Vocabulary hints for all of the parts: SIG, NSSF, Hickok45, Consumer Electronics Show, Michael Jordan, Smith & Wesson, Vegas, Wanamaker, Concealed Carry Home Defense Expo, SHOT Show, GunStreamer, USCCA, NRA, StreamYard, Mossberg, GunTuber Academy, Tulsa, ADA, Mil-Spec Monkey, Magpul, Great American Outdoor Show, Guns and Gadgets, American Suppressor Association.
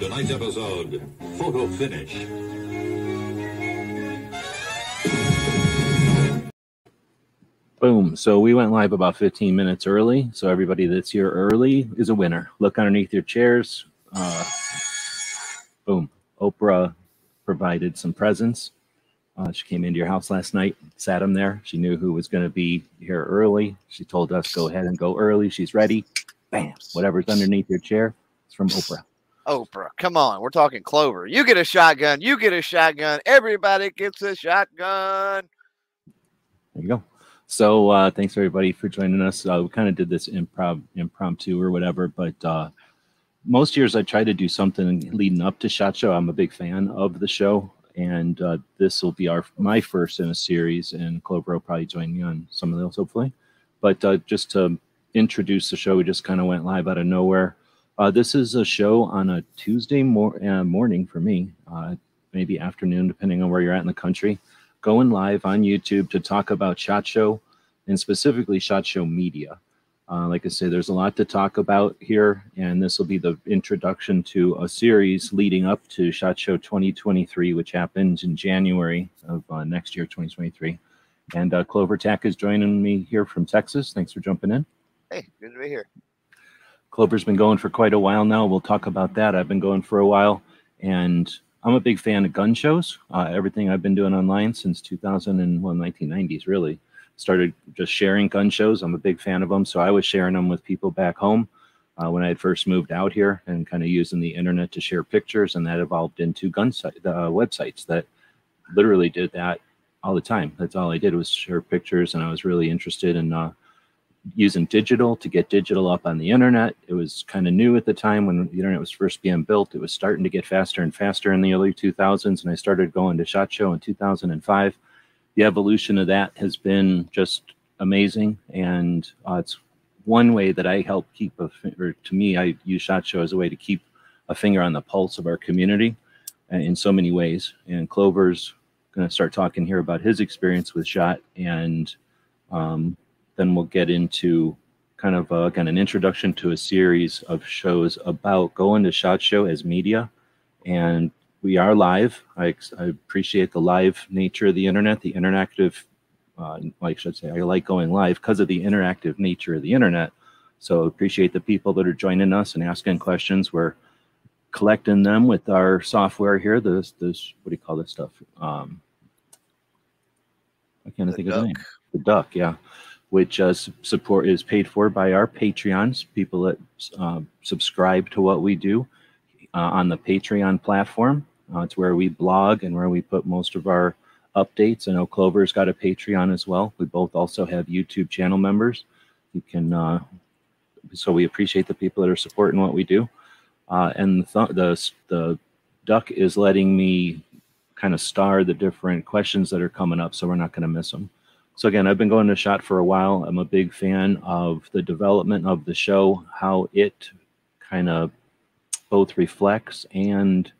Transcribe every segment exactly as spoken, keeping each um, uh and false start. Tonight's episode, Photo Finish. Boom. So we went live about fifteen minutes early. So everybody that's here early is a winner. Look underneath your chairs. Uh, boom. Oprah provided some presents. Uh, she came into your house last night, sat him there. She knew who was going to be here early. She told us, go ahead and go early. She's ready. Bam. Whatever's underneath your chair is from Oprah. Oprah, come on. We're talking Clover. You get a shotgun. You get a shotgun. Everybody gets a shotgun. There you go. So uh, thanks, everybody, for joining us. Uh, we kind of did this improv, impromptu or whatever, but uh, most years I try to do something leading up to SHOT Show. I'm a big fan of the show, and uh, this will be our my first in a series, and Clover will probably join me on some of those, hopefully. But uh, just to introduce the show, we just kind of went live out of nowhere. Uh, this is a show on a Tuesday mor uh, morning for me, uh, maybe afternoon, depending on where you're at in the country, going live on YouTube to talk about SHOT Show and specifically SHOT Show media. Uh, like I say, there's a lot to talk about here, and this will be the introduction to a series leading up to SHOT Show twenty twenty-three, which happens in January of uh, next year, twenty twenty-three. And uh, CloverTac is joining me here from Texas. Thanks for jumping in. Hey, good to be here. Clover's been going for quite a while now. We'll talk about that. I've been going for a while, and I'm a big fan of gun shows. Uh, everything I've been doing online since two thousand one, nineteen nineties, really. Started just sharing gun shows. I'm a big fan of them, so I was sharing them with people back home uh, when I had first moved out here and kind of using the internet to share pictures, and that evolved into gun site, uh, websites that literally did that all the time. That's all I did was share pictures, and I was really interested in uh, using digital to get digital up on the internet. It was kind of new at the time when the internet was first being built. It was starting to get faster and faster in the early two thousands, and I started going to SHOT Show in two thousand five. The evolution of that has been just amazing, and uh, it's one way that I help keep a finger, to me, I use SHOT Show as a way to keep a finger on the pulse of our community uh, in so many ways. And Clover's going to start talking here about his experience with SHOT, and um, then we'll get into kind of, uh, again, an introduction to a series of shows about going to SHOT Show as media. And we are live. I, I appreciate the live nature of the internet, the interactive, uh, like I should say, I like going live because of the interactive nature of the internet. So appreciate the people that are joining us and asking questions. We're collecting them with our software here. This, this, what do you call this stuff? Um, I can't think of the name. The duck, yeah. Which uh, support is paid for by our Patreons, people that uh, subscribe to what we do uh, on the Patreon platform. Uh, it's where we blog and where we put most of our updates. I know Clover's got a Patreon as well. We both also have YouTube channel members. You can, uh, so we appreciate the people that are supporting what we do. Uh, and the, the, the duck is letting me kind of star the different questions that are coming up, so we're not gonna miss them. So again, I've been going to SHOT for a while. I'm a big fan of the development of the show, how it kind of both reflects and,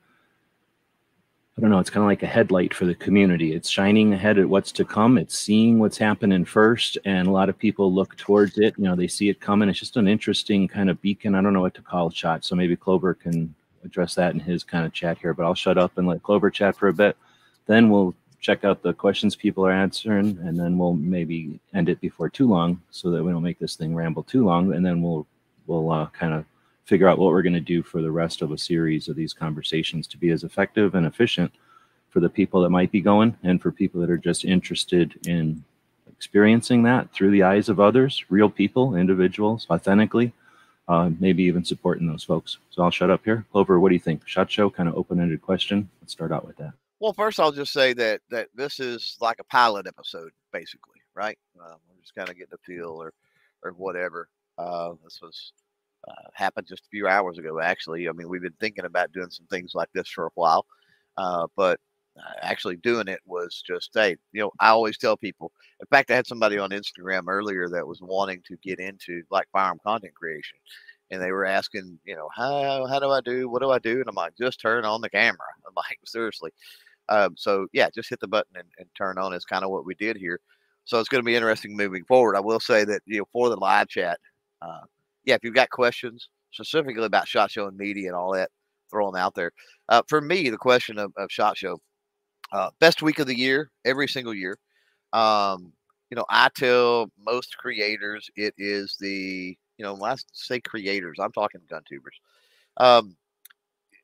I don't know, it's kind of like a headlight for the community. It's shining ahead at what's to come. It's seeing what's happening first, and a lot of people look towards it. You know, they see it coming. It's just an interesting kind of beacon. I don't know what to call SHOT, so maybe Clover can address that in his kind of chat here, but I'll shut up and let Clover chat for a bit. Then we'll check out the questions people are answering, and then we'll maybe end it before too long so that we don't make this thing ramble too long, and then we'll we'll uh, kind of figure out what we're going to do for the rest of a series of these conversations to be as effective and efficient for the people that might be going and for people that are just interested in experiencing that through the eyes of others, real people, individuals, authentically, uh, maybe even supporting those folks. So I'll shut up here. Clover, what do you think? SHOT Show, kind of open-ended question. Let's start out with that. Well, first, I'll just say that that this is like a pilot episode, basically, right? Um, we're just kind of getting a feel or or whatever. Uh, this was uh, happened just a few hours ago, actually. I mean, we've been thinking about doing some things like this for a while, uh, but uh, actually doing it was just, hey, you know, I always tell people. In fact, I had somebody on Instagram earlier that was wanting to get into like firearm content creation, and they were asking, you know, how how do I do? What do I do? And I'm like, just turn on the camera. I'm like, seriously. Um, so, yeah, just hit the button and, and turn on is kind of what we did here. So it's going to be interesting moving forward. I will say that, you know, for the live chat, uh, yeah, if you've got questions specifically about SHOT Show and media and all that, throwing out there. Uh, for me, the question of, of SHOT Show, uh, best week of the year, every single year. Um, you know, I tell most creators it is the, you know, when I say creators, I'm talking GunTubers. Um,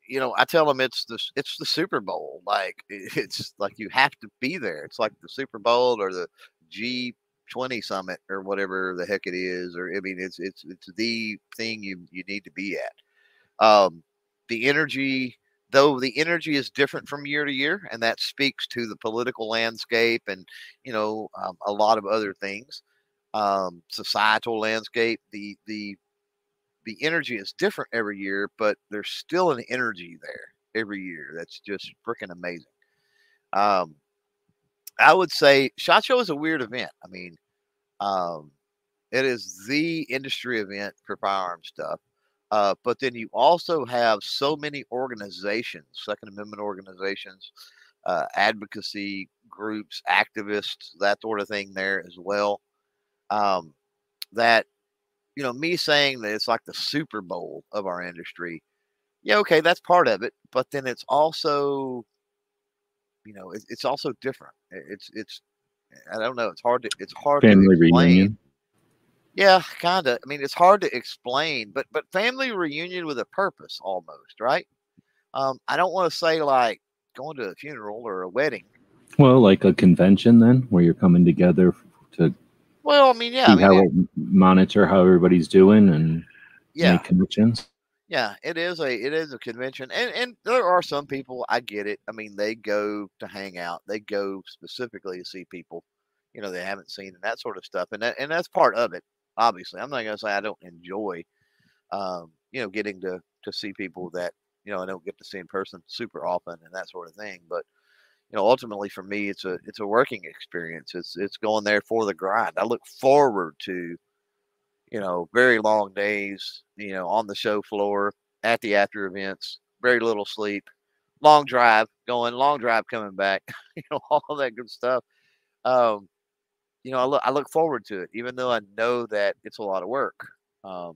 you know, I tell them it's the, it's the Super Bowl. Like, it's like you have to be there. It's like the Super Bowl or the G twenty summit or whatever the heck it is. Or, I mean, it's, it's, it's the thing you, you need to be at. Um, the energy, though, the energy is different from year to year, and that speaks to the political landscape and, you know, um, a lot of other things, um, societal landscape. The, the, the energy is different every year, but there's still an energy there every year. That's just freaking amazing. Um, I would say SHOT Show is a weird event. I mean, um, it is the industry event for firearm stuff. Uh, but then you also have so many organizations, Second Amendment organizations, uh, advocacy groups, activists, that sort of thing there as well. Um, that, you know, me saying that it's like the Super Bowl of our industry. Yeah. Okay. That's part of it. But then it's also, you know, it, it's also different. It, it's, it's, I don't know. It's hard to, it's hard Family to explain. Reunion. Yeah, kind of. I mean, it's hard to explain, but but family reunion with a purpose almost, right? Um, I don't want to say like going to a funeral or a wedding. Well, like a convention then where you're coming together to well, I mean, yeah, I mean, how, it, monitor how everybody's doing and yeah. make connections. Yeah, it is a it is a convention. And, and there are some people, I get it. I mean, they go to hang out. They go specifically to see people, you know, they haven't seen and that sort of stuff. And, that, and that's part of it. Obviously, I'm not going to say I don't enjoy, um, you know, getting to, to see people that, you know, I don't get to see in person super often and that sort of thing. But, you know, ultimately for me, it's a, it's a working experience. It's, it's going there for the grind. I look forward to, you know, very long days, you know, on the show floor at the after events, very little sleep, long drive going, long drive coming back, you know, all that good stuff. Um, You know, I look, I look forward to it, even though I know that it's a lot of work. Um,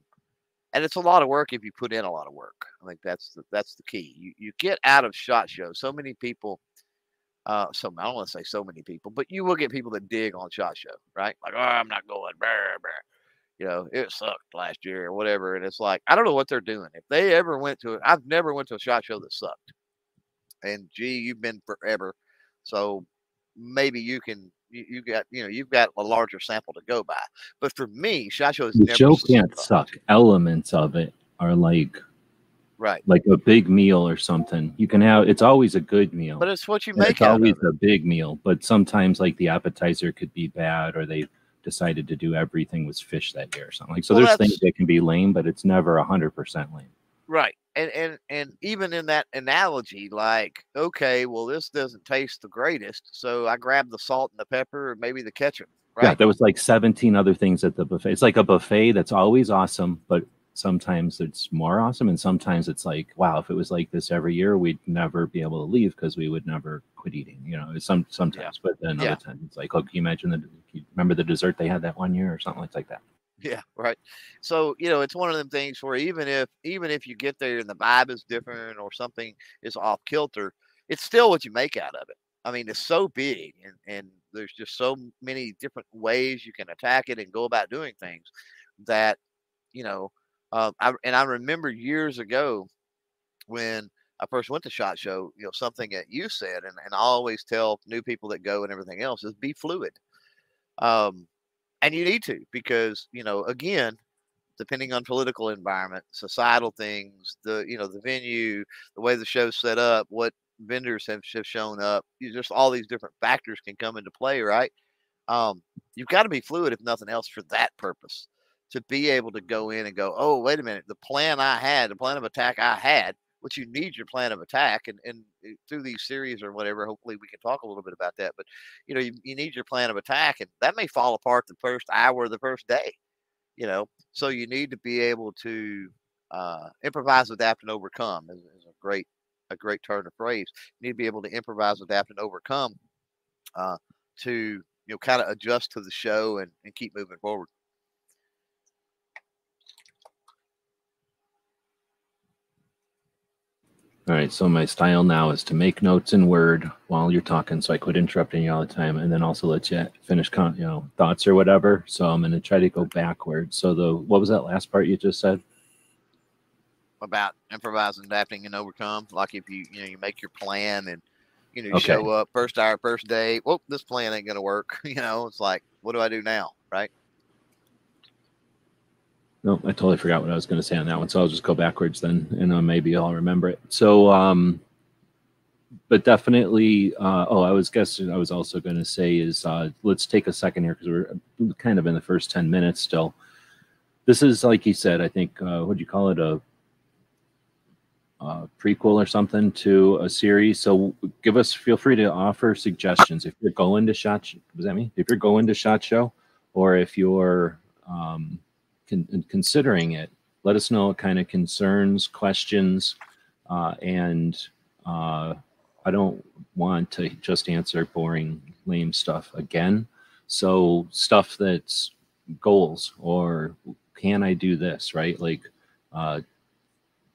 and it's a lot of work if you put in a lot of work. I think that's the, that's the key. You, you get out of SHOT Show. So many people, uh, so I don't want to say so many people, but you will get people that dig on SHOT Show, right? Like, oh, I'm not going, brr, brr. You know, it sucked last year or whatever. And it's like, I don't know what they're doing. If they ever went to, I've never went to a SHOT Show that sucked. And gee, you've been forever. So maybe you can. You, you got, you know, you've got a larger sample to go by. But for me, SHOT Show is the never show can't suck. Elements of it are like, right, like a big meal or something. You can have it's always a good meal, but it's what you make. It's out always of it. A big meal, but sometimes like the appetizer could be bad, or they decided to do everything was fish that year or something. Like so, well, there's things that can be lame, but it's never a hundred percent lame. Right, and and and even in that analogy, like, okay, well, this doesn't taste the greatest, so I grab the salt and the pepper, or maybe the ketchup. Right? Yeah, there was like seventeen other things at the buffet. It's like a buffet that's always awesome, but sometimes it's more awesome, and sometimes it's like, wow, if it was like this every year, we'd never be able to leave because we would never quit eating. You know, some sometimes, yeah. but then yeah. other times it's like, oh, can you imagine the? You remember the dessert they had that one year or something like that. Yeah, right. So, you know, it's one of them things where even if even if you get there and the vibe is different or something is off kilter, it's still what you make out of it. I mean, it's so big and, and there's just so many different ways you can attack it and go about doing things that, you know, um, I, and I remember years ago when I first went to SHOT Show, you know, something that you said, and, and I always tell new people that go and everything else is be fluid. Um, And you need to because, you know, again, depending on political environment, societal things, the, you know, the venue, the way the show's set up, what vendors have, have shown up, you just all these different factors can come into play, right? Um, you've got to be fluid, if nothing else, for that purpose, to be able to go in and go, oh, wait a minute, the plan I had, the plan of attack I had, what you need your plan of attack and, and through these series or whatever, hopefully we can talk a little bit about that, but you know, you, you need your plan of attack and that may fall apart the first hour, the first day, you know, so you need to be able to, uh, improvise, adapt and overcome is, is a great, a great turn of phrase. You need to be able to improvise, adapt and overcome, uh, to, you know, kind of adjust to the show and, and keep moving forward. All right, so my style now is to make notes in Word while you're talking, so I quit interrupting you all the time, and then also let you finish, con you know, thoughts or whatever. So I'm going to try to go backwards. So the what was that last part you just said? About improvising, adapting, and overcome. Like if you you know you make your plan and you know you okay. show up first hour, first day. Well, this plan ain't going to work. You know, it's like, what do I do now, right? No, I totally forgot what I was going to say on that one, so I'll just go backwards then, and uh, maybe I'll remember it. So, um, but definitely, uh, oh, I was guessing I was also going to say is uh, let's take a second here because we're kind of in the first ten minutes still. This is, like you said, I think, uh, what do you call it, a, a prequel or something to a series. So give us, feel free to offer suggestions. If you're going to SHOT, what does that mean? If you're going to SHOT Show, or if you're... Um, considering it, let us know what kind of concerns, questions, uh, and uh, I don't want to just answer boring, lame stuff again. So stuff that's goals or can I do this, right? Like uh,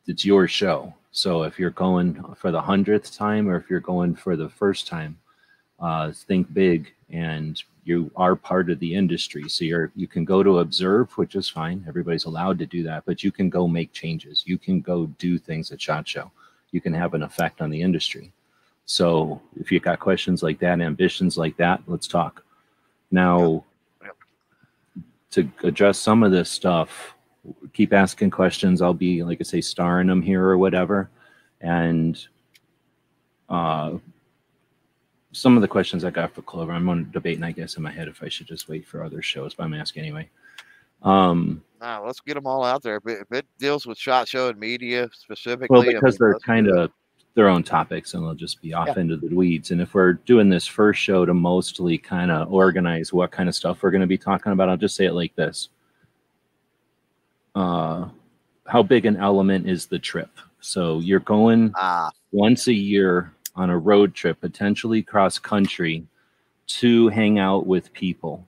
it's your show. So if you're going for the hundredth time or if you're going for the first time, uh, think big, and you are part of the industry. So you're, you can go to observe, which is fine. Everybody's allowed to do that, but you can go make changes. You can go do things at SHOT Show. You can have an effect on the industry. So if you got questions like that, ambitions like that, let's talk. Now, to address some of this stuff, keep asking questions. I'll be, like I say, starring them here or whatever. And, uh, some of the questions I got for Clover, I'm on a debate, and I guess in my head if I should just wait for other shows, but I'm asking anyway. Um, nah, let's get them all out there. If it, if it deals with SHOT Show and media specifically, well, because I mean, they're kind of their own topics, and they'll just be off yeah. into the weeds. And if we're doing this first show to mostly kind of organize what kind of stuff we're going to be talking about, I'll just say it like this: uh, how big an element is the trip? So you're going ah. once a year on a road trip, potentially cross country, to hang out with people.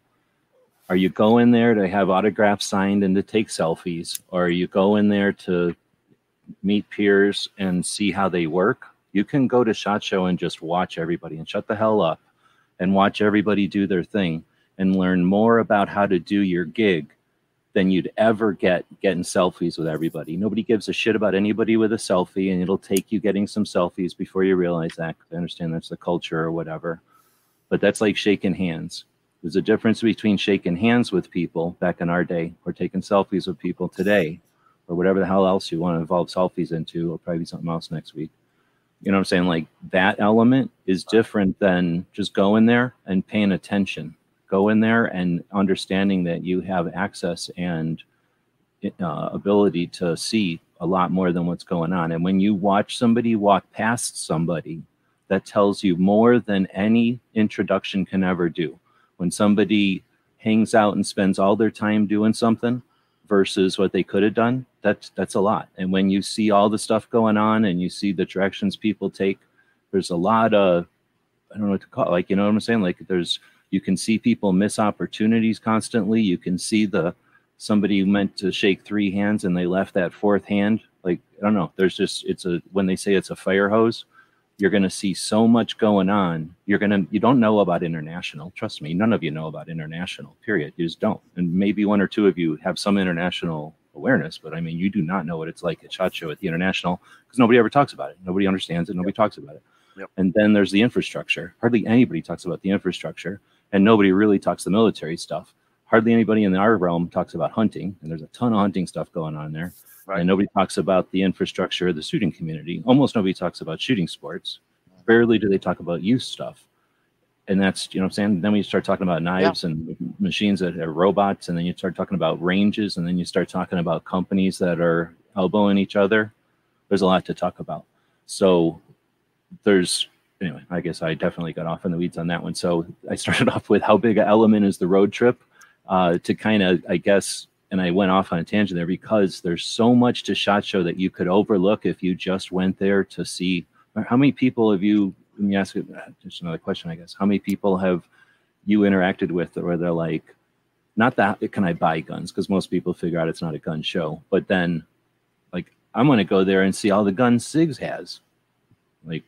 Are you going there to have autographs signed and to take selfies? Or are you going there to meet peers and see how they work? You can go to SHOT Show and just watch everybody and shut the hell up and watch everybody do their thing and learn more about how to do your gig than you'd ever get getting selfies with everybody. Nobody gives a shit about anybody with a selfie, and it'll take you getting some selfies before you realize that. I understand that's the culture or whatever, but that's like shaking hands. There's a difference between shaking hands with people back in our day or taking selfies with people today or whatever the hell else you want to involve selfies into. It'll probably be something else next week. You know what I'm saying? Like that element is different than just going there and paying attention. Go in there and understanding that you have access and uh, ability to see a lot more than what's going on. And when you watch somebody walk past somebody, that tells you more than any introduction can ever do. When somebody hangs out and spends all their time doing something versus what they could have done, that's, that's a lot. And when you see all the stuff going on and you see the directions people take, there's a lot of, I don't know what to call it, like, you know what I'm saying? Like there's, you can see people miss opportunities constantly. You can see the somebody meant to shake three hands and they left that fourth hand. Like, I don't know. There's just, it's a, when they say it's a fire hose, you're going to see so much going on. You're going to, you don't know about international. Trust me, none of you know about international, period. You just don't. And maybe one or two of you have some international awareness, but I mean, you do not know what it's like at SHOT Show at the international because nobody ever talks about it. Nobody understands it. Nobody yep. talks about it. Yep. And then there's the infrastructure. Hardly anybody talks about the infrastructure. And nobody really talks the military stuff. Hardly anybody in our realm talks about hunting, and there's a ton of hunting stuff going on there. Right. And nobody talks about the infrastructure of the shooting community. Almost nobody talks about shooting sports. Rarely do they talk about youth stuff. And that's, you know what I'm saying? Then we start talking about knives yeah. and machines that are robots, and then you start talking about ranges, and then you start talking about companies that are elbowing each other. There's a lot to talk about. So there's... Anyway, I guess I definitely got off in the weeds on that one. So I started off with how big an element is the road trip uh, to kind of, I guess, and I went off on a tangent there because there's so much to SHOT Show that you could overlook if you just went there to see. How many people have you, let me ask you just another question, I guess. How many people have you interacted with where they're like, not that, can I buy guns? Because most people figure out it's not a gun show. But then, like, I'm going to go there and see all the guns SIGs has. Like,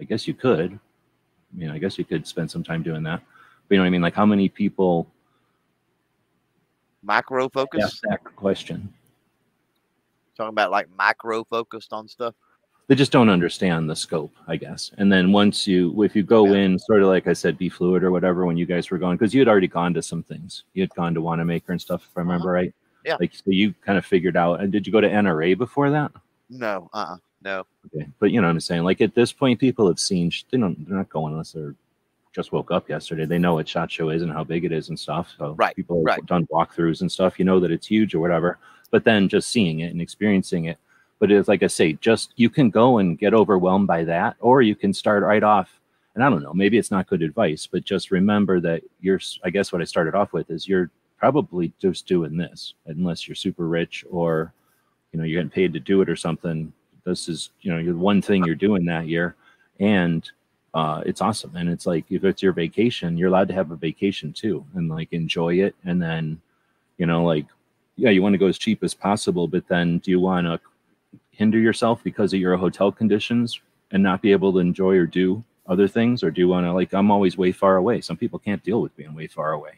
I guess you could. I mean, I guess you could spend some time doing that. But you know what I mean? Like, how many people micro focus? Ask that question. Talking about like micro focused on stuff. They just don't understand the scope, I guess. And then once you, if you go yeah. in, sort of like I said, be fluid or whatever, when you guys were going, because you had already gone to some things. You had gone to Wanamaker and stuff, if I remember uh-huh. right. Yeah. Like, so you kind of figured out, and did you go to N R A before that? No, uh-uh, no. Okay. But you know what I'm saying? Like, at this point, people have seen, they don't, they're not going unless they're just woke up yesterday. They know what SHOT Show is and how big it is and stuff. So right. people have right. done walkthroughs and stuff. You know that it's huge or whatever. But then just seeing it and experiencing it. But it's like I say, just you can go and get overwhelmed by that, or you can start right off. And I don't know, maybe it's not good advice, but just remember that you're, I guess what I started off with is you're probably just doing this, unless you're super rich or, you know, you're getting paid to do it or something. This is, you know, the one thing you're doing that year. And uh, it's awesome. And it's like, if it's your vacation, you're allowed to have a vacation too, and like enjoy it. And then, you know, like, yeah, you want to go as cheap as possible, but then do you want to hinder yourself because of your hotel conditions and not be able to enjoy or do other things? Or do you want to, like, I'm always way far away. Some people can't deal with being way far away.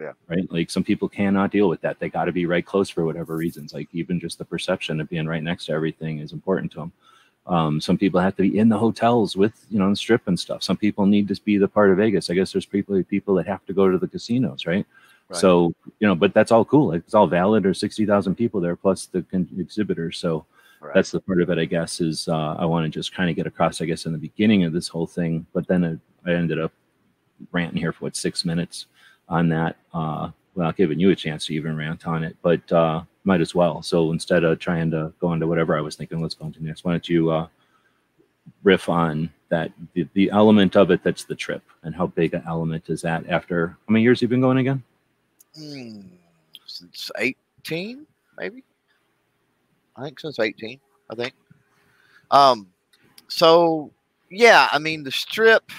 Yeah. Right. Like, some people cannot deal with that. They got to be right close for whatever reasons. Like, even just the perception of being right next to everything is important to them. Um, some people have to be in the hotels with, you know, the strip and stuff. Some people need to be the part of Vegas. I guess there's people, people that have to go to the casinos. Right. Right. So, you know, but that's all cool. It's all valid. There's sixty thousand people there plus the exhibitors. So, right. That's the part of it, I guess, is uh, I want to just kind of get across, I guess, in the beginning of this whole thing. But then it, I ended up ranting here for, what, six minutes on that uh, without giving you a chance to even rant on it. But uh, might as well. So instead of trying to go into whatever I was thinking, let's go into next. Why don't you uh, riff on that, the, the element of it that's the trip, and how big an element is that after how many years you've been going again? Mm, since eighteen, maybe. I think since eighteen, I think. Um, so, yeah, I mean, the strip,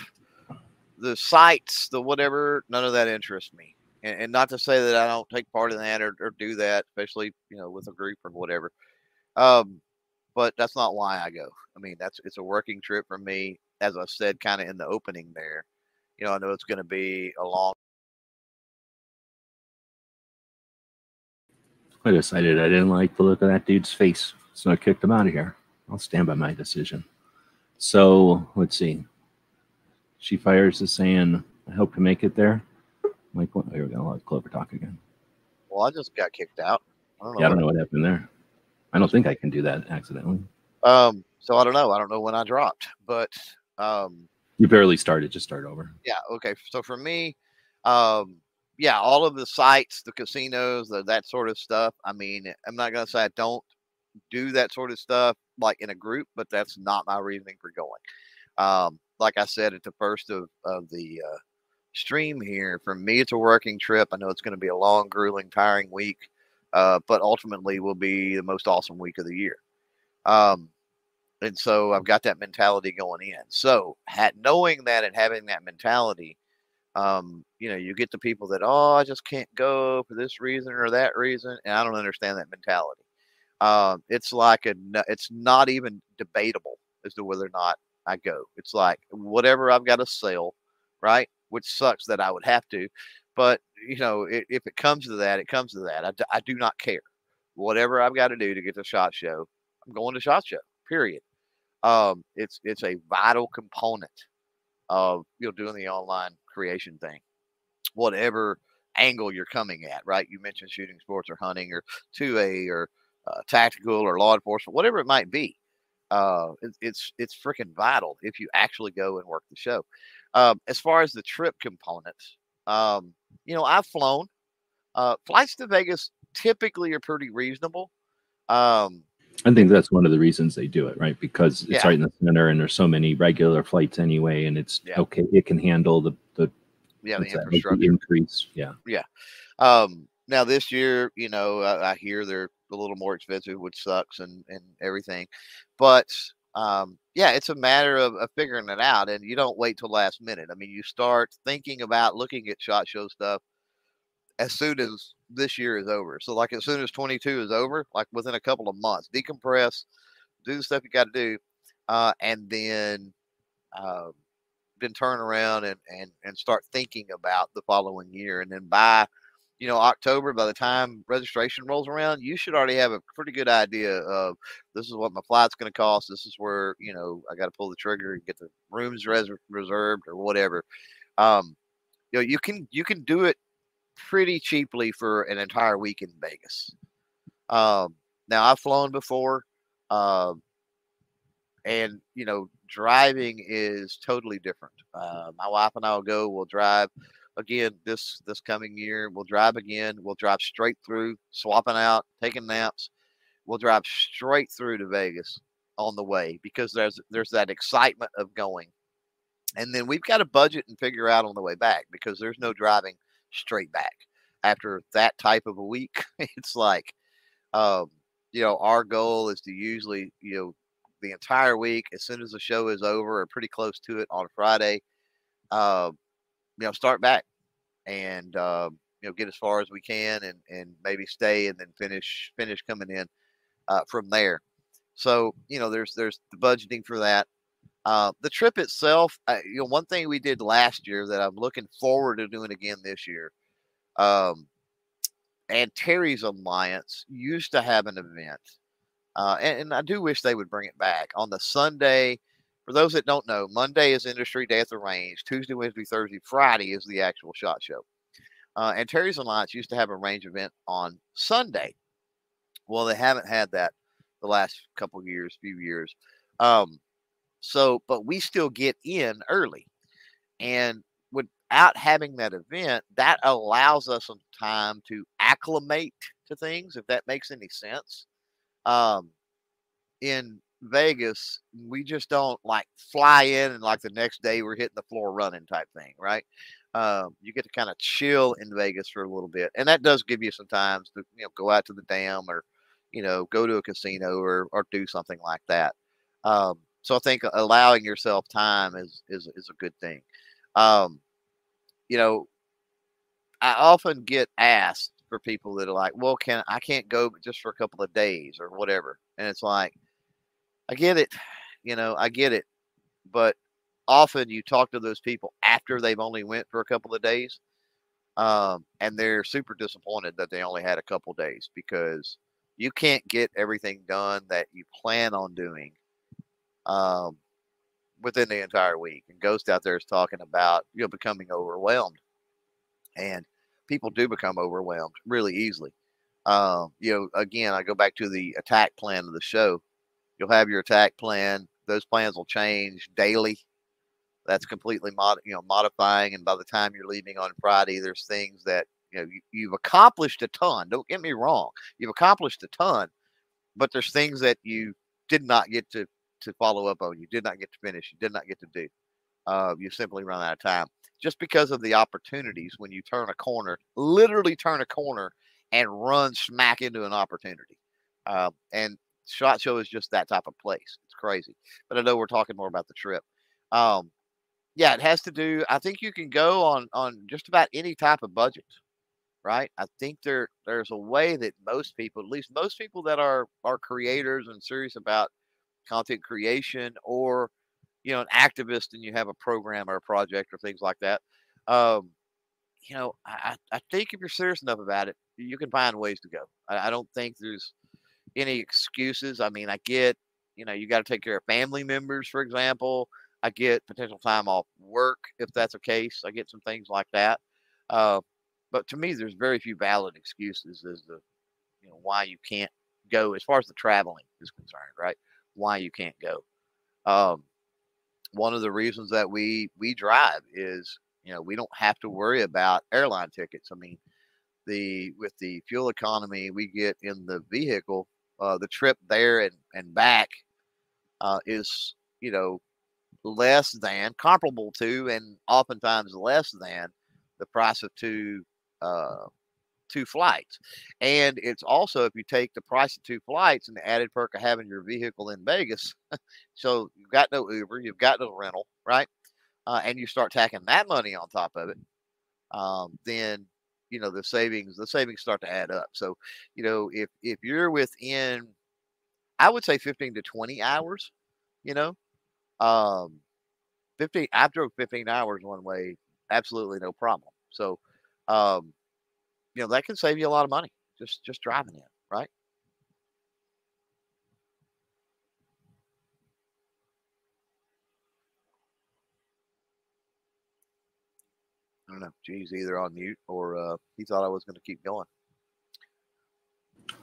the sites, the whatever, none of that interests me. And, and not to say that I don't take part in that or, or do that, especially, you know, with a group or whatever. Um, but that's not why I go. I mean, that's it's a working trip for me, as I said, kind of in the opening there. You know, I know it's going to be a long. I decided I didn't like the look of that dude's face, so I kicked him out of here. I'll stand by my decision. So, let's see. She fires is saying, I hope to make it there. I'm like, what? We're going to let Clover talk again. Well, I just got kicked out. I don't know, yeah, I don't know what happened there. I don't think I can do that accidentally. Um, so, I don't know. I don't know when I dropped, but... Um, you barely started. Just start over. Yeah, okay. So, for me... Um, Yeah, all of the sites, the casinos, the, that sort of stuff. I mean, I'm not going to say I don't do that sort of stuff, like, in a group, but that's not my reasoning for going. Um, like I said at the first of, of the uh, stream here, for me, it's a working trip. I know it's going to be a long, grueling, tiring week, uh, but ultimately will be the most awesome week of the year. Um, and so I've got that mentality going in. So had, knowing that and having that mentality, Um, you know, you get the people that, oh, I just can't go for this reason or that reason. And I don't understand that mentality. Um, it's like, a, it's not even debatable as to whether or not I go. It's like, whatever I've got to sell, right? Which sucks that I would have to, but you know, it, if it comes to that, it comes to that. I, I do not care. Whatever I've got to do to get to SHOT Show, I'm going to SHOT Show, period. Um, it's, it's a vital component of, you know, doing the online creation thing, whatever angle you're coming at, right? You mentioned shooting sports or hunting or two A or uh, tactical or law enforcement, whatever it might be. Uh, it, it's it's freaking vital if you actually go and work the show. Um, as far as the trip components, um, you know, I've flown. Uh, flights to Vegas typically are pretty reasonable. Um, I think that's one of the reasons they do it, right? Because it's yeah. right in the center, and there's so many regular flights anyway, and it's yeah. okay. It can handle the the, yeah, the infrastructure increase. Yeah, yeah. Um, now this year, you know, I, I hear they're a little more expensive, which sucks, and and everything. But um, yeah, it's a matter of, of figuring it out, and you don't wait till last minute. I mean, you start thinking about looking at SHOT Show stuff as soon as this year is over. So like as soon as twenty-two is over, like within a couple of months, decompress, do the stuff you got to do. uh, and then uh, then turn around and, and, and start thinking about the following year. And then by, you know, October, by the time registration rolls around, you should already have a pretty good idea of this is what my flight's going to cost. This is where, you know, I got to pull the trigger and get the rooms res reserved or whatever. Um, you know, you can, you can do it pretty cheaply for an entire week in Vegas. Um, now I've flown before, um, and you know, driving is totally different. Uh, my wife and I will go, we'll drive again this, this coming year. We'll drive again. We'll drive straight through, swapping out, taking naps. We'll drive straight through to Vegas on the way because there's, there's that excitement of going. And then we've got to budget and figure out on the way back because there's no driving straight back after that type of a week. It's like, um, you know, our goal is to usually, you know, the entire week, as soon as the show is over or pretty close to it on Friday, uh, you know, start back and, uh, you know, get as far as we can and, and maybe stay and then finish, finish coming in, uh, from there. So, you know, there's, there's the budgeting for that. Uh, the trip itself, I, you know, one thing we did last year that I'm looking forward to doing again this year, um, and Terry's Alliance used to have an event. Uh, and, and I do wish they would bring it back on the Sunday. For those that don't know, Monday is industry day at the range. Tuesday, Wednesday, Thursday, Friday is the actual SHOT Show. Uh, and Terry's Alliance used to have a range event on Sunday. Well, they haven't had that the last couple of years, few years. Um, so, but we still get in early. And without having that event, that allows us some time to acclimate to things, if that makes any sense. Um, in Vegas, we just don't like fly in and like the next day we're hitting the floor running type thing. Right. Um, you get to kind of chill in Vegas for a little bit. And that does give you some times to, you know, go out to the dam or, you know, go to a casino or, or do something like that. Um, so I think allowing yourself time is, is, is a good thing. Um, you know, I often get asked, for people that are like, well, can I can't go but just for a couple of days or whatever. And it's like, I get it. You know, I get it. But often you talk to those people after they've only went for a couple of days. Um, and they're super disappointed that they only had a couple of days because you can't get everything done that you plan on doing um, within the entire week. And Ghost out there is talking about, you know, becoming overwhelmed. And people do become overwhelmed really easily. Um, you know, again, I go back to the attack plan of the show. You'll have your attack plan. Those plans will change daily. That's completely mod you know, modifying. And by the time you're leaving on Friday, there's things that, you know, you, you've accomplished a ton. Don't get me wrong. You've accomplished a ton, but there's things that you did not get to, to follow up on. You did not get to finish. You did not get to do. Uh, you simply run out of time. Just because of the opportunities when you turn a corner, literally turn a corner and run smack into an opportunity. Uh, and SHOT Show is just that type of place. It's crazy. But I know we're talking more about the trip. Um, yeah, it has to do. I think you can go on, on just about any type of budget, right? I think there there's a way that most people, at least most people that are, are creators and serious about content creation or you know, an activist and you have a program or a project or things like that. Um, you know, I, I think if you're serious enough about it, you can find ways to go. I, I don't think there's any excuses. I mean, I get, you know, you got to take care of family members, for example. I get potential time off work if that's the case. I get some things like that. Uh, but to me, there's very few valid excuses as to, you know, why you can't go as far as the traveling is concerned, right? Why you can't go. Um, One of the reasons that we, we drive is, you know, we don't have to worry about airline tickets. I mean, the, with the fuel economy we get in the vehicle, uh, the trip there and, and back, uh, is, you know, less than comparable to, and oftentimes less than the price of two, uh, two flights. And it's also, if you take the price of two flights and the added perk of having your vehicle in Vegas, so you've got no Uber, you've got no rental, right? Uh, and you start tacking that money on top of it, um, then, you know, the savings, the savings start to add up. So, you know, if, if you're within, I would say fifteen to twenty hours, you know. Um, fifteen. I drove fifteen hours one way, absolutely no problem. So, um, you know, that can save you a lot of money just just driving it, right? I don't know. Geez, either on mute or uh, he thought I was going to keep going.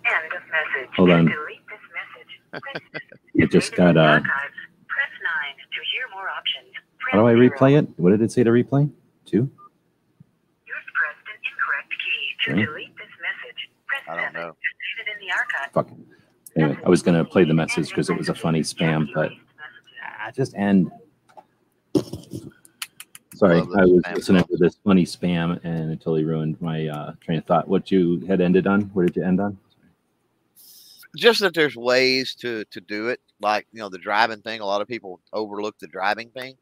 End of message. Hold on. Delete this message. It just got. Uh... Press nine to hear more options. Press How do I replay zero. It? What did it say to replay? Two. You've pressed an incorrect key. To right. delete this message, press I don't know. Save it in the archive. Fuck. Anyway, I was going to play the message because it was a funny spam, but I just end. Sorry, oh, I was listening to this funny spam, and it totally ruined my uh, train of thought. What you had ended on? Where did you end on? Just that there's ways to to do it, like you know the driving thing. A lot of people overlook the driving thing,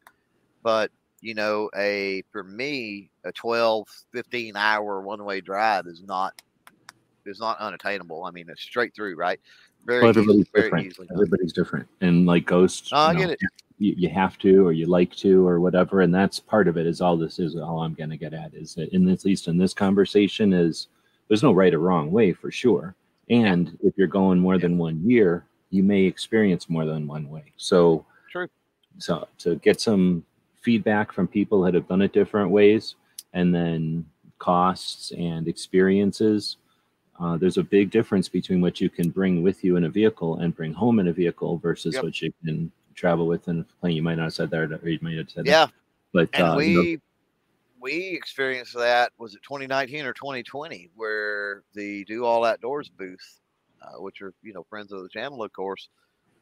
but you know, a for me, a twelve, fifteen hour one way drive is not is not unattainable. I mean, it's straight through, right? Very well, everybody's easy, different. Very everybody's done. Different, and like Ghost, oh, I know, get it. You have to, or you like to, or whatever, and that's part of it. Is all this is all I'm going to get at is that in this, at least in this conversation, is there's no right or wrong way for sure. And if you're going more than one year, you may experience more than one way. So, True. so to get some feedback from people that have done it different ways, and then costs and experiences. Uh, there's a big difference between what you can bring with you in a vehicle and bring home in a vehicle versus yep. what you can. Travel with and plane. You might not have said that, or you might have said yeah. that. But and uh, we you know. we experienced that. Was it twenty nineteen or twenty twenty, where the Do All Outdoors booth, uh, which are you know friends of the channel, of course,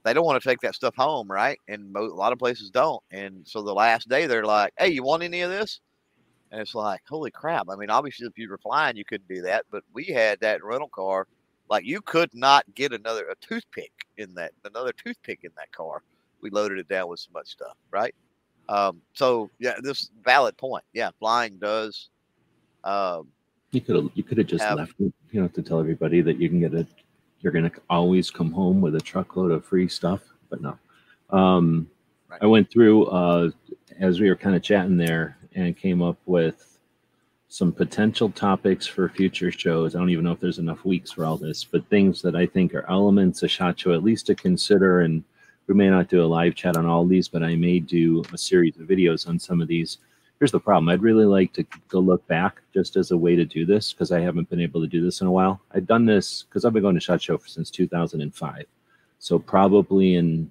they don't want to take that stuff home, right? And mo a lot of places don't. And so the last day, they're like, "Hey, you want any of this?" And it's like, "Holy crap!" I mean, obviously, if you were flying, you couldn't do that, but we had that rental car. Like, you could not get another a toothpick in that another toothpick in that car. We loaded it down with so much stuff, right? Um, so yeah, this valid point. Yeah, flying does. Um, you could have you could have just have, left it. You don't have to tell everybody that you can get a. You're gonna always come home with a truckload of free stuff, but no. Um, right. I went through uh, as we were kind of chatting there, and came up with some potential topics for future shows. I don't even know if there's enough weeks for all this, but things that I think are elements of SHOT Show at least to consider. And we may not do a live chat on all these, but I may do a series of videos on some of these. Here's the problem. I'd really like to go look back just as a way to do this, because I haven't been able to do this in a while. I've done this because I've been going to SHOT Show since two thousand five. So probably in,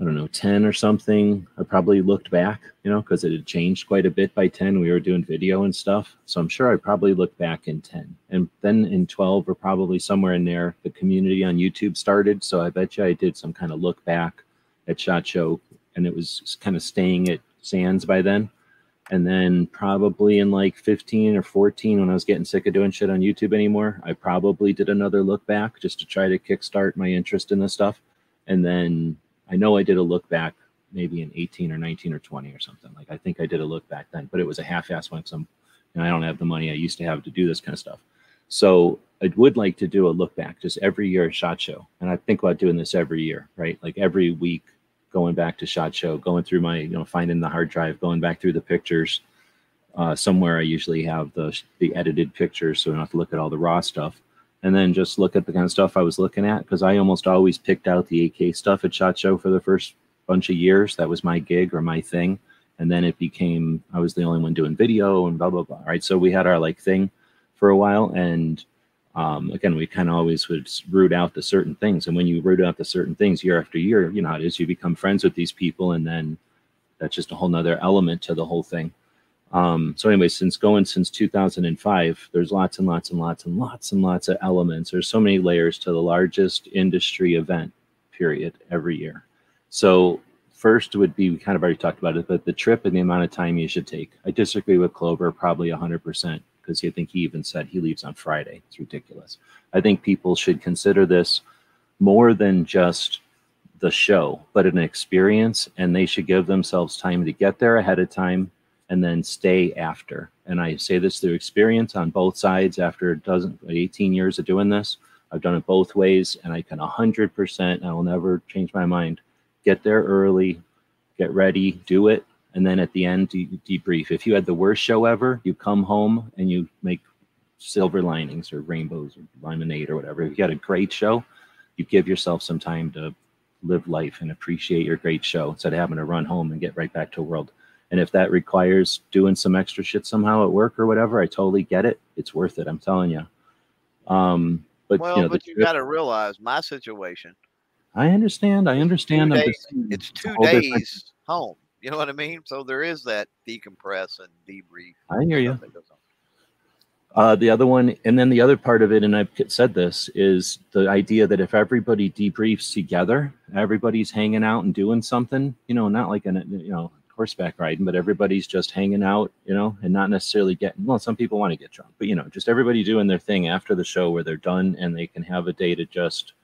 I don't know, ten or something, I probably looked back, you know, because it had changed quite a bit by ten. We were doing video and stuff. So I'm sure I probably looked back in ten. And then in twelve, or probably somewhere in there, the community on YouTube started. So I bet you I did some kind of look back at SHOT Show, and it was kind of staying at Sands by then. And then probably in like fifteen or fourteen, when I was getting sick of doing shit on YouTube anymore, I probably did another look back just to try to kickstart my interest in this stuff. And then I know I did a look back maybe in eighteen or nineteen or twenty or something. Like, I think I did a look back then, but it was a half-assed one, because I don't have the money I used to have to do this kind of stuff. So I would like to do a look back just every year at SHOT Show. And I think about doing this every year, right? Like every week going back to SHOT Show, going through my, you know, finding the hard drive, going back through the pictures. Uh, somewhere I usually have the, the edited pictures, so I don't have to look at all the raw stuff. And then just look at the kind of stuff I was looking at, because I almost always picked out the A K stuff at SHOT Show for the first bunch of years. That was my gig or my thing. And then it became, I was the only one doing video and blah, blah, blah. Right. So we had our like thing for a while. And um, again, we kind of always would root out the certain things. And when you root out the certain things year after year, you know how it is, you become friends with these people. And then that's just a whole nother element to the whole thing. Um, so anyway, since going since two thousand five, there's lots and lots and lots and lots and lots of elements. There's so many layers to the largest industry event period every year. So first would be, we kind of already talked about it, but the trip and the amount of time you should take. I disagree with Clover probably one hundred percent, because I think he even said he leaves on Friday. It's ridiculous. I think people should consider this more than just the show, but an experience, and they should give themselves time to get there ahead of time and then stay after. And I say this through experience on both sides. After a dozen, eighteen years of doing this, I've done it both ways, and I can one hundred percent, I will never change my mind, get there early, get ready, do it. And then at the end, de debrief. If you had the worst show ever, you come home and you make silver linings or rainbows or lemonade or whatever. If you had a great show, you give yourself some time to live life and appreciate your great show instead of having to run home and get right back to the world. And if that requires doing some extra shit somehow at work or whatever, I totally get it. It's worth it. I'm telling you. Um, but well, you know, but you got to realize my situation. I understand. I understand. Two days, it's two days home. You know what I mean? So there is that decompress and debrief. I hear you. Uh, the other one, and then the other part of it, and I've said this, is the idea that if everybody debriefs together, everybody's hanging out and doing something, you know, not like an, you know, horseback riding, but everybody's just hanging out, you know, and not necessarily getting, well, some people want to get drunk, but, you know, just everybody doing their thing after the show where they're done and they can have a day to just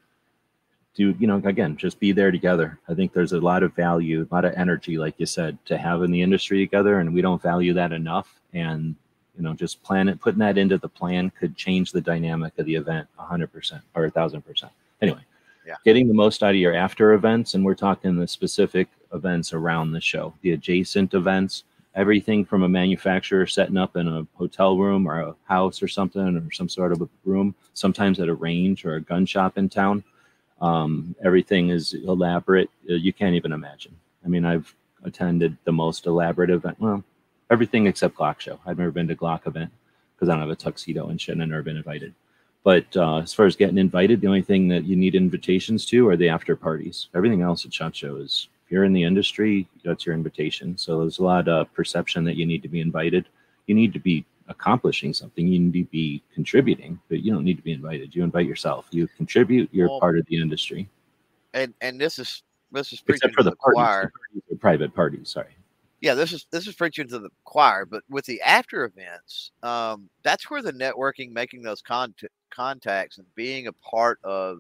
do, you know, again, just be there together. I think there's a lot of value, a lot of energy, like you said, to have in the industry together, and we don't value that enough. And, you know, just plan it, putting that into the plan could change the dynamic of the event one hundred percent or one thousand percent. Anyway, yeah. Getting the most out of your after events, and we're talking the specific events around the show, the adjacent events, everything from a manufacturer setting up in a hotel room or a house or something, or some sort of a room, sometimes at a range or a gun shop in town. Um, everything is elaborate. You can't even imagine. I mean, I've attended the most elaborate event. Well, everything except Glock show. I've never been to Glock event because I don't have a tuxedo and shit, and I've never been invited. But uh, as far as getting invited, the only thing that you need invitations to are the after parties. Everything else at SHOT Show is, if you're in the industry, that's your invitation. So there's a lot of perception that you need to be invited. You need to be accomplishing something. You need to be contributing, but you don't need to be invited. You invite yourself. You contribute. You're well, part of the industry. And and this is this is preaching Except for to the, the parties, choir. The parties private parties. Sorry. Yeah, this is this is preaching to the choir. But with the after events, um, that's where the networking, making those con contacts, and being a part of,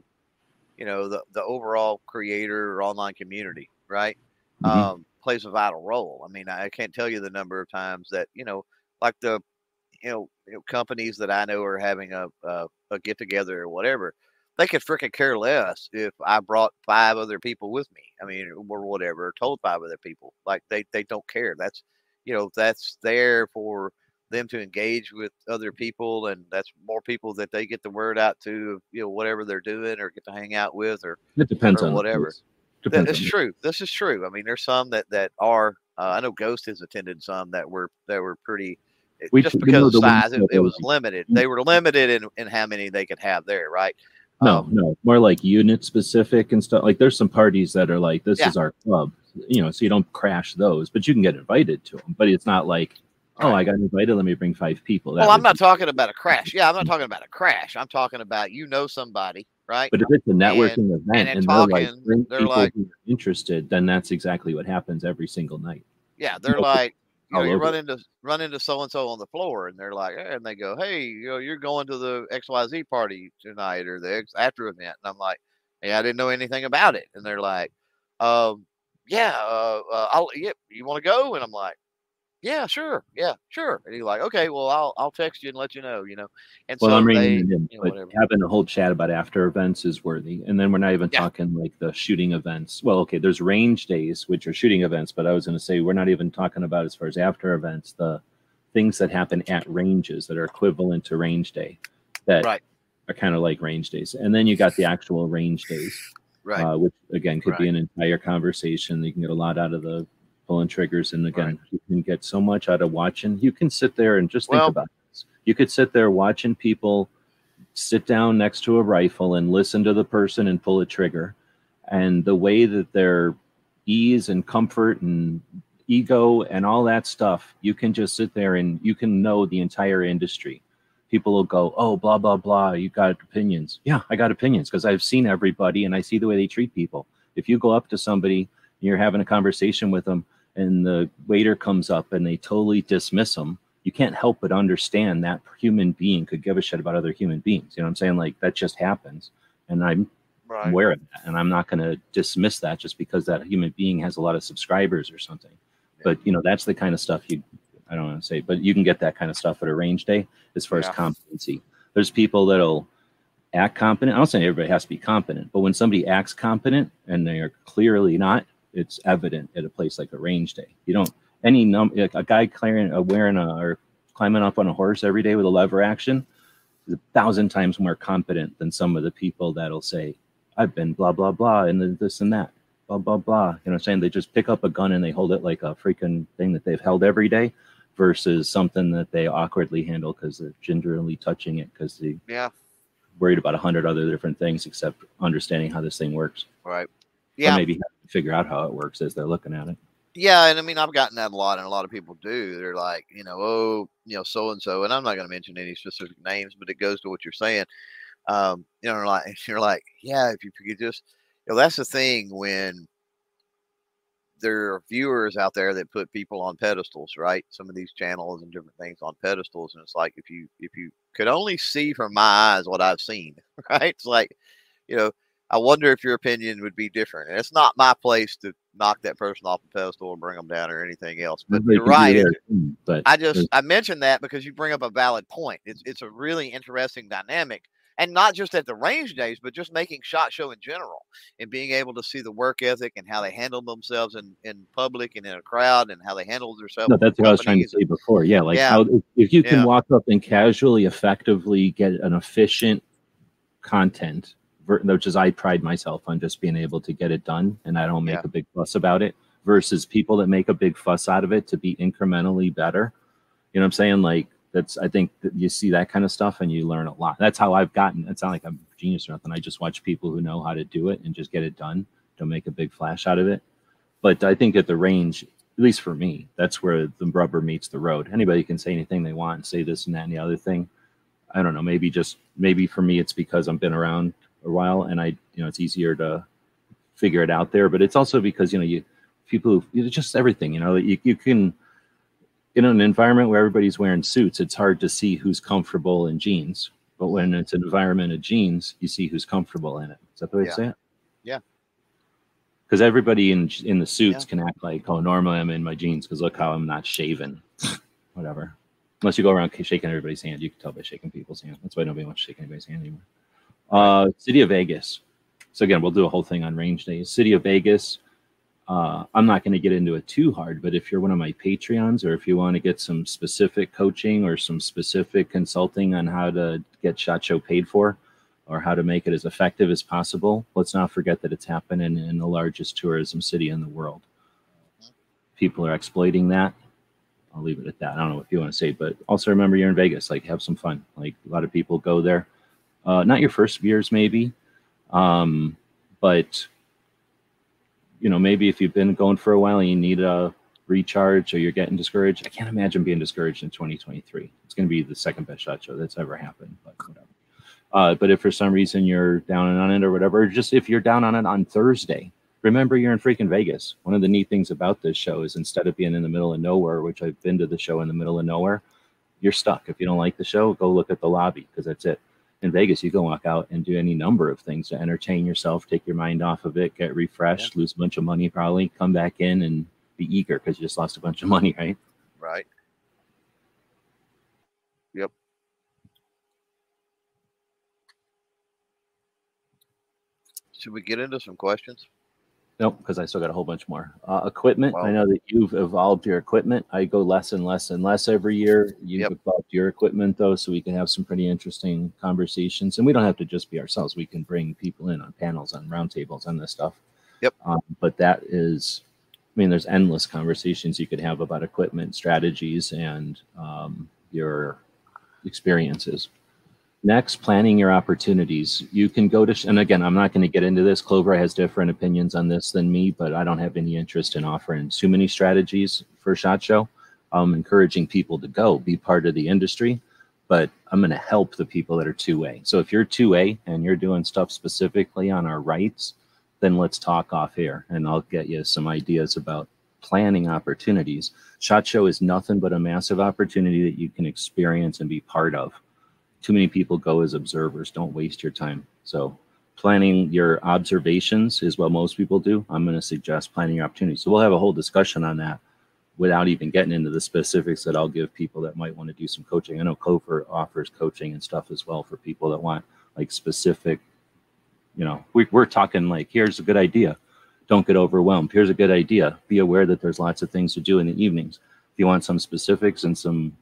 you know, the the overall creator or online community, right, mm-hmm. um, plays a vital role. I mean, I can't tell you the number of times that, you know, like the You know, you know, companies that I know are having a a, a get together or whatever, they could freaking care less if I brought five other people with me. I mean, or whatever, or told five other people. Like they they don't care. That's, you know, that's there for them to engage with other people, and that's more people that they get the word out to. You know, whatever they're doing or get to hang out with, or it depends or on whatever. Depends that, it's on true. It. This is true. I mean, there's some that that are. Uh, I know Ghost has attended some that were that were pretty. We, just because of size, it, it was limited. They were limited in, in how many they could have there, right? No, um, no, more like unit specific and stuff. Like there's some parties that are like, this yeah. is our club, you know, so you don't crash those, but you can get invited to them. But it's not like, oh, right. I got invited, let me bring five people. That well, I'm not talking about a crash. Yeah, I'm not talking about a crash. I'm talking about, you know, somebody, right? But if it's a networking and, event and, and talking, they're like, bring they're people like who are interested, then that's exactly what happens every single night. Yeah, they're you know, like, You, know, you run into run into so and so on the floor, and they're like, hey, and they go, hey, you know, you're going to the X Y Z party tonight or the X after event, and I'm like, hey, I didn't know anything about it, and they're like, um, yeah, uh, uh, I'll, yeah, you want to go? And I'm like, yeah, sure, yeah, sure. And he's like, okay, well, I'll I'll text you and let you know, you know. And well, so I'm they, in, you know, having a whole chat about after events is worthy, and then we're not even yeah. talking like the shooting events. Well, okay, there's range days which are shooting events, but I was going to say we're not even talking about as far as after events the things that happen at ranges that are equivalent to range day that right. are kind of like range days, and then you got the actual range days, right? Uh, which again could right. be an entire conversation. You can get a lot out of the. Pulling triggers, and again, right. you can get so much out of watching. You can sit there and just well, think about this. You could sit there watching people sit down next to a rifle and listen to the person and pull a trigger, and the way that their ease and comfort and ego and all that stuff. You can just sit there and you can know the entire industry. People will go, oh, blah blah blah. You got opinions? Yeah, I got opinions because I've seen everybody and I see the way they treat people. If you go up to somebody. You're having a conversation with them and the waiter comes up and they totally dismiss them. You can't help but understand that human being could give a shit about other human beings. You know what I'm saying? Like that just happens. And I'm right. aware of that. And I'm not going to dismiss that just because that human being has a lot of subscribers or something. Yeah. But you know, that's the kind of stuff you, I don't want to say, but you can get that kind of stuff at a range day as far yeah. as competency. There's people that'll act competent. I don't say everybody has to be competent, but when somebody acts competent and they are clearly not, it's evident at a place like a range day. You don't any num like a guy clearing, uh, wearing a, or climbing up on a horse every day with a lever action is a thousand times more competent than some of the people that'll say, I've been blah, blah, blah, and this and that, blah, blah, blah. You know what I'm saying? They just pick up a gun and they hold it like a freaking thing that they've held every day versus something that they awkwardly handle because they're gingerly touching it because they yeah. worried about a hundred other different things except understanding how this thing works. Right. Yeah. Or maybe figure out how it works as they're looking at it. Yeah, and I mean, I've gotten that a lot, and a lot of people do. They're like, you know, oh, you know, so-and-so, and I'm not going to mention any specific names, but it goes to what you're saying. Um, you know, like you're like, yeah, if you could just, you know, that's the thing when there are viewers out there that put people on pedestals, right? Some of these channels and different things on pedestals, and it's like, if you, if you could only see from my eyes what I've seen, right? It's like, you know, I wonder if your opinion would be different, and it's not my place to knock that person off the pedestal or bring them down or anything else. But you're right. But I just I mentioned that because you bring up a valid point. It's it's a really interesting dynamic, and not just at the range days, but just making SHOT Show in general and being able to see the work ethic and how they handle themselves in in public and in a crowd and how they handle themselves. No, that's what I was trying to say before. Yeah, like yeah. how if, if you can yeah. walk up and casually, effectively get an efficient content. Which is I pride myself on just being able to get it done, and I don't make yeah. a big fuss about it versus people that make a big fuss out of it to be incrementally better. You know what I'm saying? Like that's, I think that you see that kind of stuff and you learn a lot. That's how I've gotten. It's not like I'm a genius or nothing. I just watch people who know how to do it and just get it done. Don't make a big flash out of it. But I think at the range, at least for me, that's where the rubber meets the road. Anybody can say anything they want and say this and that and the other thing. I don't know. Maybe just, maybe for me, it's because I've been around a while and I, you know, it's easier to figure it out there, but it's also because, you know, you people who, you know, just everything, you know, you, you can, in an environment where everybody's wearing suits, it's hard to see who's comfortable in jeans, but when it's an environment of jeans, you see who's comfortable in it. Is that the way yeah. to say it? Yeah. Because everybody in in the suits yeah. can act like, oh, normally I'm in my jeans because look how I'm not shaven, whatever. Unless you go around shaking everybody's hand, you can tell by shaking people's hand. That's why nobody wants to shake anybody's hand anymore. Uh, City of Vegas. So again, we'll do a whole thing on range days. City of Vegas. Uh, I'm not going to get into it too hard, but if you're one of my Patreons or if you want to get some specific coaching or some specific consulting on how to get SHOT Show paid for or how to make it as effective as possible, let's not forget that it's happening in the largest tourism city in the world. People are exploiting that. I'll leave it at that. I don't know what you want to say, but also remember you're in Vegas. Like, have some fun. Like, a lot of people go there. Uh, not your first years, maybe, um, but, you know, maybe if you've been going for a while and you need a recharge or you're getting discouraged, I can't imagine being discouraged in twenty twenty-three. It's going to be the second best SHOT Show that's ever happened, but whatever. Uh, but if for some reason you're down and on it or whatever, or just if you're down on it on Thursday, remember you're in freaking Vegas. One of the neat things about this show is instead of being in the middle of nowhere, which I've been to the show in the middle of nowhere, you're stuck. If you don't like the show, go look at the lobby because that's it. In Vegas, you can walk out and do any number of things to entertain yourself, take your mind off of it, get refreshed, yeah. lose a bunch of money probably, come back in and be eager because you just lost a bunch of money, right? Right. Yep. Should we get into some questions? Nope, because I still got a whole bunch more. Uh, equipment. Wow. I know that you've evolved your equipment. I go less and less and less every year. You've yep. evolved your equipment, though, so we can have some pretty interesting conversations. And we don't have to just be ourselves. We can bring people in on panels, on roundtables, on this stuff. Yep. Um, but that is, I mean, there's endless conversations you could have about equipment, strategies, and um, your experiences. Next, planning your opportunities. You can go to, and again, I'm not going to get into this. Clover has different opinions on this than me, but I don't have any interest in offering too many strategies for SHOT Show. I'm encouraging people to go, be part of the industry, but I'm going to help the people that are two A. So if you're two A and you're doing stuff specifically on our rights, then let's talk off air and I'll get you some ideas about planning opportunities. SHOT Show is nothing but a massive opportunity that you can experience and be part of. Too many people go as observers. Don't waste your time. So planning your observations is what most people do. I'm going to suggest planning your opportunities. So we'll have a whole discussion on that without even getting into the specifics that I'll give people that might want to do some coaching. I know Clover offers coaching and stuff as well for people that want like specific, you know, we, we're talking like, here's a good idea. Don't get overwhelmed. Here's a good idea. Be aware that there's lots of things to do in the evenings. If you want some specifics and some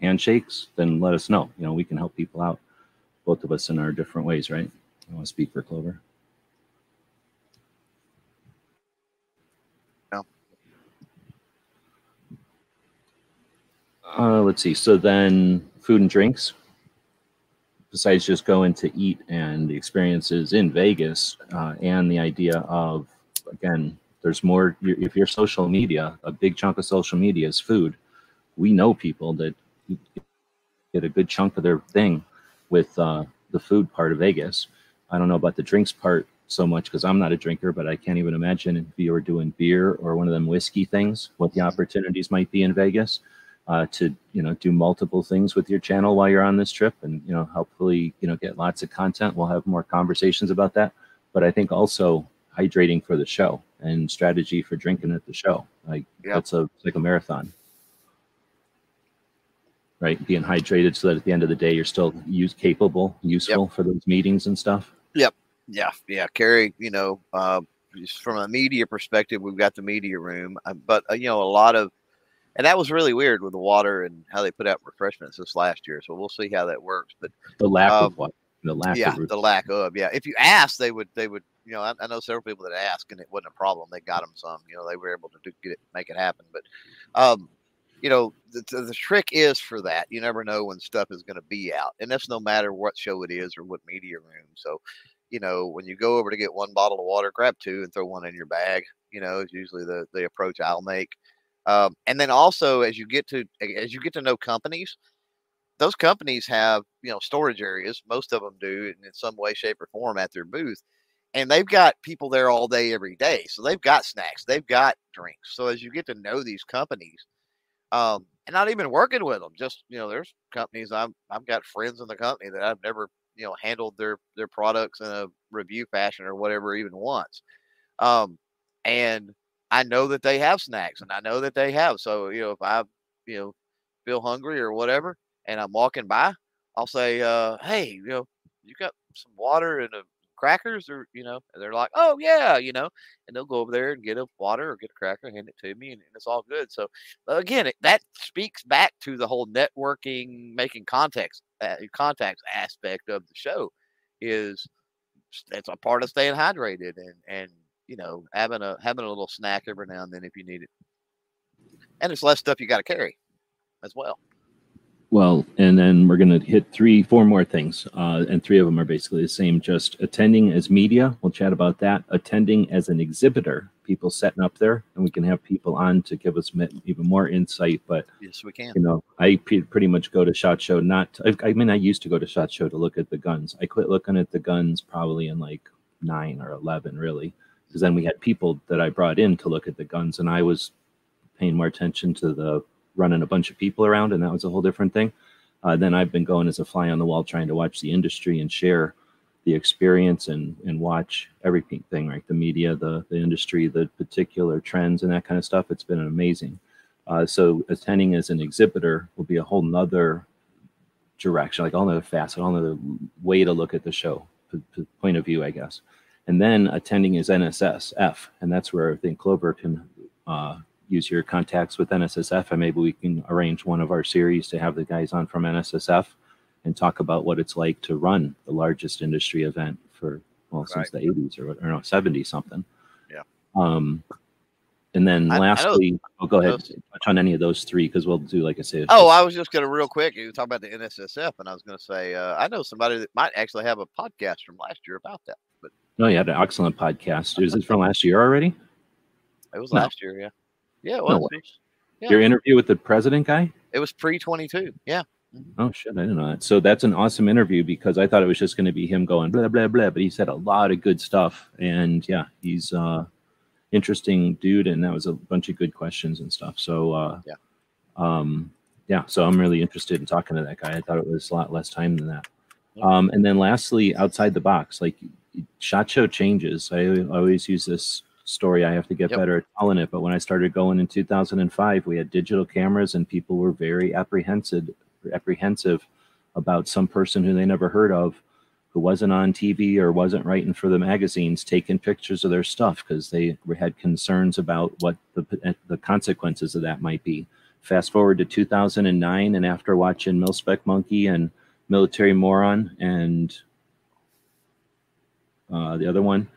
handshakes, then let us know. You know, we can help people out, both of us in our different ways, right? I want to speak for Clover. No. Uh, let's see. So then food and drinks, besides just going to eat and the experiences in Vegas, uh, and the idea of, again, there's more, if you're social media, a big chunk of social media is food. We know people that get a good chunk of their thing with uh, the food part of Vegas. I don't know about the drinks part so much because I'm not a drinker, but I can't even imagine if you were doing beer or one of them whiskey things, what the opportunities might be in Vegas uh, to, you know, do multiple things with your channel while you're on this trip and, you know, hopefully, you know, get lots of content. We'll have more conversations about that. But I think also hydrating for the show and strategy for drinking at the show. Like, yeah. That's a, it's like a marathon. Right, being hydrated so that at the end of the day you're still use capable, useful yep. for those meetings and stuff. Yep. Yeah. Yeah. Carrie, you know, uh, from a media perspective, we've got the media room, uh, but uh, you know, a lot of, and that was really weird with the water and how they put out refreshments this last year. So we'll see how that works. But the lack um, of what? The lack. Yeah. Of the lack of. Yeah. If you ask, they would. They would. You know, I, I know several people that asked, and it wasn't a problem. They got them some. You know, they were able to do, get it, make it happen. But. um You know, the, the trick is for that. You never know when stuff is going to be out. And that's no matter what show it is or what media room. So, you know, when you go over to get one bottle of water, grab two and throw one in your bag. You know, it's usually the, the approach I'll make. Um, and then also, as you get to as you get to know companies, those companies have, you know, storage areas. Most of them do in some way, shape or form at their booth. And they've got people there all day, every day. So they've got snacks. They've got drinks. So as you get to know these companies, Um, and not even working with them, just, you know, there's companies I've, I've got friends in the company that I've never, you know, handled their, their products in a review fashion or whatever, even once. Um, and I know that they have snacks and I know that they have. So, you know, if I, you know, feel hungry or whatever, and I'm walking by, I'll say, uh, hey, you know, you got some water and a crackers or, you know, and they're like, oh yeah, you know, and they'll go over there and get a water or get a cracker, hand it to me, and, and it's all good. So again, it, that speaks back to the whole networking, making contacts, uh, contacts aspect of the show is that's a part of staying hydrated and, and, you know, having a, having a little snack every now and then if you need it. And it's less stuff you got to carry as well. Well, and then we're going to hit three, four more things, uh, and three of them are basically the same. Just attending as media, we'll chat about that. Attending as an exhibitor, people setting up there, and we can have people on to give us even more insight. But yes, we can. You know, I pretty much go to SHOT Show. Not, to, I mean, I used to go to SHOT Show to look at the guns. I quit looking at the guns probably in like nine or eleven, really, because then we had people that I brought in to look at the guns, and I was paying more attention to the running a bunch of people around, and that was a whole different thing. Uh, then I've been going as a fly on the wall, trying to watch the industry and share the experience and and watch everything, right? The media, the the industry, the particular trends and that kind of stuff. It's been amazing. Uh, so attending as an exhibitor will be a whole nother direction, like all another facet, all another way to look at the show, point of view, I guess. And then attending as N S S F, and that's where I think Clover can uh, use your contacts with N S S F, and maybe we can arrange one of our series to have the guys on from N S S F and talk about what it's like to run the largest industry event for, well, right. since the eighties or, or no, seventy something. Yeah. Um, and then I, lastly, I we'll go ahead and touch on any of those three because we'll do, like I said. Oh, I was just going to real quick. You were talking about the N S S F, and I was going to say, uh, I know somebody that might actually have a podcast from last year about that. But no, you had an excellent podcast. Is it from last year already? It was no. last year, yeah. Yeah, well, no yeah, your interview with the president guy? It was pre twenty-two. Yeah. Oh, shit. I didn't know that. So that's an awesome interview because I thought it was just going to be him going blah, blah, blah. But he said a lot of good stuff. And yeah, he's an uh, interesting dude. And that was a bunch of good questions and stuff. So, uh, yeah. Um, yeah. So I'm really interested in talking to that guy. I thought it was a lot less time than that. Yeah. Um, and then lastly, outside the box, like SHOT Show changes. I, I always use this story. I have to get yep. better at telling it, but when I started going in two thousand five, we had digital cameras and people were very apprehensive apprehensive about some person who they never heard of who wasn't on T V or wasn't writing for the magazines taking pictures of their stuff because they had concerns about what the, the consequences of that might be. Fast forward to two thousand nine, and after watching Mil-Spec Monkey and Military Moron and uh, the other one,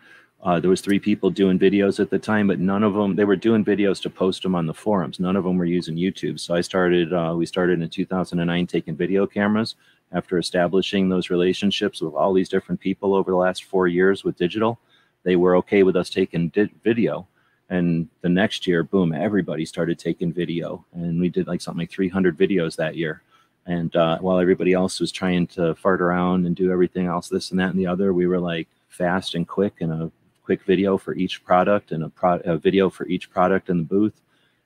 uh, there was three people doing videos at the time, but none of them, they were doing videos to post them on the forums. None of them were using YouTube. So I started, uh, we started in two thousand nine taking video cameras. After establishing those relationships with all these different people over the last four years with digital, they were okay with us taking di video. And the next year, boom, everybody started taking video. And we did like something like three hundred videos that year. And uh, while everybody else was trying to fart around and do everything else, this and that and the other, we were like fast and quick, and a quick video for each product and a, pro a video for each product in the booth.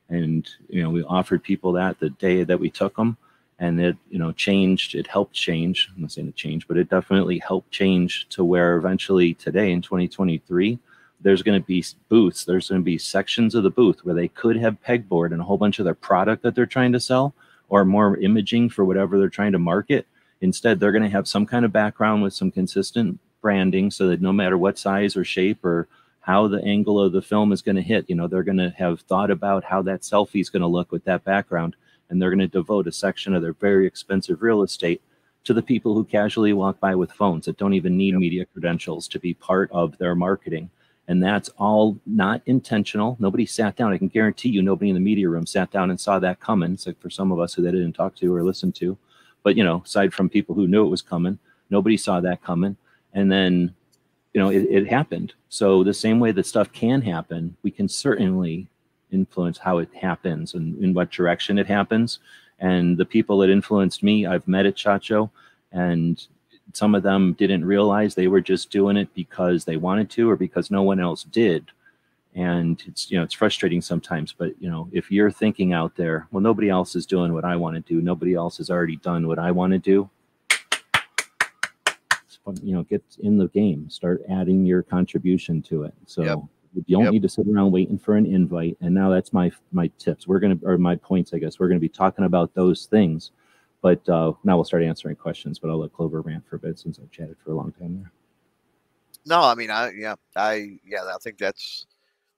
And, you know, we offered people that the day that we took them. And it, you know, changed, it helped change, I'm not saying it changed, but it definitely helped change to where eventually today in twenty twenty-three, there's going to be booths, there's going to be sections of the booth where they could have pegboard and a whole bunch of their product that they're trying to sell, or more imaging for whatever they're trying to market. Instead, they're going to have some kind of background with some consistent branding so that no matter what size or shape or how the angle of the film is going to hit, you know, they're going to have thought about how that selfie is going to look with that background. And they're going to devote a section of their very expensive real estate to the people who casually walk by with phones that don't even need media credentials to be part of their marketing. And that's all not intentional. Nobody sat down. I can guarantee you nobody in the media room sat down and saw that coming, except for some of us who they didn't talk to or listen to. But, you know, aside from people who knew it was coming, nobody saw that coming. And then, you know, it, it happened. So the same way that stuff can happen, we can certainly influence how it happens and in what direction it happens. And the people that influenced me, I've met at SHOT Show, and some of them didn't realize they were just doing it because they wanted to or because no one else did. And it's, you know, it's frustrating sometimes, but, you know, if you're thinking out there, well, nobody else is doing what I want to do, nobody else has already done what I want to do, you know, get in the game, start adding your contribution to it. So yep. You don't yep. need to sit around waiting for an invite. And now that's my my tips. We're gonna or my points, I guess. We're gonna be talking about those things. But uh, now we'll start answering questions. But I'll let Clover rant for a bit since I've chatted for a long time there. No, I mean, I yeah, I yeah, I think that's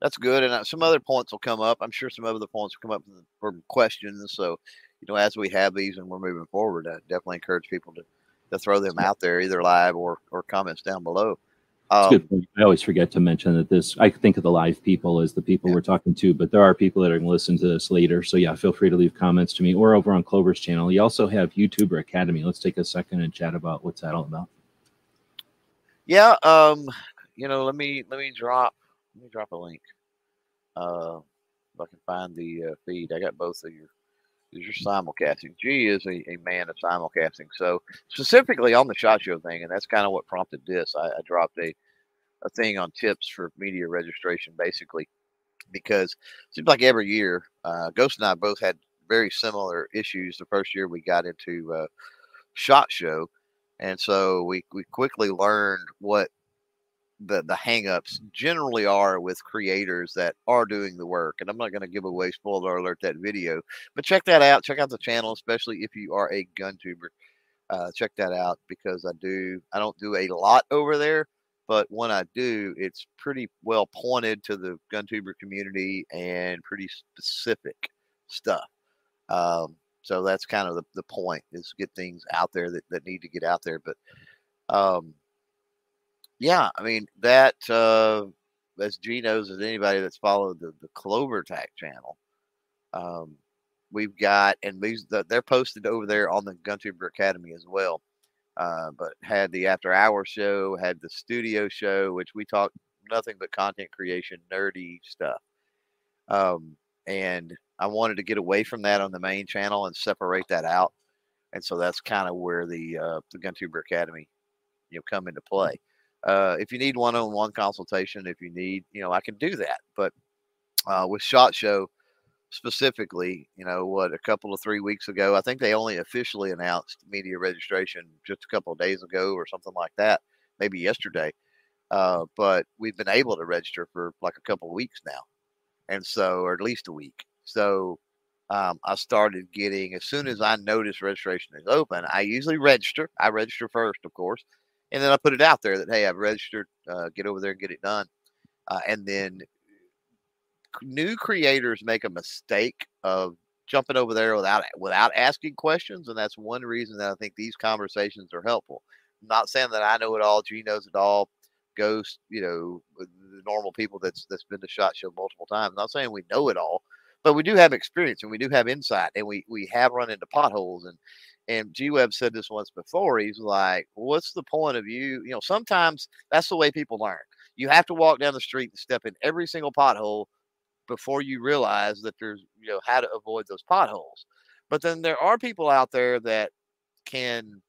that's good. And some other points will come up. I'm sure some other points will come up from questions. So, you know, as we have these and we're moving forward, I definitely encourage people to to throw them out there, either live or or comments down below. Um, I always forget to mention that this, I think of the live people as the people yeah. we're talking to, but there are people that are going to listen to this later. So yeah, feel free to leave comments to me or over on Clover's channel. You also have YouTuber Academy. Let's take a second and chat about what's that all about. Yeah. Um, you know, let me, let me drop, let me drop a link. Uh, if I can find the uh, feed, I got both of your, your simulcasting. G is a, a man of simulcasting. So specifically on the SHOT Show thing, and that's kind of what prompted this, I, I dropped a, a thing on tips for media registration, basically, because it seems like every year, uh, Ghost and I both had very similar issues the first year we got into uh, SHOT Show. And so we, we quickly learned what the, the hangups generally are with creators that are doing the work. And I'm not going to give away, spoiler alert, that video, but check that out. Check out the channel, especially if you are a GunTuber. Uh, check that out, because I do, I don't do a lot over there, but when I do, it's pretty well pointed to the GunTuber community and pretty specific stuff. Um, so that's kind of the, the point, is get things out there that, that need to get out there. But, um, yeah, I mean, that, uh, as G knows, as anybody that's followed the, the CloverTac channel, um, we've got, and these, the, they're posted over there on the GunTuber Academy as well, uh, but had the after hour show, had the studio show, which we talked nothing but content creation, nerdy stuff. Um, and I wanted to get away from that on the main channel and separate that out. And so that's kind of where the, uh, the GunTuber Academy, you know, come into play. Uh, if you need one-on-one consultation, if you need, you know, I can do that. But uh, with SHOT Show specifically, you know, what, a couple of three weeks ago, I think they only officially announced media registration just a couple of days ago or something like that, maybe yesterday. Uh, but we've been able to register for like a couple of weeks now, and so, or at least a week. So um, I started getting, as soon as I noticed registration is open, I usually register. I register first, of course. And then I put it out there that, hey, I've registered, uh, get over there and get it done. Uh, and then new creators make a mistake of jumping over there without, without asking questions. And that's one reason that I think these conversations are helpful. I'm not saying that I know it all, G knows it all, Ghost, you know, the normal people that's, that's been to SHOT Show multiple times. I'm not saying we know it all, but we do have experience and we do have insight, and we, we have run into potholes. And, and G-Web said this once before. He's like, what's the point of you? You know, sometimes that's the way people learn. You have to walk down the street and step in every single pothole before you realize that there's, you know, how to avoid those potholes. But then there are people out there that can,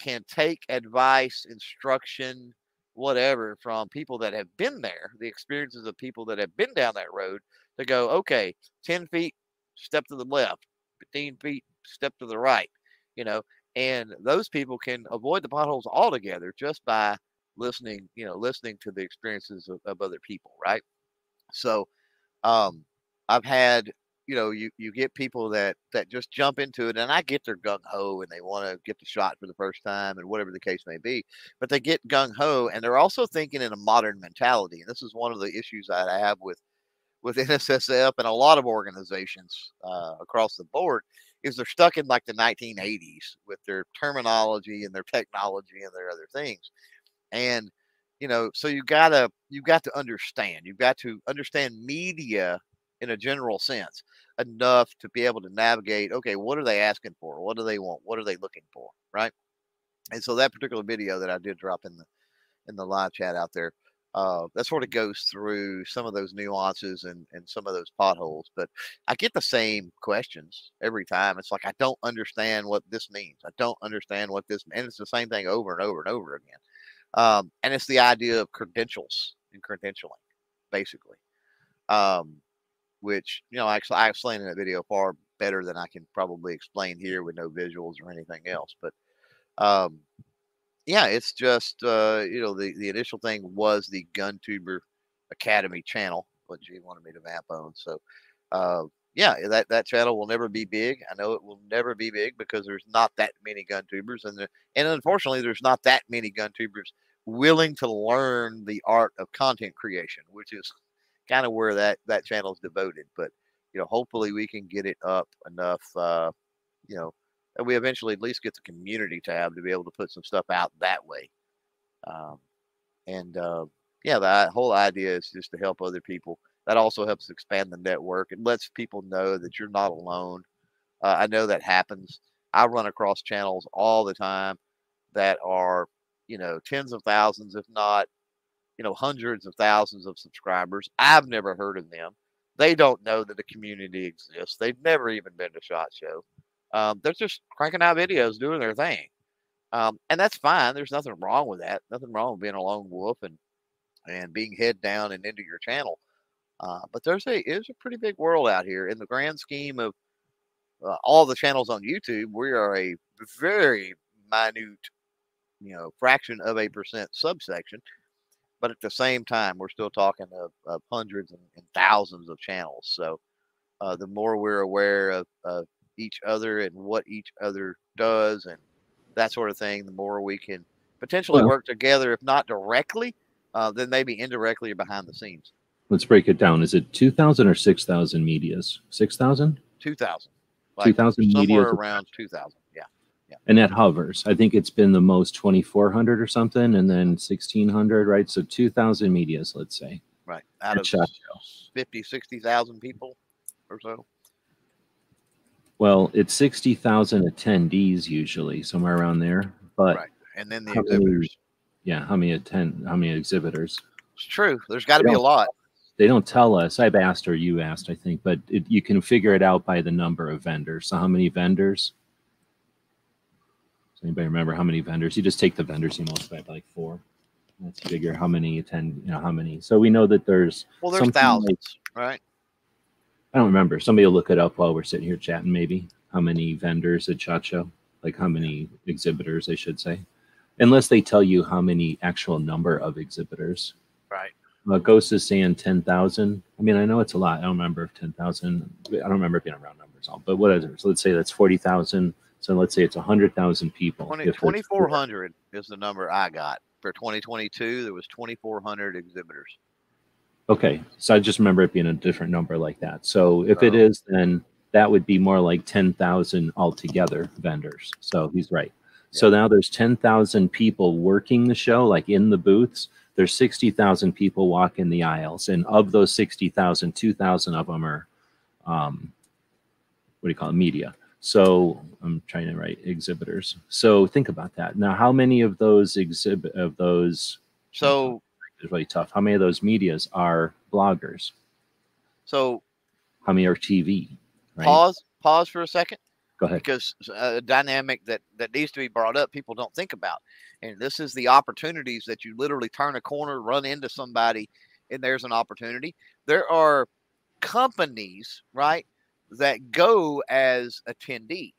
can take advice, instruction, whatever, from people that have been there, the experiences of people that have been down that road, to go, okay, ten feet, step to the left, fifteen feet, step to the right, you know, and those people can avoid the potholes altogether just by listening, you know, listening to the experiences of, of other people. Right. So, um, I've had, you know, you, you get people that, that just jump into it, and I get their gung ho and they want to get the shot for the first time and whatever the case may be, but they get gung ho and they're also thinking in a modern mentality. And this is one of the issues that I have with, with N S S F and a lot of organizations, uh, across the board, is they're stuck in like the nineteen eighties with their terminology and their technology and their other things. And, you know, so you gotta, you've got to understand, you've got to understand media in a general sense enough to be able to navigate, okay, what are they asking for? What do they want? What are they looking for? Right. And so that particular video that I did drop in the, in the live chat out there, Uh, that sort of goes through some of those nuances and, and some of those potholes. But I get the same questions every time. It's like, I don't understand what this means. I don't understand what this means. And it's the same thing over and over and over again. Um, and it's the idea of credentials and credentialing, basically, um, which, you know, actually I explained in that video far better than I can probably explain here with no visuals or anything else. But, um, yeah, it's just, uh, you know, the, the initial thing was the GunTuber Academy channel, what G wanted me to map on. So, uh, yeah, that, that channel will never be big. I know it will never be big because there's not that many GunTubers. And, the, and unfortunately, there's not that many GunTubers willing to learn the art of content creation, which is kind of where that, that channel is devoted. But, you know, hopefully we can get it up enough, uh, you know, and we eventually at least get the community tab to be able to put some stuff out that way. Um, and, uh, yeah, the whole idea is just to help other people. That also helps expand the network. It lets people know that you're not alone. Uh, I know that happens. I run across channels all the time that are, you know, tens of thousands, if not, you know, hundreds of thousands of subscribers. I've never heard of them. They don't know that the community exists. They've never even been to SHOT Show. Um, they're just cranking out videos, doing their thing. Um, and that's fine. There's nothing wrong with that. Nothing wrong with being a lone wolf and, and being head down and into your channel. Uh, but there's a, there's a pretty big world out here. In the grand scheme of uh, all the channels on YouTube, we are a very minute, you know, fraction of a percent subsection. But at the same time, we're still talking of, of hundreds and, and thousands of channels. So uh, the more we're aware of, of each other and what each other does and that sort of thing, the more we can potentially work together, if not directly, uh, then maybe indirectly or behind the scenes. Let's break it down. Is it two thousand or six thousand medias? six thousand? two thousand. Like two thousand medias. Somewhere around two thousand, yeah. yeah. And that hovers. I think it's been the most twenty-four hundred or something, and then sixteen hundred, right? So two thousand medias, let's say. Right. Out of fifty, sixty thousand people or so. Well, it's sixty thousand attendees usually, somewhere around there. But right. And then the exhibitors. Many, yeah, how many attend? How many exhibitors? It's true. There's got to be a lot. They don't tell us. I've asked, or you asked, I think, but it, you can figure it out by the number of vendors. So how many vendors? Does anybody remember how many vendors? You just take the vendors you multiply by like four. Let's figure how many attend. You know how many. So we know that there's. Well, there's thousands, like, right? I don't remember. Somebody will look it up while we're sitting here chatting, maybe. How many vendors at SHOT Show? Like how many exhibitors, I should say. Unless they tell you how many actual number of exhibitors. Right. Uh, Ghost is saying ten thousand. I mean, I know it's a lot. I don't remember if ten thousand. I don't remember being around numbers all, but whatever. So let's say that's forty thousand So let's say it's one hundred thousand people. twenty-four hundred is the number I got. For twenty twenty-two, there was twenty-four hundred exhibitors. Okay. So I just remember it being a different number like that. So if oh. it is, then that would be more like ten thousand altogether vendors. So he's right. Yeah. So now there's ten thousand people working the show, like in the booths. There's sixty thousand people walking the aisles. And of those sixty thousand, two thousand of them are, um, what do you call it, media. So I'm trying to write exhibitors. So think about that. Now, how many of those exhibit of those? So it's really tough. How many of those medias are bloggers? So how many are T V? Right? Pause. Pause for a second. Go ahead. Because a dynamic that that needs to be brought up, people don't think about, and this is the opportunities that you literally turn a corner, run into somebody, and there's an opportunity. There are companies, right, that go as attendees.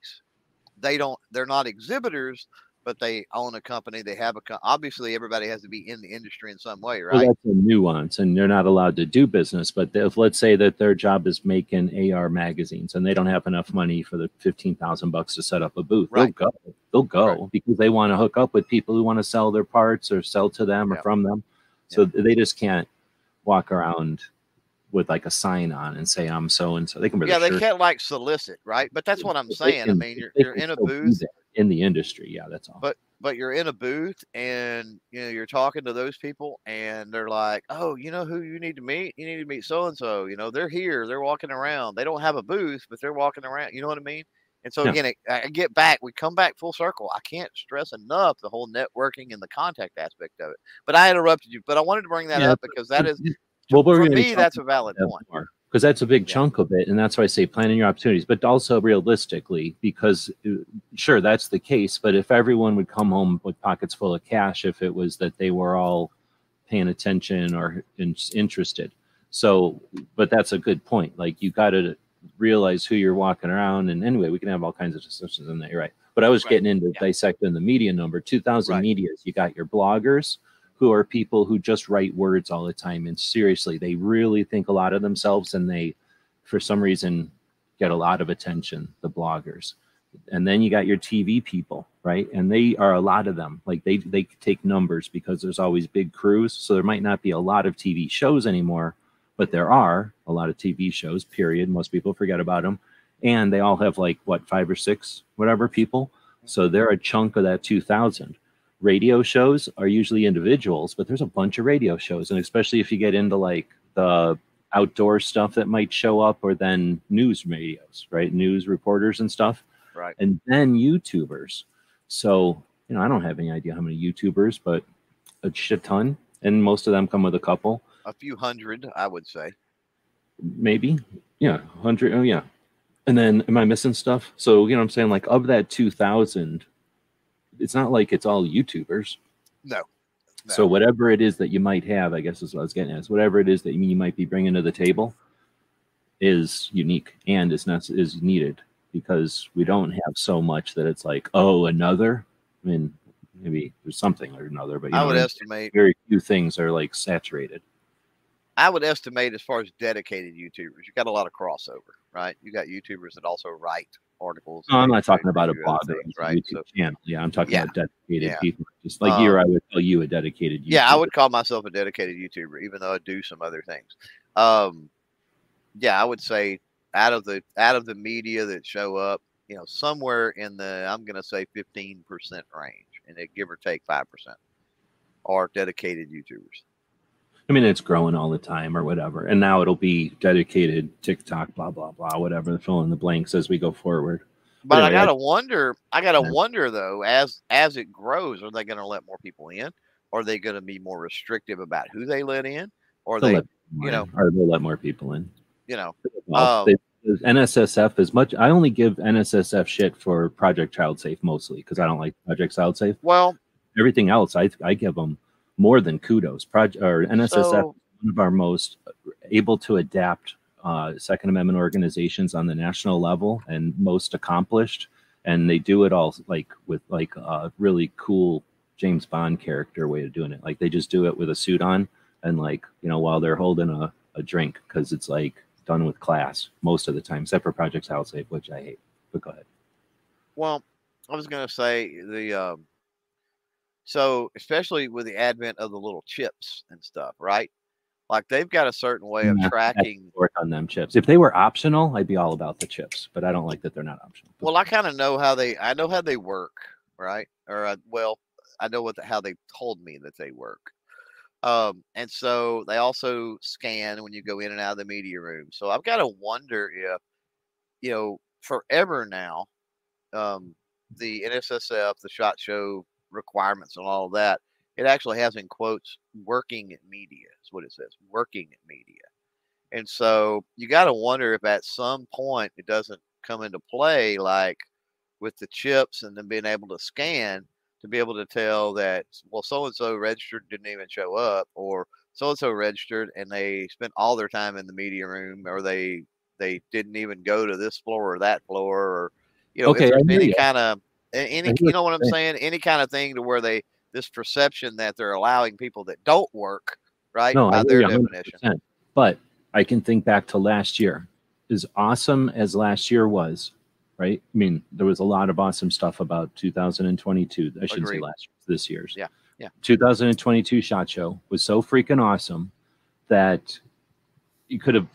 They don't, they're not exhibitors, but they own a company. They have a, obviously everybody has to be in the industry in some way, right? Well, that's a nuance, and they're not allowed to do business. But if, let's say that their job is making A R magazines and they don't have enough money for the fifteen thousand bucks to set up a booth, right. they'll go, they'll go right. because they want to hook up with people who want to sell their parts or sell to them yeah. or from them. So yeah. they just can't walk around with like a sign on and say, I'm so-and-so. They can wear yeah, they shirt. Can't like solicit, right? But that's what I'm saying. I mean, you're, you're in a booth. In the industry, yeah, that's all. But but you're in a booth and, you know, you're talking to those people and they're like, oh, you know who you need to meet? You need to meet so-and-so. You know, they're here. They're walking around. They don't have a booth, but they're walking around. You know what I mean? And so, no. again, I, I get back. We come back full circle. I can't stress enough the whole networking and the contact aspect of it. But I interrupted you. But I wanted to bring that yeah, up because that is – Well, for me, that's a valid point. Because that's a big yeah. chunk of it. And that's why I say planning your opportunities, but also realistically, because sure, that's the case. But if everyone would come home with pockets full of cash, if it was that they were all paying attention or in interested. So, but that's a good point. Like you got to realize who you're walking around. And anyway, we can have all kinds of discussions on that. You're right. But I was right. getting into yeah. dissecting the media number, two thousand right. medias. You got your bloggers, who are people who just write words all the time. And seriously, they really think a lot of themselves and they, for some reason, get a lot of attention, the bloggers. And then you got your T V people, right? And they are a lot of them. Like they, they take numbers because there's always big crews. So there might not be a lot of T V shows anymore, but there are a lot of T V shows, period. Most people forget about them. And they all have like, what, five or six, whatever people. So they're a chunk of that two thousand. Radio shows are usually individuals, but there's a bunch of radio shows. And especially if you get into like the outdoor stuff that might show up, or then news radios, right? News reporters and stuff. Right. And then YouTubers. So, you know, I don't have any idea how many YouTubers, but a shit ton. And most of them come with a couple. A few hundred, I would say. Maybe. Yeah. one hundred. Oh, yeah. And then am I missing stuff? So, you know what I'm saying? Like of that two thousand, it's not like it's all YouTubers. No, no. So whatever it is that you might have, I guess is what I was getting at, is whatever it is that you might be bringing to the table is unique and is, not, is needed, because we don't have so much that it's like, oh, another. I mean, maybe there's something or another, but you I know, would estimate very few things are like saturated. I would estimate as far as dedicated YouTubers, you got a lot of crossover, right? You got YouTubers that also write articles. No, I'm not talking about a blog, right? So, channel. Yeah, I'm talking yeah, about dedicated yeah. people. Just like um, you, I would call you a dedicated YouTuber. Yeah, I would call myself a dedicated YouTuber, even though I do some other things. Um, yeah, I would say out of the out of the media that show up, you know, somewhere in the I'm going to say fifteen percent range, and it give or take five percent are dedicated YouTubers. I mean, it's growing all the time or whatever. And now it'll be dedicated TikTok, blah, blah, blah, whatever, fill in the blanks as we go forward. But, but anyway, I got to wonder, I got to yeah. wonder, though, as as it grows, are they going to let more people in? Are they going to be more restrictive about who they let in? Or they, let you know, or they'll let more people in. You know, well, um, they, N S S F is much. I only give N S S F shit for Project Child Safe mostly because I don't like Project Child Safe. Well, everything else, I, I give them more than kudos. Project or N S S F so, one of our most able to adapt uh, Second Amendment organizations on the national level and most accomplished. And they do it all like with like a really cool James Bond character way of doing it. Like they just do it with a suit on and like, you know, while they're holding a, a drink, because it's like done with class most of the time, except for Project Child Safe, which I hate. But go ahead. Well, I was going to say the, um, so especially with the advent of the little chips and stuff, right? Like they've got a certain way of yeah, tracking. Work on them chips. If they were optional, I'd be all about the chips, but I don't like that they're not optional. Well, I kind of know how they, I know how they work, right? Or I, well, I know what the, how they told me that they work. Um, and so they also scan when you go in and out of the media room. So I've got to wonder if, you know, forever now, um, the N S S F, the SHOT Show requirements and all of that, it actually has in quotes, working at media is what it says, working at media. And so you got to wonder if at some point it doesn't come into play, like with the chips and then being able to scan to be able to tell that, well, so-and-so registered didn't even show up, or so-and-so registered and they spent all their time in the media room, or they, they didn't even go to this floor or that floor, or, you know, okay, if there's any kind of, any, you know what I'm saying? Any kind of thing to where they, this perception that they're allowing people that don't work, right? No, by I their definition. But I can think back to last year. As awesome as last year was, right? I mean, there was a lot of awesome stuff about two thousand twenty-two. I shouldn't Agreed. say last year, this year's. Yeah, yeah. two thousand twenty-two SHOT Show was so freaking awesome that you could have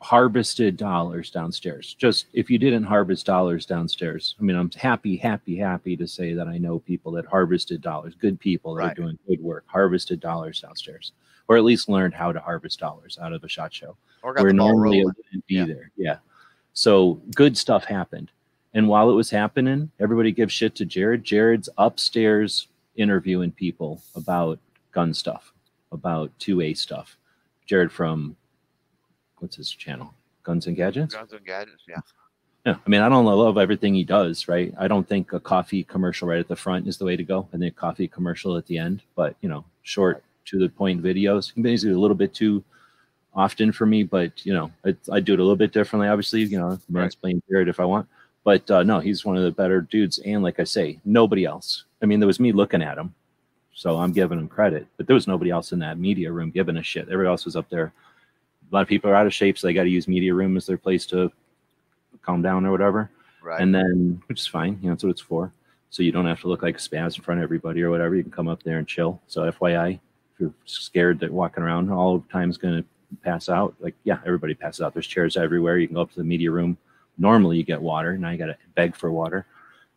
harvested dollars downstairs. Just if you didn't harvest dollars downstairs, I mean, I'm happy, happy, happy to say that I know people that harvested dollars, good people that right. are doing good work, harvested dollars downstairs, or at least learned how to harvest dollars out of a SHOT Show. Or got where the ball normally rolling. It wouldn't be yeah. there. Yeah. So good stuff happened. And while it was happening, everybody gives shit to Jared. Jared's upstairs interviewing people about gun stuff, about two A stuff. Jared from what's his channel? Guns and Gadgets? Guns and Gadgets, yeah. Yeah, I mean, I don't love everything he does, right? I don't think a coffee commercial right at the front is the way to go, and then a coffee commercial at the end. But, you know, short, to-the-point videos. Basically a little bit too often for me, but, you know, I, I do it a little bit differently, obviously. You know, I right. explain Jared if I want. But, uh, no, he's one of the better dudes, and like I say, nobody else. I mean, there was me looking at him, so I'm giving him credit. But there was nobody else in that media room giving a shit. Everybody else was up there. A lot of people are out of shape, so they got to use media room as their place to calm down or whatever. Right. And then, which is fine. You know, that's what it's for. So you don't have to look like spaz in front of everybody or whatever. You can come up there and chill. So F Y I, if you're scared that walking around all the time is going to pass out, like, yeah, everybody passes out. There's chairs everywhere. You can go up to the media room. Normally you get water. Now you got to beg for water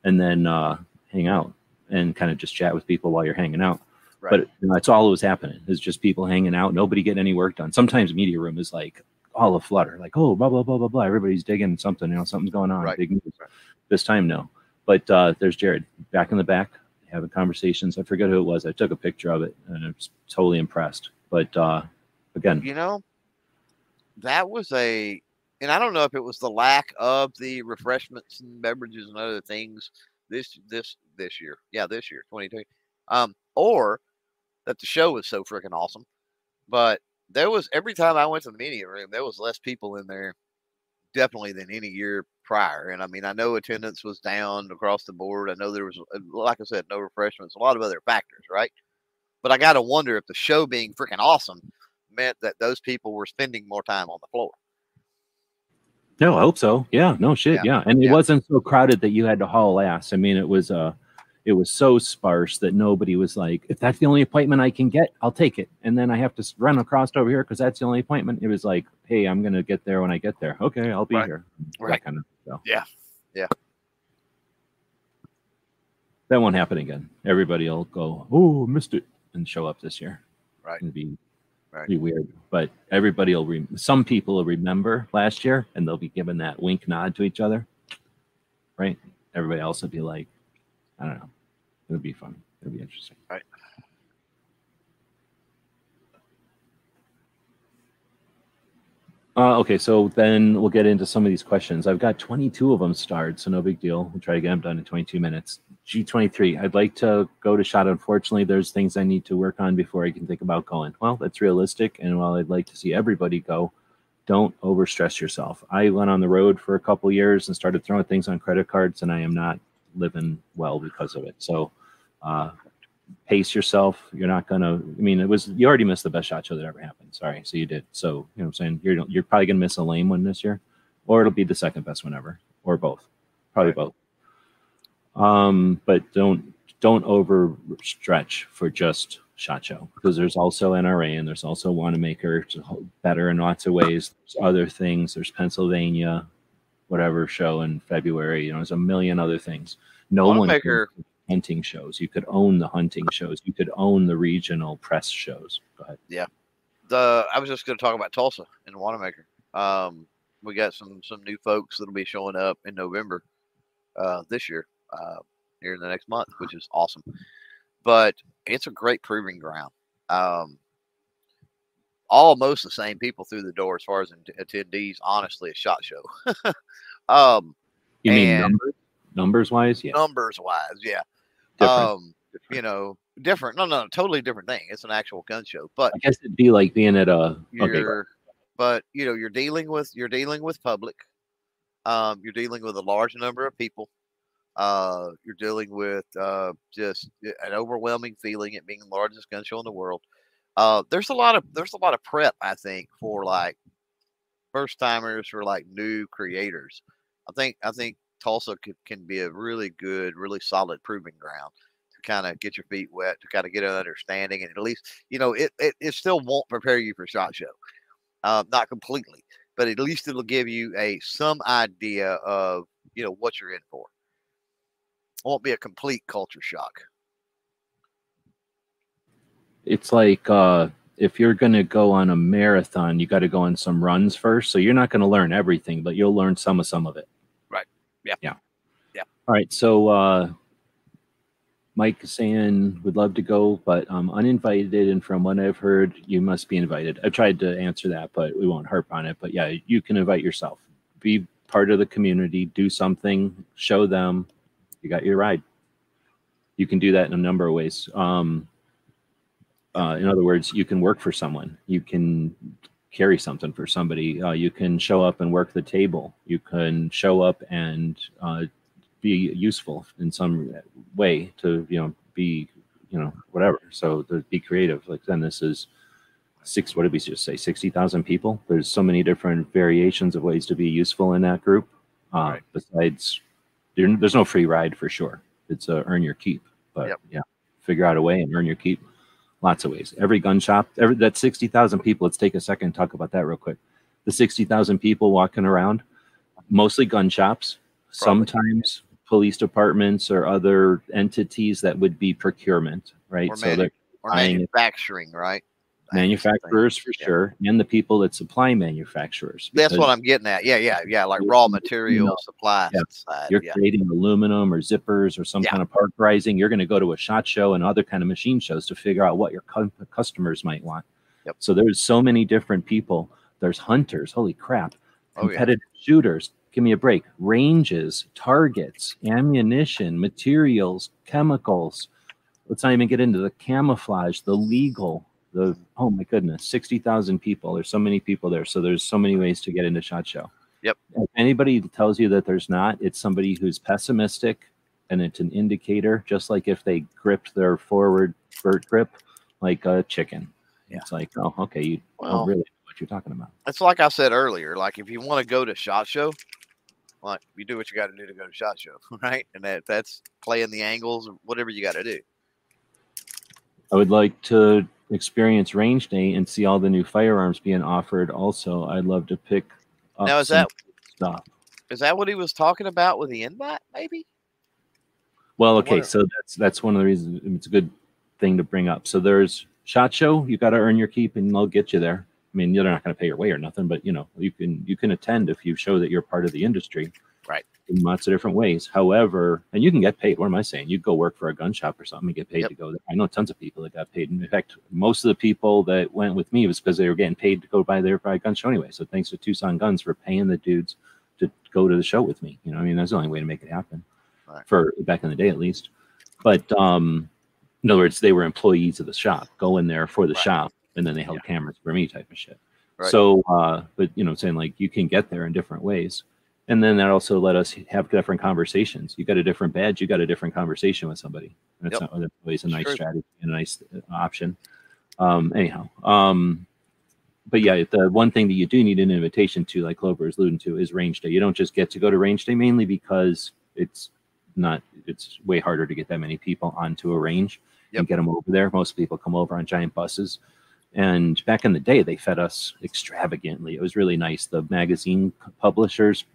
and then uh, hang out and kind of just chat with people while you're hanging out. Right. But you know, that's all that was happening. It's just people hanging out, nobody getting any work done. Sometimes media room is like all a flutter, like, oh, blah, blah, blah, blah, blah. Everybody's digging something, you know, something's going on. Right. Big news. Right. This time, no. But uh, there's Jared back in the back having conversations. I forget who it was. I took a picture of it and I was totally impressed. But uh, again, you know, that was a, and I don't know if it was the lack of the refreshments and beverages and other things this, this, this year. Yeah, this year, twenty twenty. Um, or that the show was so freaking awesome, but there was, every time I went to the media room, there was less people in there definitely than any year prior. And I mean, I know attendance was down across the board. I know there was, like I said, no refreshments, a lot of other factors, right? But I got to wonder if the show being freaking awesome meant that those people were spending more time on the floor. No, I hope so. Yeah, no shit. Yeah. yeah. And it yeah. wasn't so crowded that you had to haul ass. I mean, it was, uh, it was so sparse that nobody was like, if that's the only appointment I can get, I'll take it. And then I have to run across over here because that's the only appointment. It was like, hey, I'm going to get there when I get there. Okay, I'll be right. here. Right. That kind of stuff. Yeah. Yeah. That won't happen again. Everybody will go, oh, missed it, and show up this year. Right. It'd be, right. be weird. But everybody will, re some people will remember last year and they'll be giving that wink nod to each other. Right. Everybody else will be like, I don't know. It'll be fun. It'll be interesting. All right. Uh, okay, so then we'll get into some of these questions. I've got twenty-two of them starred, so no big deal. We'll try to get them done in twenty-two minutes. G twenty-three, I'd like to go to SHOT. Unfortunately, there's things I need to work on before I can think about going. Well, that's realistic, and while I'd like to see everybody go, don't overstress yourself. I went on the road for a couple years and started throwing things on credit cards, and I am not living well because of it. So uh pace yourself. You're not gonna, I mean, it was, you already missed the best SHOT Show that ever happened. Sorry, so you did. So you know what I'm saying, you're you're probably gonna miss a lame one this year, or it'll be the second best one ever, or both, probably both. um, but don't don't overstretch for just SHOT Show, because there's also N R A and there's also Wanamaker, better in lots of ways. There's other things. There's Pennsylvania, whatever show in February. You know, there's a million other things. No Wanamaker. One hunting shows. You could own the hunting shows. You could own the regional press shows. Go ahead. Yeah. The I was just going to talk about Tulsa and Wanamaker. Um, we got some some new folks that'll be showing up in November uh, this year, uh, here in the next month, which is awesome. But it's a great proving ground. Um, almost the same people through the door as far as attendees, honestly, a SHOT Show. um, you mean numbers? Numbers wise? Yeah. Numbers wise, yeah. Different. Um, different. You know, different. No, no, totally different thing. It's an actual gun show. But I guess it'd be like being at a. Okay. But you know, you're dealing with you're dealing with public. Um, you're dealing with a large number of people. Uh, you're dealing with uh, just an overwhelming feeling at being the largest gun show in the world. Uh, there's a lot of there's a lot of prep, I think, for like first timers, for like new creators. I think I think Tulsa could, can be a really good, really solid proving ground to kind of get your feet wet, to kind of get an understanding, and at least, you know, it, it, it still won't prepare you for SHOT Show. Uh, not completely, but at least it'll give you a, some idea of, you know, what you're in for. It won't be a complete culture shock. It's like, uh, if you're going to go on a marathon, you got to go on some runs first. So you're not going to learn everything, but you'll learn some of some of it. Yeah. Yeah. Yeah. All right. So uh, Mike is saying would love to go, but I'm uninvited. And from what I've heard, you must be invited. I've tried to answer that, but we won't harp on it. But yeah, you can invite yourself. Be part of the community. Do something. Show them you got your ride. You can do that in a number of ways. Um, uh, in other words, you can work for someone. You can carry something for somebody. Uh, you can show up and work the table. You can show up and uh, be useful in some way to, you know, be, you know, whatever. So to be creative. Like then this is six, what did we just say? sixty thousand people. There's so many different variations of ways to be useful in that group. Uh, right. Besides, there's no free ride for sure. It's a earn your keep, but yep. Yeah, figure out a way and earn your keep. Lots of ways. Every gun shop, every, that sixty thousand people, let's take a second and talk about that real quick. The sixty thousand people walking around, mostly gun shops, probably. Sometimes police departments or other entities that would be procurement, right? Or, so manu or manufacturing, it. Right? Manufacturers for yeah. sure. And the people that supply manufacturers. That's what I'm getting at. Yeah, yeah, yeah. Like raw material, you know, supply. Yeah. Side, you're yeah. creating aluminum or zippers or some yeah. kind of parkerizing. You're going to go to a SHOT Show and other kind of machine shows to figure out what your customers might want. Yep. So there's so many different people. There's hunters. Holy crap. Competitive oh, yeah. shooters. Give me a break. Ranges, targets, ammunition, materials, chemicals. Let's not even get into the camouflage, the legal. The, oh my goodness, sixty thousand people. There's so many people there. So there's so many ways to get into SHOT Show. Yep. If anybody tells you that there's not, it's somebody who's pessimistic, and it's an indicator, just like if they gripped their forward vert grip like a chicken. Yeah. It's like, oh, okay, you well, don't really know what you're talking about. It's like I said earlier, like if you want to go to SHOT Show, like you do what you got to do to go to SHOT Show, right? And that that's playing the angles, whatever you got to do. I would like to experience range day and see all the new firearms being offered. Also, I'd love to pick up now. Is that stuff? Is that what he was talking about with the invite? Maybe. Well, okay, so that's that's one of the reasons. It's a good thing to bring up. So there's SHOT Show. You got to earn your keep, and they'll get you there. I mean, you're not going to pay your way or nothing, but you know, you can you can attend if you show that you're part of the industry, right? In lots of different ways. However, and you can get paid. What am I saying? You go work for a gun shop or something and get paid yep. to go there. I know tons of people that got paid. In fact, most of the people that went with me was because they were getting paid to go by their by a gun show anyway. So thanks to Tucson Guns for paying the dudes to go to the show with me. You know, I mean, that's the only way to make it happen right. for back in the day, at least. But um, in other words, they were employees of the shop, go in there for the right. shop, and then they held yeah. cameras for me type of shit. Right. So, uh, but you know, saying like you can get there in different ways. And then that also let us have different conversations. You got a different badge, you got a different conversation with somebody. That's yep. not always a nice sure. strategy and a nice option. Um, anyhow, um, but yeah, the one thing that you do need an invitation to, like Clover is alluding to, is range day. You don't just get to go to range day mainly because it's not, it's way harder to get that many people onto a range yep. and get them over there. Most people come over on giant buses. And back in the day, they fed us extravagantly. It was really nice. The magazine publishers,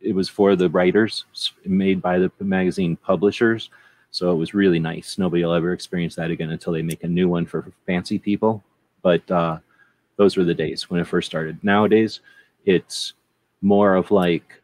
it was for the writers, made by the magazine publishers. So it was really nice. Nobody will ever experience that again until they make a new one for fancy people. But uh, those were the days when it first started. Nowadays, it's more of like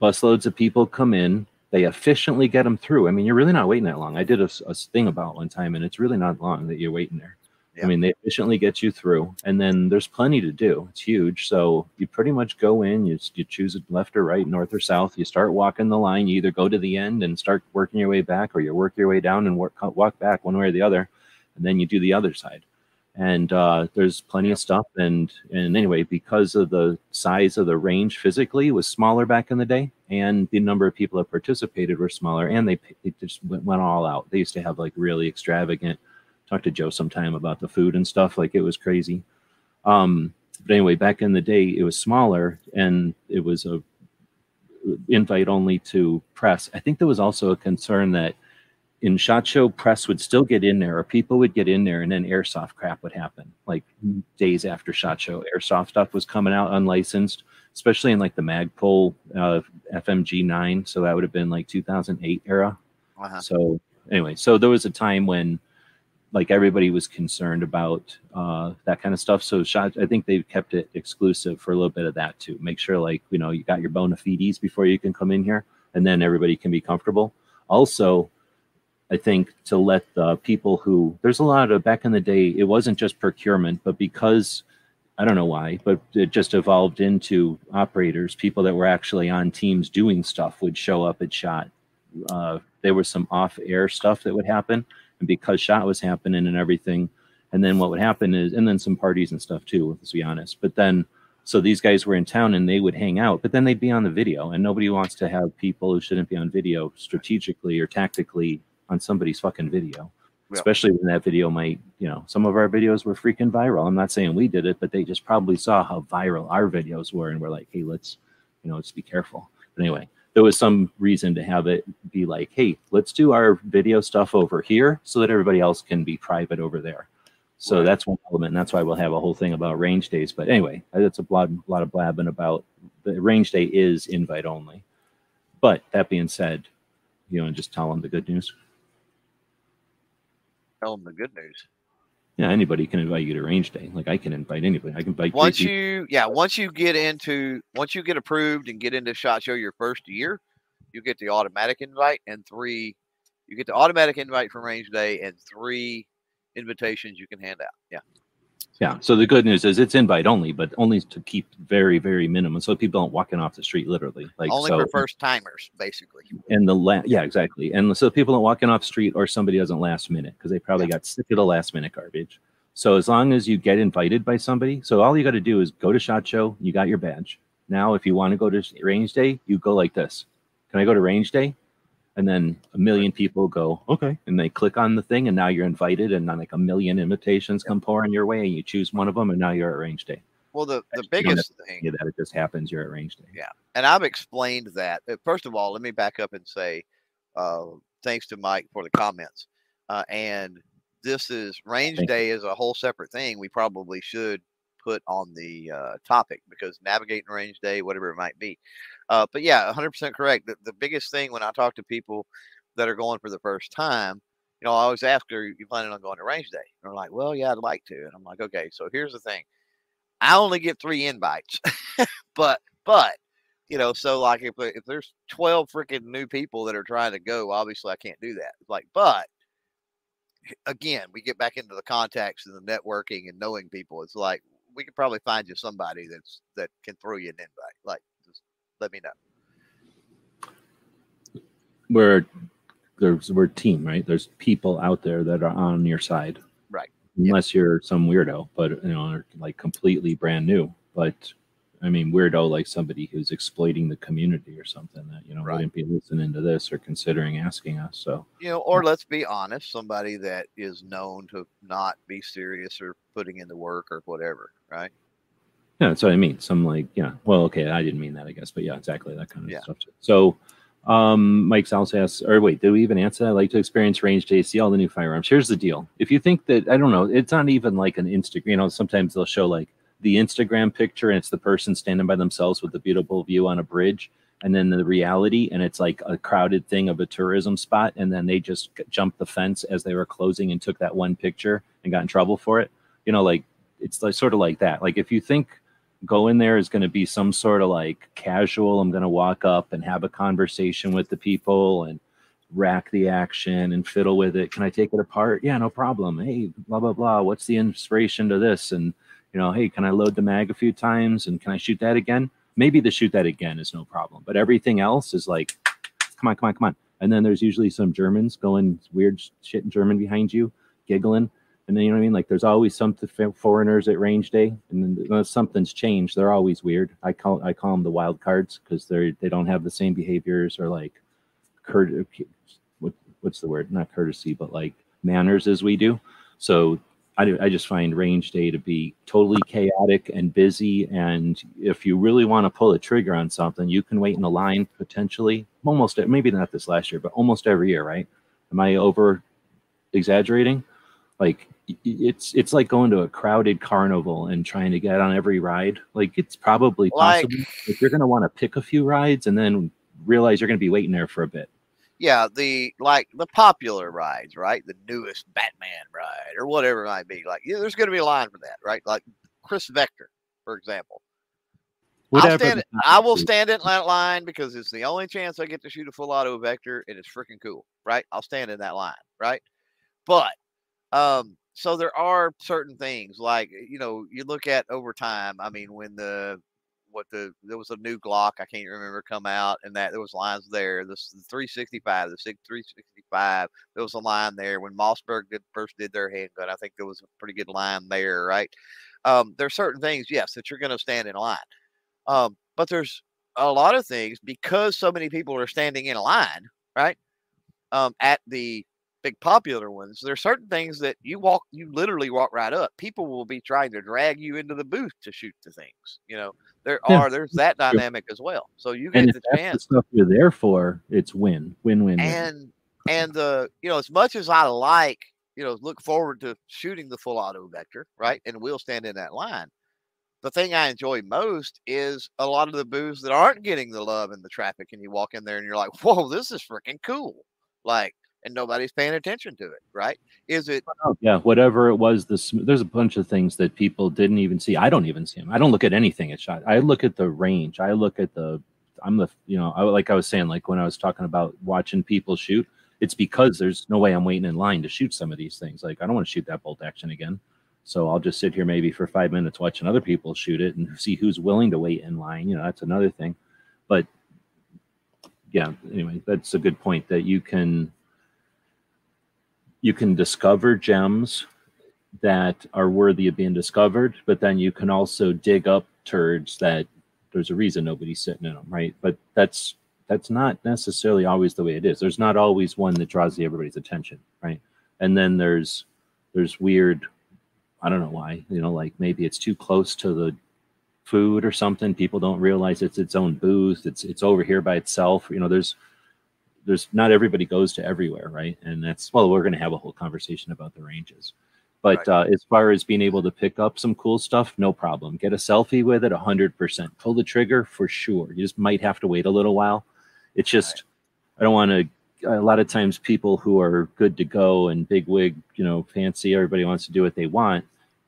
busloads of people come in. They efficiently get them through. I mean, you're really not waiting that long. I did a, a thing about one time, and it's really not long that you're waiting there. Yeah. I mean, they efficiently get you through, and then there's plenty to do. It's huge. So you pretty much go in, you, you choose left or right, north or south. You start walking the line. You either go to the end and start working your way back, or you work your way down and work, walk back one way or the other, and then you do the other side. And uh, there's plenty yeah. of stuff. And, and anyway, because of the size of the range physically was smaller back in the day, and the number of people that participated were smaller, and they, they just went, went all out. They used to have like really extravagant. Talked to Joe sometime about the food and stuff. Like, it was crazy. Um, but anyway, back in the day, it was smaller, and it was a invite only to press. I think there was also a concern that in SHOT Show, press would still get in there, or people would get in there, and then airsoft crap would happen. Like, days after SHOT Show, airsoft stuff was coming out unlicensed, especially in, like, the Magpul uh, F M G nine. So that would have been, like, two thousand eight era. Uh-huh. So anyway, so there was a time when like everybody was concerned about uh, that kind of stuff. So SHOT, I think they've kept it exclusive for a little bit of that too. Make sure, like, you know, you got your bona fides before you can come in here, and then everybody can be comfortable. Also, I think to let the people who, there's a lot of, back in the day, it wasn't just procurement, but because, I don't know why, but it just evolved into operators, people that were actually on teams doing stuff would show up at SHOT. Uh, there was some off-air stuff that would happen. And because SHOT was happening and everything, and then what would happen is, and then some parties and stuff too, let's be honest. But then, so these guys were in town and they would hang out, but then they'd be on the video, and nobody wants to have people who shouldn't be on video strategically or tactically on somebody's fucking video, yeah. especially when that video might, you know, some of our videos were freaking viral. I'm not saying we did it, but they just probably saw how viral our videos were, and we're like, hey, let's, you know, let's be careful. But anyway, there was some reason to have it be like, hey, let's do our video stuff over here so that everybody else can be private over there. So right. that's one element, and that's why we'll have a whole thing about range days. But anyway, that's a lot, lot of blabbing about the range day is invite only. But that being said, you know, and just tell them the good news. Tell them the good news. Yeah, anybody can invite you to range day. Like, I can invite anybody. I can invite once you. you yeah, once you get into, once you get approved and get into SHOT Show your first year, you get the automatic invite and three, you get the automatic invite from range day and three invitations you can hand out. Yeah. Yeah. So the good news is it's invite only, but only to keep very, very minimum, so people aren't walking off the street literally. Like, only so, for first timers, basically. And the last, yeah, exactly. And so people aren't walking off the street, or somebody doesn't last minute because they probably yeah. got sick of the last minute garbage. So as long as you get invited by somebody, so all you got to do is go to SHOT Show. You got your badge. Now, if you want to go to range day, you go like this. Can I go to range day? And then a million people go, okay. And they click on the thing, and now you're invited, and then like a million invitations yeah. come pouring your way, and you choose one of them, and now you're at range day. Well, the, the biggest thing. That it just happens, you're at range day. Yeah. And I've explained that. First of all, let me back up and say uh, thanks to Mike for the comments. Uh, and this is, range Thank day you. is a whole separate thing we probably should put on the uh, topic, because navigating range day, whatever it might be. Uh, but yeah, one hundred percent correct. The, the biggest thing when I talk to people that are going for the first time, you know, I always ask, are you planning on going to range day? And they're like, well, yeah, I'd like to. And I'm like, okay, so here's the thing. I only get three invites, but, but, you know, so like if, if there's twelve freaking new people that are trying to go, obviously I can't do that. It's like, but again, we get back into the contacts and the networking and knowing people. It's like, we could probably find you somebody that's, that can throw you an invite. Like, let me know. We're there's we're team, right? There's people out there that are on your side, right? Unless yep. you're some weirdo, but you know, like completely brand new. But I mean, weirdo like somebody who's exploiting the community or something that you know right. wouldn't be listening to this or considering asking us. So you know, or let's be honest, somebody that is known to not be serious or putting in the work or whatever, right? Yeah, that's what I mean. Some like, yeah, well, okay, I didn't mean that, I guess, but yeah, exactly that kind of yeah. stuff. So, Um, Mike Salce asks, or wait, did we even answer that? I'd like to experience range to see all the new firearms. Here's the deal. If you think that, I don't know, it's not even like an Instagram, you know, sometimes they'll show like the Instagram picture and it's the person standing by themselves with a beautiful view on a bridge. And then the reality, and it's like a crowded thing of a tourism spot. And then they just jumped the fence as they were closing and took that one picture and got in trouble for it. You know, like it's like, sort of like that. Like if you think go in there is going to be some sort of like casual, I'm going to walk up and have a conversation with the people and rack the action and fiddle with it. Can I take it apart? Yeah, no problem. Hey, blah, blah, blah. What's the inspiration to this? And, you know, hey, can I load the mag a few times? And can I shoot that again? Maybe the shoot that again is no problem, but everything else is like, come on, come on, come on. And then there's usually some Germans going weird shit in German behind you, giggling. And then, you know what I mean? Like there's always some foreigners at range day, and then unless something's changed, they're always weird. I call I call them the wild cards because they they don't have the same behaviors or like, cur what, what's the word? Not courtesy, but like manners as we do. So I, I just find range day to be totally chaotic and busy. And if you really want to pull the trigger on something, you can wait in a line potentially almost, maybe not this last year, but almost every year, right? Am I over exaggerating? Like it's, it's like going to a crowded carnival and trying to get on every ride. Like it's probably like, possible if you're going to want to pick a few rides and then realize you're going to be waiting there for a bit. Yeah, the like the popular rides, right? The newest Batman ride or whatever it might be. Like, yeah, there's going to be a line for that, right? Like Chris Vector, for example. I'll stand, I will stand in that line because it's the only chance I get to shoot a full auto Vector, and it's freaking cool, right? I'll stand in that line, right? But um, so there are certain things like, you know, you look at over time. I mean, when the What the there was a new Glock, I can't remember, come out, and that there was lines there. This the three sixty-five, the SIG three sixty-five, there was a line there when Mossberg did first did their handgun. I think there was a pretty good line there, right? Um, there's certain things, yes, that you're going to stand in line, um, but there's a lot of things because so many people are standing in line, right? Um, at the big popular ones, there's certain things that you walk, you literally walk right up. People will be trying to drag you into the booth to shoot the things. You know, there yeah, are there's that dynamic true. as well. So you get and the if chance. That's the stuff you're there for, it's win, win, win. And win. and the you know, as much as I like, you know, look forward to shooting the full auto Vector, right? And we'll stand in that line. The thing I enjoy most is a lot of the booths that aren't getting the love and the traffic, and you walk in there and you're like, whoa, this is freaking cool, like. And nobody's paying attention to it, right? Is it? Oh, yeah, whatever it was. This there's a bunch of things that people didn't even see. I don't even see them. I don't look at anything at SHOT. I look at the range. I look at the. I'm the. You know, I, like I was saying, like when I was talking about watching people shoot, it's because there's no way I'm waiting in line to shoot some of these things. Like I don't want to shoot that bolt action again, so I'll just sit here maybe for five minutes watching other people shoot it and see who's willing to wait in line. You know, that's another thing. But yeah, anyway, that's a good point that you can. You can discover gems that are worthy of being discovered, but then you can also dig up turds that there's a reason nobody's sitting in them, right? But that's that's not necessarily always the way it is. There's not always one that draws the everybody's attention, right? And then there's there's weird, I don't know why, you know, like maybe it's too close to the food or something. People don't realize it's its own booth. It's it's over here by itself. You know, there's There's not everybody goes to everywhere, right? And that's, well, we're going to have a whole conversation about the ranges. But right. uh, as far as being able to pick up some cool stuff, no problem. Get a selfie with it, one hundred percent. Pull the trigger for sure. You just might have to wait a little while. It's just, right. I don't want to, a lot of times people who are good to go and big wig, you know, fancy, everybody wants to do what they want.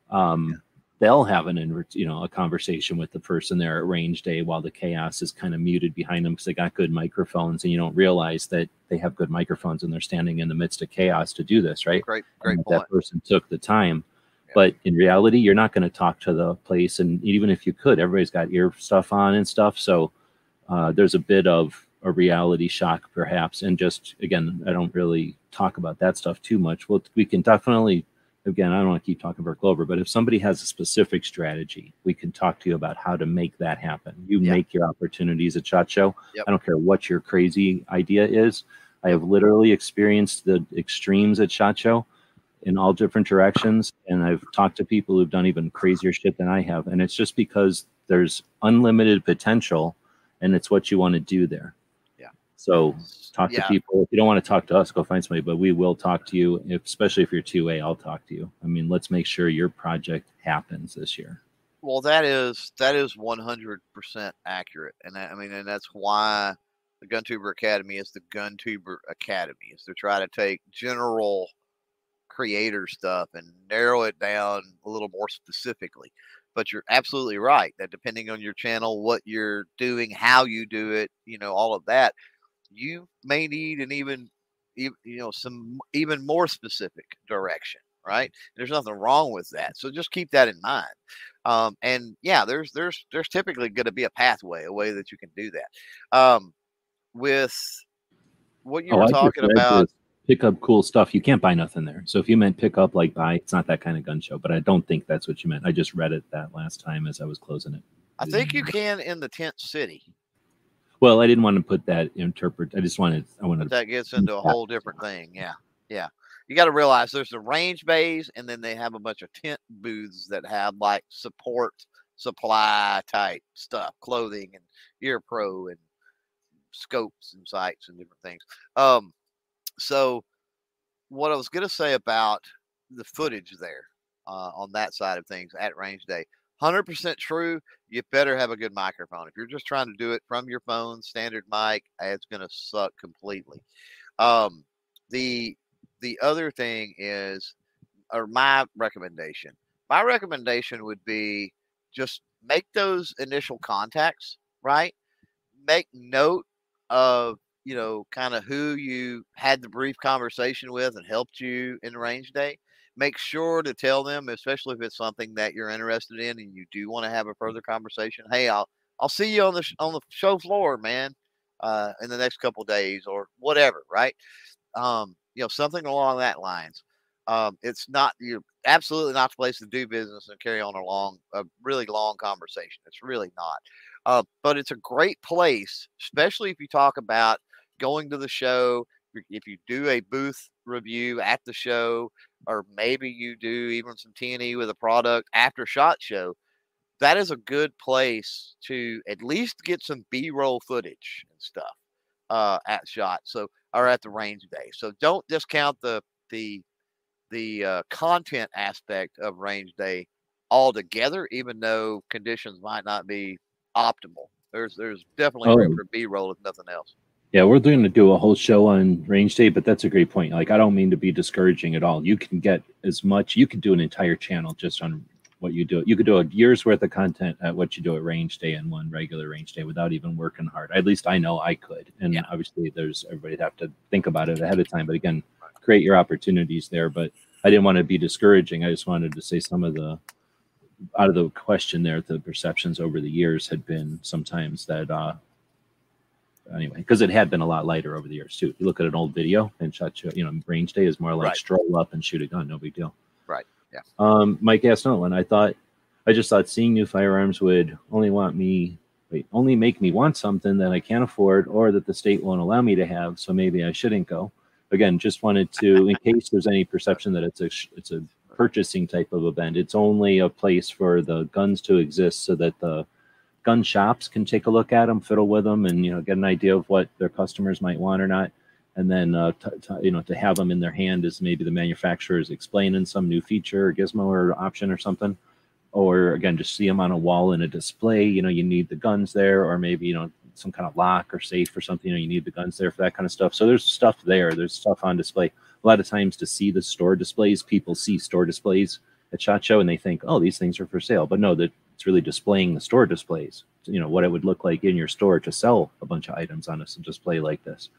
Um, yeah. They'll have an, you know, a conversation with the person there at range day while the chaos is kind of muted behind them because they got good microphones, and you don't realize that they have good microphones and they're standing in the midst of chaos to do this, right? Great, great point. That person took the time. Yeah. But in reality, you're not going to talk to the place. And even if you could, everybody's got ear stuff on and stuff. So uh, there's a bit of a reality shock perhaps. And just, again, I don't really talk about that stuff too much. Well, we can definitely... Again, I don't want to keep talking about Clover, but if somebody has a specific strategy, we can talk to you about how to make that happen. You yep. make your opportunities at SHOT Show. Yep. I don't care what your crazy idea is. I have literally experienced the extremes at SHOT Show in all different directions, and I've talked to people who've done even crazier shit than I have, and it's just because there's unlimited potential, and it's what you want to do there. Yeah, So talk yeah. to people. If you don't want to talk to us, go find somebody, but we will talk to you, if, especially if you're two A, I'll talk to you. I mean, let's make sure your project happens this year. Well, that is, that is one hundred percent accurate. And that, I mean, and that's why the GunTuber Academy is the GunTuber Academy, is to try to take general creator stuff and narrow it down a little more specifically. But you're absolutely right that depending on your channel, what you're doing, how you do it, you know, all of that, you may need an even, you know, some even more specific direction, right? There's nothing wrong with that. So just keep that in mind. Um, and yeah, there's, there's, there's typically going to be a pathway, a way that you can do that. Um, with what you oh, were I talking about. Pick up cool stuff. You can't buy nothing there. So if you meant pick up, like buy, it's not that kind of gun show, but I don't think that's what you meant. I just read it that last time as I was closing it. I think you can in the tent city. Well, I didn't want to put that interpret. I just wanted, I wanted but that gets into a whole different thing. Yeah. Yeah. You got to realize there's the range bays, and then they have a bunch of tent booths that have like support supply type stuff, clothing and ear pro and scopes and sights and different things. Um, So what I was going to say about the footage there uh, on that side of things at range day, one hundred percent true. You better have a good microphone. If you're just trying to do it from your phone, standard mic, it's going to suck completely. Um, the, the other thing is, or my recommendation, my recommendation would be just make those initial contacts, right? Make note of, you know, kind of who you had the brief conversation with and helped you in range day. Make sure to tell them, especially if it's something that you're interested in and you do want to have a further conversation. Hey, I'll, I'll see you on the, sh on the show floor, man, uh, in the next couple of days or whatever. Right. Um, you know, something along that lines. Um, it's not, you're absolutely not the place to do business and carry on a long, a really long conversation. It's really not. Uh, but it's a great place, especially if you talk about going to the show, if you do a booth review at the show, or maybe you do even some T and E with a product after SHOT Show, that is a good place to at least get some B-roll footage and stuff uh, at SHOT, so or at the range day. So don't discount the the the uh, content aspect of range day altogether, even though conditions might not be optimal. There's there's definitely room for B-roll if nothing else. Yeah, we're going to do a whole show on range day, but that's a great point. Like, I don't mean to be discouraging at all. You can get as much, you could do an entire channel just on what you do. You could do a year's worth of content at what you do at range day and one regular range day without even working hard. At least I know I could. And yeah. obviously there's, everybody'd have to think about it ahead of time. But again, create your opportunities there. But I didn't want to be discouraging. I just wanted to say some of the, out of the question there, the perceptions over the years had been sometimes that, uh, anyway, because it had been a lot lighter over the years too. If you look at an old video and shot, you know, range day is more like right. stroll up and shoot a gun, no big deal. Right. Yeah. Um, Mike asked another one. I thought, I just thought seeing new firearms would only want me, wait, only make me want something that I can't afford or that the state won't allow me to have. So maybe I shouldn't go. Again, just wanted to, in case there's any perception that it's a it's a purchasing type of event. It's only a place for the guns to exist so that the gun shops can take a look at them, fiddle with them, and you know, get an idea of what their customers might want or not. And then uh, t t you know, to have them in their hand is maybe the manufacturer is explaining some new feature or gizmo or option or something. Or again, just see them on a wall in a display. You know, you need the guns there, or maybe you know some kind of lock or safe or something. You know, you need the guns there for that kind of stuff. So there's stuff there. There's stuff on display. A lot of times to see the store displays, people see store displays at SHOT Show and they think, oh, these things are for sale. But no, that it's really displaying the store displays, you know, what it would look like in your store to sell a bunch of items on a display like this.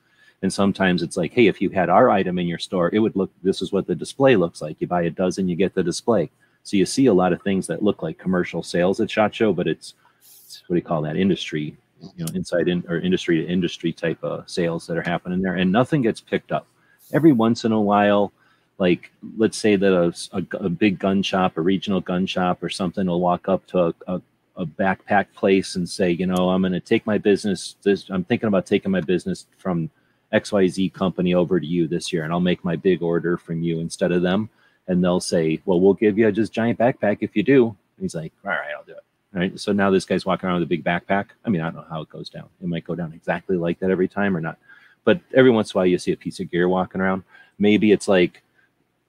And sometimes it's like, hey, if you had our item in your store, it would look, this is what the display looks like. You buy a dozen, you get the display. So you see a lot of things that look like commercial sales at SHOT Show, but it's, it's what do you call that, industry, you know, inside in or industry to industry type of sales that are happening there. And nothing gets picked up. Every once in a while, like, let's say that a, a, a big gun shop, a regional gun shop or something will walk up to a, a, a backpack place and say, you know, I'm going to take my business. This, I'm thinking about taking my business from X Y Z company over to you this year, and I'll make my big order from you instead of them. And they'll say, well, we'll give you a just giant backpack if you do. And he's like, all right, I'll do it. All right. So now this guy's walking around with a big backpack. I mean, I don't know how it goes down. It might go down exactly like that every time or not. but every once in a while you see a piece of gear walking around. Maybe it's like,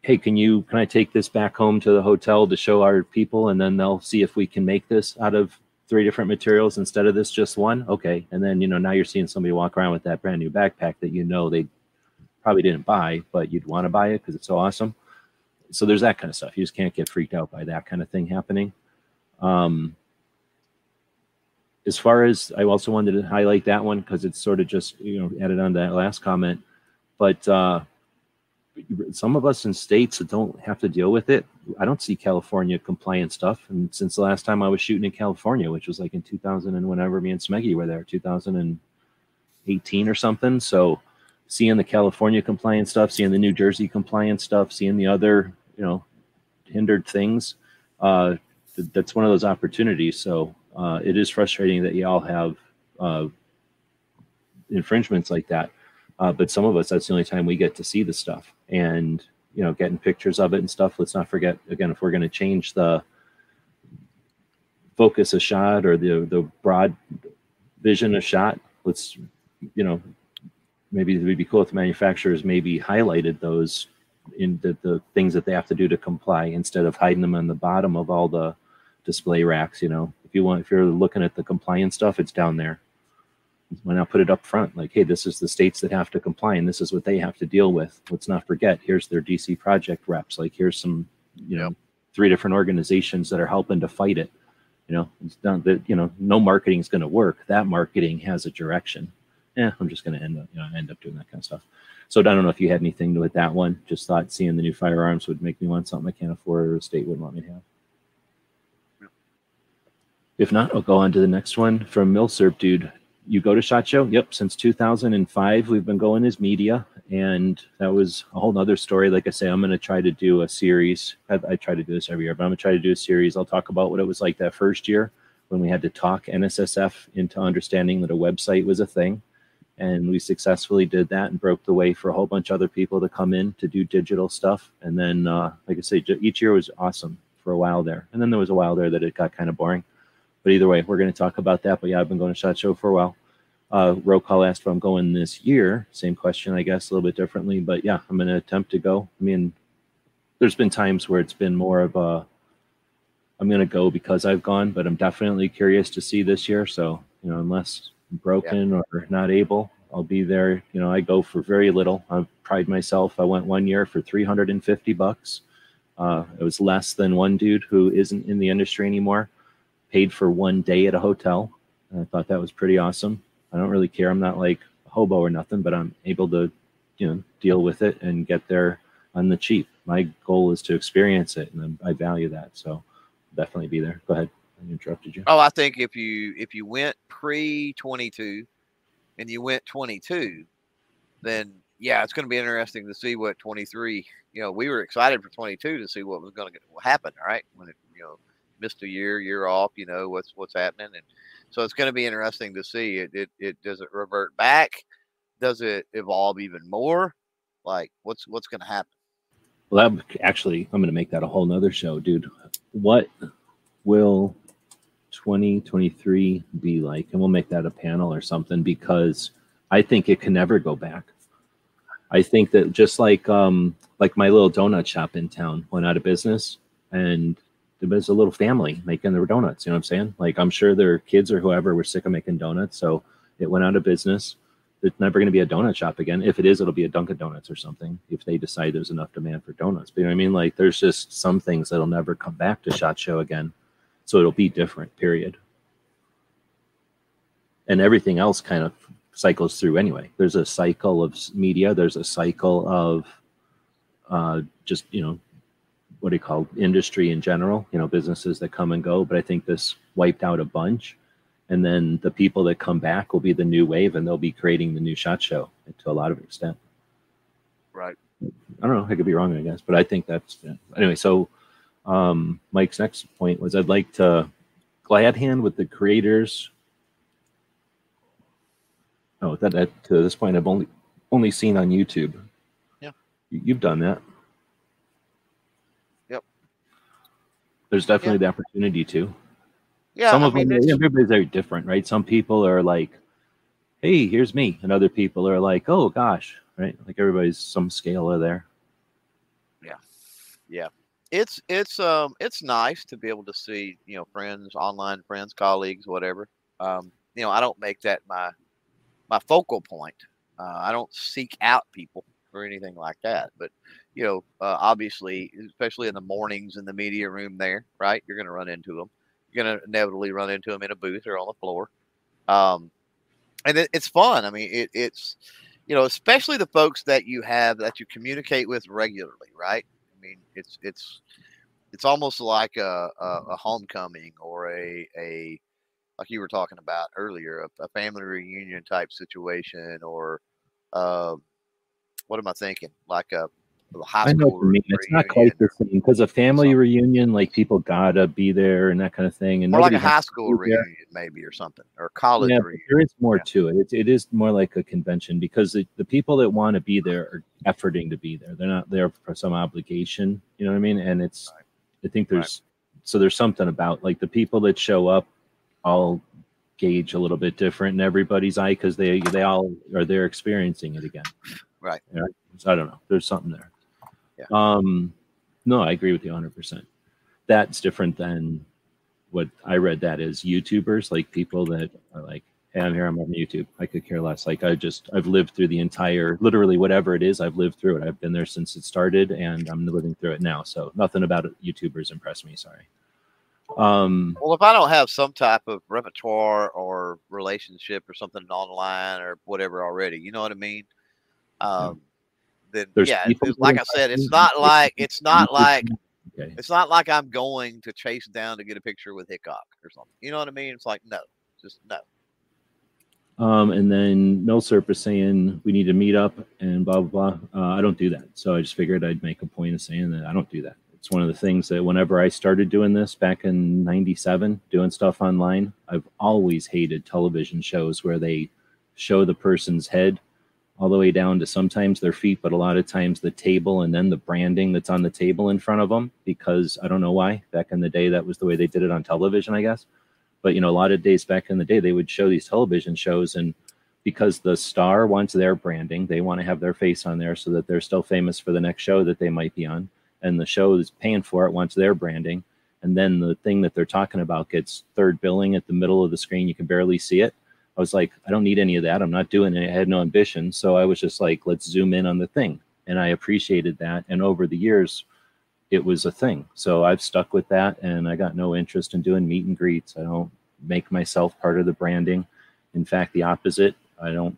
hey, can you, can I take this back home to the hotel to show our people? And then they'll see if we can make this out of three different materials instead of this just one. Okay. And then, you know, now you're seeing somebody walk around with that brand new backpack that, you know, they probably didn't buy, but you'd want to buy it because it's so awesome. So there's that kind of stuff. You just can't get freaked out by that kind of thing happening. Um, as far as, I also wanted to highlight that one because it's sort of just, you know, added on to that last comment, but, uh, some of us in states that don't have to deal with it, I don't see California compliant stuff. And since the last time I was shooting in California, which was like in two thousand and whenever me and Smeggy were there, two thousand eighteen or something. So seeing the California compliant stuff, seeing the New Jersey compliant stuff, seeing the other, you know, hindered things, uh, th that's one of those opportunities. So uh, it is frustrating that y'all have uh, infringements like that. Uh, but some of us, that's the only time we get to see the stuff and, you know, getting pictures of it and stuff. Let's not forget, again, if we're going to change the focus of shot or the, the broad vision of shot, let's, you know, maybe it would be cool if the manufacturers maybe highlighted those in the, the things that they have to do to comply instead of hiding them on the bottom of all the display racks. You know, if you want, if you're looking at the compliance stuff, it's down there. Why not put it up front? Like, hey, this is the states that have to comply, and this is what they have to deal with. Let's not forget, here's their D C Project reps. Like, here's some, you know, three different organizations that are helping to fight it. You know, it's not that, you know, no marketing is going to work. That marketing has a direction. Eh, I'm just going to end up, you know, end up doing that kind of stuff. So I don't know if you had anything with that one. Just thought seeing the new firearms would make me want something I can't afford or a state wouldn't want me to have. If not, I'll go on to the next one from Milsurp Dude. You go to SHOT Show? Yep. Since two thousand five, we've been going as media, and that was a whole nother story. Like I say, I'm going to try to do a series. I, I try to do this every year, but I'm going to try to do a series. I'll talk about what it was like that first year when we had to talk N S S F into understanding that a website was a thing, and we successfully did that and broke the way for a whole bunch of other people to come in to do digital stuff. And then, uh, like I say, each year was awesome for a while there, and then there was a while there that it got kind of boring. But either way, we're going to talk about that. But yeah, I've been going to SHOT Show for a while. Uh, Roll Call asked if I'm going this year. Same question, I guess, a little bit differently. But yeah, I'm going to attempt to go. I mean, there's been times where it's been more of a, I'm going to go because I've gone, but I'm definitely curious to see this year. So, you know, unless I'm broken yeah. or not able, I'll be there. You know, I go for very little. I pride myself. I went one year for three hundred fifty bucks. Uh, it was less than one dude who isn't in the industry anymore paid for one day at a hotel. And I thought that was pretty awesome. I don't really care. I'm not like a hobo or nothing, but I'm able to, you know, deal with it and get there on the cheap. My goal is to experience it, and I value that. So definitely be there. Go ahead. I interrupted you. Oh, I think if you if you went pre twenty-two and you went twenty-two, then yeah, it's going to be interesting to see what twenty-three. You know, we were excited for twenty-two to see what was going to happen. All right, when it, you know, missed a year, year off, you know, what's, what's happening. And so it's going to be interesting to see it. It, it does it revert back? Does it evolve even more? Like what's, what's going to happen? Well, I'm, actually I'm going to make that a whole nother show, dude. What will twenty twenty-three be like? And we'll make that a panel or something, because I think it can never go back. I think that just like, um, like my little donut shop in town went out of business, and there's a little family making their donuts. You know what I'm saying? Like, I'm sure their kids or whoever were sick of making donuts. So it went out of business. It's never going to be a donut shop again. If it is, it'll be a Dunkin' Donuts or something, if they decide there's enough demand for donuts. But you know what I mean? Like, there's just some things that'll never come back to SHOT Show again. So it'll be different, period. And everything else kind of cycles through anyway. There's a cycle of media. There's a cycle of uh, just, you know, what do you call industry in general, you know, businesses that come and go. But I think this wiped out a bunch. And then the people that come back will be the new wave, and they'll be creating the new SHOT Show to a lot of extent. Right. I don't know. I could be wrong, I guess, but I think that's, yeah. Anyway. So um, Mike's next point was, I'd like to glad hand with the creators. Oh, that, that to this point, I've only, only seen on YouTube. Yeah. You've done that. There's definitely yeah. the opportunity to. Yeah, some of I mean, them, everybody's very different, right? Some people are like, hey, here's me. And other people are like, oh, gosh, right? Like everybody's some scale of there. Yeah. Yeah. It's it's um it's nice to be able to see, you know, friends, online friends, colleagues, whatever. Um, you know, I don't make that my my focal point. Uh, I don't seek out people or anything like that. But, you know, uh, obviously, especially in the mornings in the media room there, right? You're going to run into them. You're going to inevitably run into them in a booth or on the floor. Um, and it, it's fun. I mean, it, it's, you know, especially the folks that you have that you communicate with regularly, right? I mean, it's, it's, it's almost like a, a, a homecoming or a, a, like you were talking about earlier, a, a family reunion type situation, or, uh, what am I thinking? Like a, a high school I know what you mean. It's not quite the same because a family reunion, like people gotta be there and that kind of thing. And or like a high school reunion, maybe, or something, or college yeah, reunion. There is more yeah. to it. It, it is more like a convention because it, the people that want to be there are efforting to be there. They're not there for some obligation. You know what I mean? And it's, right. I think there's, right. so there's something about like the people that show up all gauge a little bit different in everybody's eye because they, they all are there experiencing it again. Right. Yeah. So I don't know. There's something there. Yeah. Um, no, I agree with you one hundred percent. That's different than what I read that as YouTubers, like people that are like, hey, I'm here, I'm on YouTube. I could care less. Like I just, I've lived through the entire, literally whatever it is, I've lived through it. I've been there since it started and I'm living through it now. So nothing about it, YouTubers impressed me. Sorry. Um, well, if I don't have some type of repertoire or relationship or something online or whatever already, you know what I mean? Um, then There's yeah, like I said, it's not like it's not like okay. it's not like I'm going to chase down to get a picture with Hickok or something. You know what I mean? It's like no, just no. Um, and then Mil-Serp is saying we need to meet up and blah blah blah. Uh, I don't do that, so I just figured I'd make a point of saying that I don't do that. It's one of the things that whenever I started doing this back in ninety-seven, doing stuff online, I've always hated television shows where they show the person's head all the way down to sometimes their feet, but a lot of times the table and then the branding that's on the table in front of them, because I don't know why. Back in the day, that was the way they did it on television, I guess. But, you know, a lot of days back in the day, they would show these television shows, and because the star wants their branding, they want to have their face on there so that they're still famous for the next show that they might be on. And the show is paying for it, wants their branding. And then the thing that they're talking about gets third billing at the middle of the screen. You can barely see it. I was like, I don't need any of that. I'm not doing it. I had no ambition. So I was just like, let's zoom in on the thing. And I appreciated that. And over the years, it was a thing. So I've stuck with that. And I got no interest in doing meet and greets. I don't make myself part of the branding. In fact, the opposite. I don't,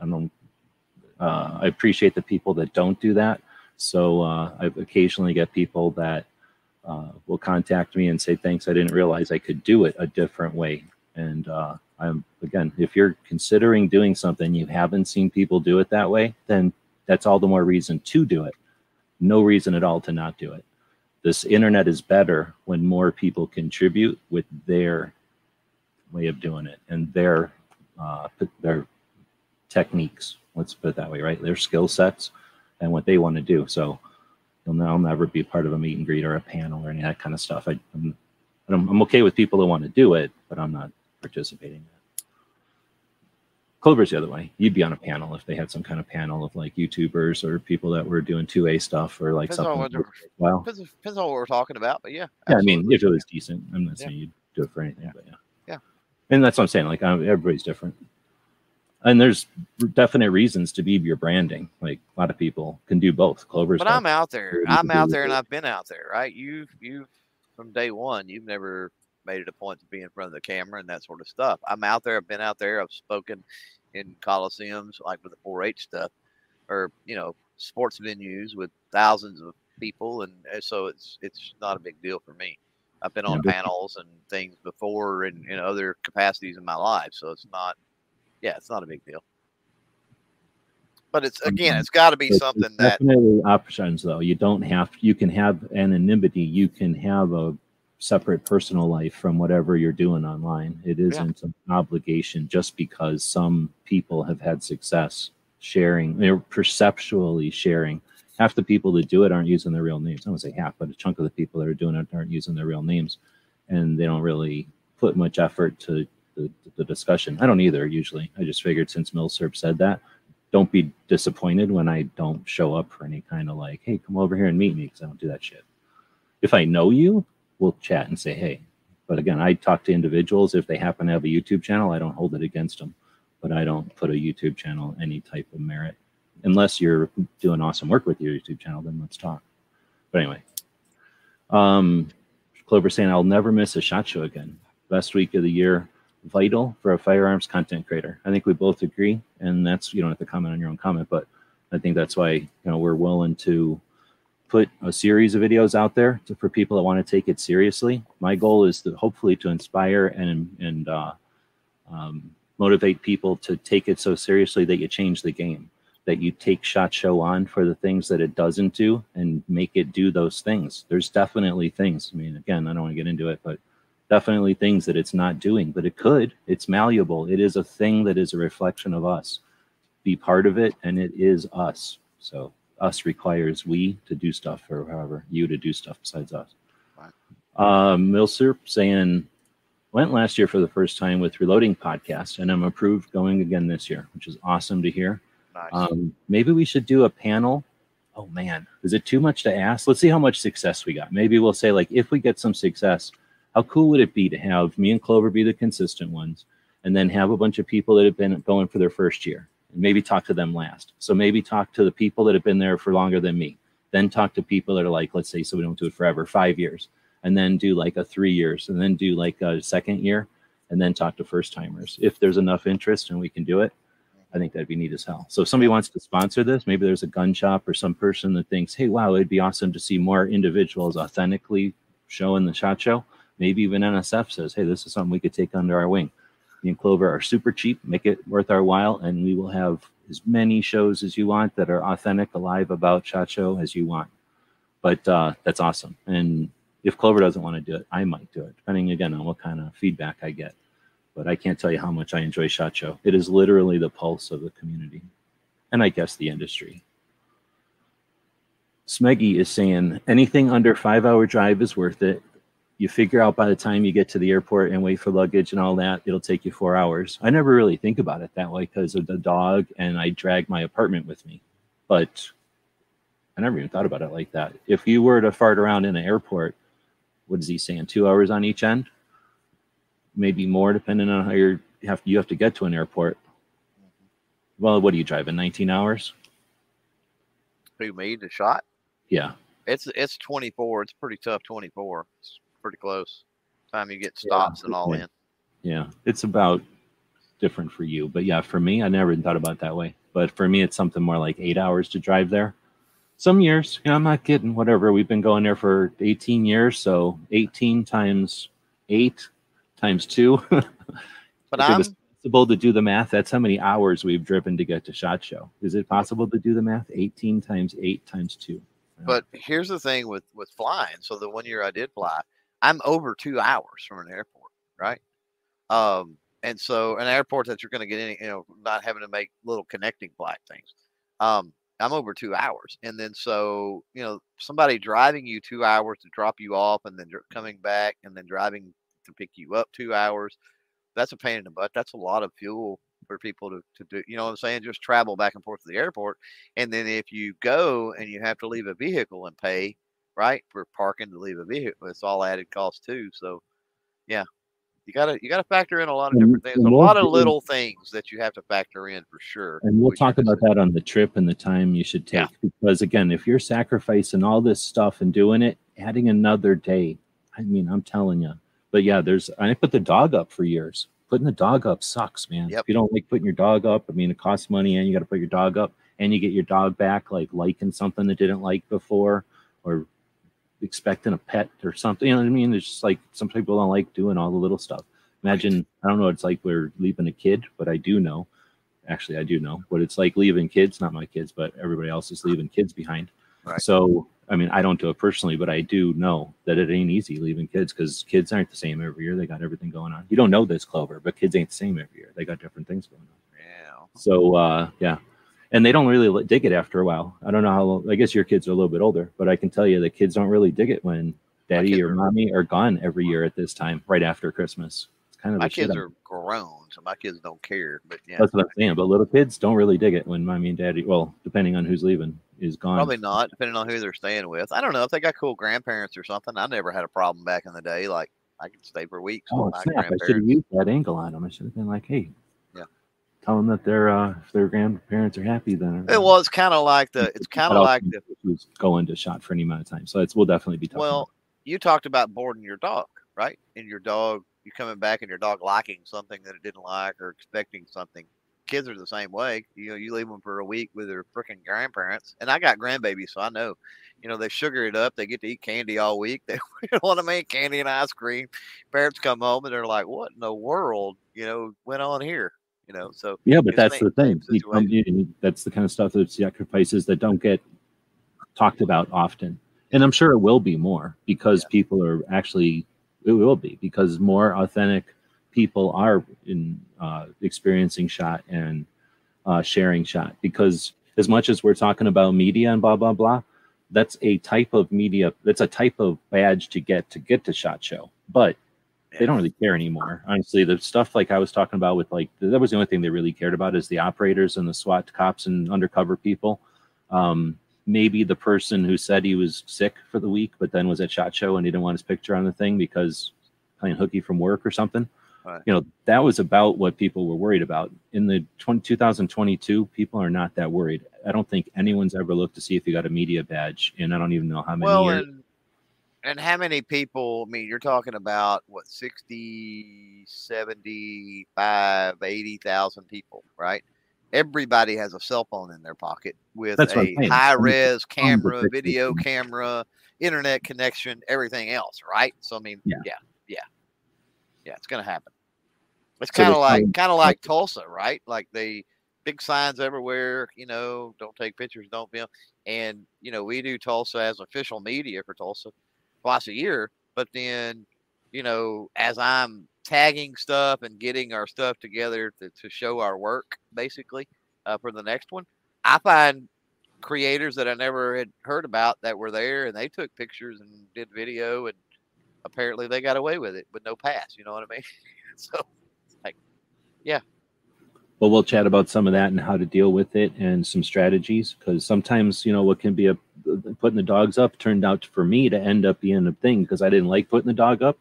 I don't, uh, I appreciate the people that don't do that. So uh, I've occasionally got people that uh, will contact me and say, thanks, I didn't realize I could do it a different way. And uh, I'm, again, if you're considering doing something, you haven't seen people do it that way, then that's all the more reason to do it. No reason at all to not do it. This internet is better when more people contribute with their way of doing it and their, uh, their techniques. Let's put it that way, right? Their skill sets and what they want to do. So you'll now never be part of a meet and greet or a panel or any of that kind of stuff. I, I'm, I'm okay with people that want to do it, but I'm not participating in that. Clover's the other way. You'd be on a panel if they had some kind of panel of like YouTubers or people that were doing two A stuff or like depends something. Well, depends, depends on what we're talking about, but yeah. Yeah, absolutely. I mean, if it was decent, I'm not saying yeah. you'd do it for anything, yeah. but yeah. Yeah. And that's what I'm saying. Like I'm, everybody's different. And there's definite reasons to be your branding. Like a lot of people can do both. Clover's But I'm out there. I'm out there and I've been out there, right? You've, you've, from day one, you've never made it a point to be in front of the camera and that sort of stuff. I'm out there. I've been out there. I've spoken in coliseums, like with the four H stuff, or you know, sports venues with thousands of people, and so it's it's not a big deal for me. I've been on yeah, panels and things before, and in other capacities in my life, so it's not. Yeah, it's not a big deal. But it's again, it's got to be something that definitely options though. You don't have. You can have anonymity. You can have a separate personal life from whatever you're doing online. It isn't yeah. an obligation just because some people have had success sharing. They're perceptually sharing. Half the people that do it aren't using their real names. I don't say half, but a chunk of the people that are doing it aren't using their real names, and they don't really put much effort to the, the discussion. I don't either usually. I just figured since Milsurp said that, don't be disappointed when I don't show up for any kind of like, hey, come over here and meet me, because I don't do that shit. If I know you, we'll chat and say, hey. But again, I talk to individuals. If they happen to have a YouTube channel, I don't hold it against them. But I don't put a YouTube channel any type of merit. Unless you're doing awesome work with your YouTube channel, then let's talk. But anyway, um, Clover saying, I'll never miss a SHOT Show again. Best week of the year, vital for a firearms content creator. I think we both agree, and that's, you don't have to comment on your own comment, but I think that's why, you know, we're willing to put a series of videos out there to, for people that want to take it seriously. My goal is to hopefully to inspire and and uh, um, motivate people to take it so seriously that you change the game, that you take SHOT Show on for the things that it doesn't do and make it do those things. There's definitely things, I mean, again, I don't want to get into it, but definitely things that it's not doing, but it could. It's malleable. It is a thing that is a reflection of us. Be part of it, and it is us. So us requires we to do stuff, or however, you to do stuff besides us. Wow. Uh, Milsurp saying, went last year for the first time with Reloading Podcast, and I'm approved going again this year, which is awesome to hear. Nice. Um, maybe we should do a panel. Oh man, is it too much to ask? Let's see how much success we got. Maybe we'll say, like, if we get some success, how cool would it be to have me and Clover be the consistent ones, and then have a bunch of people that have been going for their first year, and maybe talk to them last. So maybe talk to the people that have been there for longer than me, then talk to people that are like, let's say, so we don't do it forever, five years, and then do like a three years, and then do like a second year, and then talk to first timers. If there's enough interest and we can do it, I think that'd be neat as hell. So if somebody wants to sponsor this, maybe there's a gun shop or some person that thinks, hey, wow, it'd be awesome to see more individuals authentically showing the SHOT Show. Maybe even N S F says, hey, this is something we could take under our wing. Me and Clover are super cheap, make it worth our while, and we will have as many shows as you want that are authentic, alive about SHOT Show as you want. But uh, that's awesome. And if Clover doesn't want to do it, I might do it, depending, again, on what kind of feedback I get. But I can't tell you how much I enjoy SHOT Show. It is literally the pulse of the community, and I guess the industry. Smeggy is saying, anything under five-hour drive is worth it. You figure out by the time you get to the airport and wait for luggage and all that, it'll take you four hours. I never really think about it that way because of the dog, and I drag my apartment with me. But I never even thought about it like that. If you were to fart around in an airport, what is he saying, two hours on each end? Maybe more, depending on how you're, you have to, you have to get to an airport. Well, what do you drive in nineteen hours? Who, me, the shot? Yeah, it's it's twenty-four. It's pretty tough. twenty-four. It's pretty close. Time you get stops, yeah, and all in. Yeah, it's about different for you, but yeah, for me, I never thought about it that way. But for me, it's something more like eight hours to drive there. Some years, you know, I'm not kidding. Whatever, we've been going there for eighteen years, so eighteen times eight. Times two. But I'm, it's possible to do the math. That's how many hours we've driven to get to SHOT Show. Is it possible to do the math? eighteen times eight times two. But here's the thing with, with flying. So the one year I did fly, I'm over two hours from an airport, right? Um, and so an airport that you're going to get in, you know, not having to make little connecting flight things. Um, I'm over two hours. And then so, you know, somebody driving you two hours to drop you off and then coming back and then driving to pick you up two hours, that's a pain in the butt. That's a lot of fuel for people to, to do, you know what I'm saying, just travel back and forth to the airport. And then if you go and you have to leave a vehicle and pay, right, for parking to leave a vehicle, it's all added cost too. So yeah, you gotta you gotta factor in a lot of different things, a lot of little things that you have to factor in for sure. And we'll talk about that on the trip and the time you should take, yeah. Because again, if you're sacrificing all this stuff and doing it, adding another day, I mean, I'm telling you. But yeah, there's, I put the dog up for years. Putting the dog up sucks, man. Yep. If you don't like putting your dog up, I mean, it costs money, and you got to put your dog up, and you get your dog back, like liking something that didn't like before, or expecting a pet or something. You know what I mean? It's just like some people don't like doing all the little stuff. Imagine, right. I don't know, it's like we're leaving a kid, but I do know, actually, I do know what it's like leaving kids, not my kids, but everybody else is leaving kids behind. Right. So, I mean, I don't do it personally, but I do know that it ain't easy leaving kids, because kids aren't the same every year. They got everything going on. You don't know this, Clover, but kids ain't the same every year. They got different things going on. Yeah. So, uh, yeah. And they don't really dig it after a while. I don't know how long. I guess your kids are a little bit older, but I can tell you that kids don't really dig it when daddy or mommy are gone every year at this time, right after Christmas. It's kind of my kids are grown, so my kids don't care. But yeah, that's what I'm saying. But little kids don't really dig it when mommy and daddy, well, depending on who's leaving, is gone. Probably not, depending on who they're staying with. I don't know if they got cool grandparents or something. I never had a problem back in the day. Like I could stay for weeks. Oh, snap. I should have used that angle on them. I should have been like, hey, yeah, tell them that their uh, if their grandparents are happy. Then it, well, it's kind of like the it's kind of like the who's going to shot for any amount of time. So it's we'll definitely be talking. Well, about you talked about boarding your dog, right? And your dog, you coming back and your dog liking something that it didn't like or expecting something. Kids are the same way. You know, you leave them for a week with their freaking grandparents. And I got grandbabies, so I know, you know, they sugar it up. They get to eat candy all week. They, you know what I mean? Candy and ice cream. Parents come home and they're like, what in the world, you know, went on here? You know, so. Yeah, but that's the thing. You come, you, that's the kind of stuff that's sacrifices that don't get talked about often. And I'm sure it will be more because yeah. people are actually, it will be because more authentic people are in uh, experiencing shot and uh, sharing shot. Because as much as we're talking about media and blah, blah, blah, that's a type of media. That's a type of badge to get to get to SHOT Show, but they don't really care anymore. Honestly, the stuff like I was talking about with like, that was the only thing they really cared about is the operators and the SWAT cops and undercover people. Um, Maybe the person who said he was sick for the week, but then was at SHOT Show and he didn't want his picture on the thing because playing hooky from work or something. Right. You know, that was about what people were worried about. In the twenty, twenty twenty-two, people are not that worried. I don't think anyone's ever looked to see if you got a media badge, and I don't even know how many. Well, and, and how many people, I mean, you're talking about, what, sixty, seventy-five, eighty thousand people, right? Everybody has a cell phone in their pocket with a high-res camera, video camera, internet connection, everything else, right? So I mean, yeah, yeah, yeah, yeah it's going to happen. It's kind of like kind of like Tulsa, right? Like the big signs everywhere, you know, don't take pictures, don't film. And you know, we do Tulsa as official media for Tulsa twice a year, but then, you know, as I'm tagging stuff and getting our stuff together to, to show our work, basically, uh, for the next one, I find creators that I never had heard about that were there, and they took pictures and did video, and apparently they got away with it with no pass. You know what I mean? So, like, yeah. Well, we'll chat about some of that and how to deal with it and some strategies, because sometimes, you know, what can be a putting the dogs up turned out for me to end up being a thing because I didn't like putting the dog up.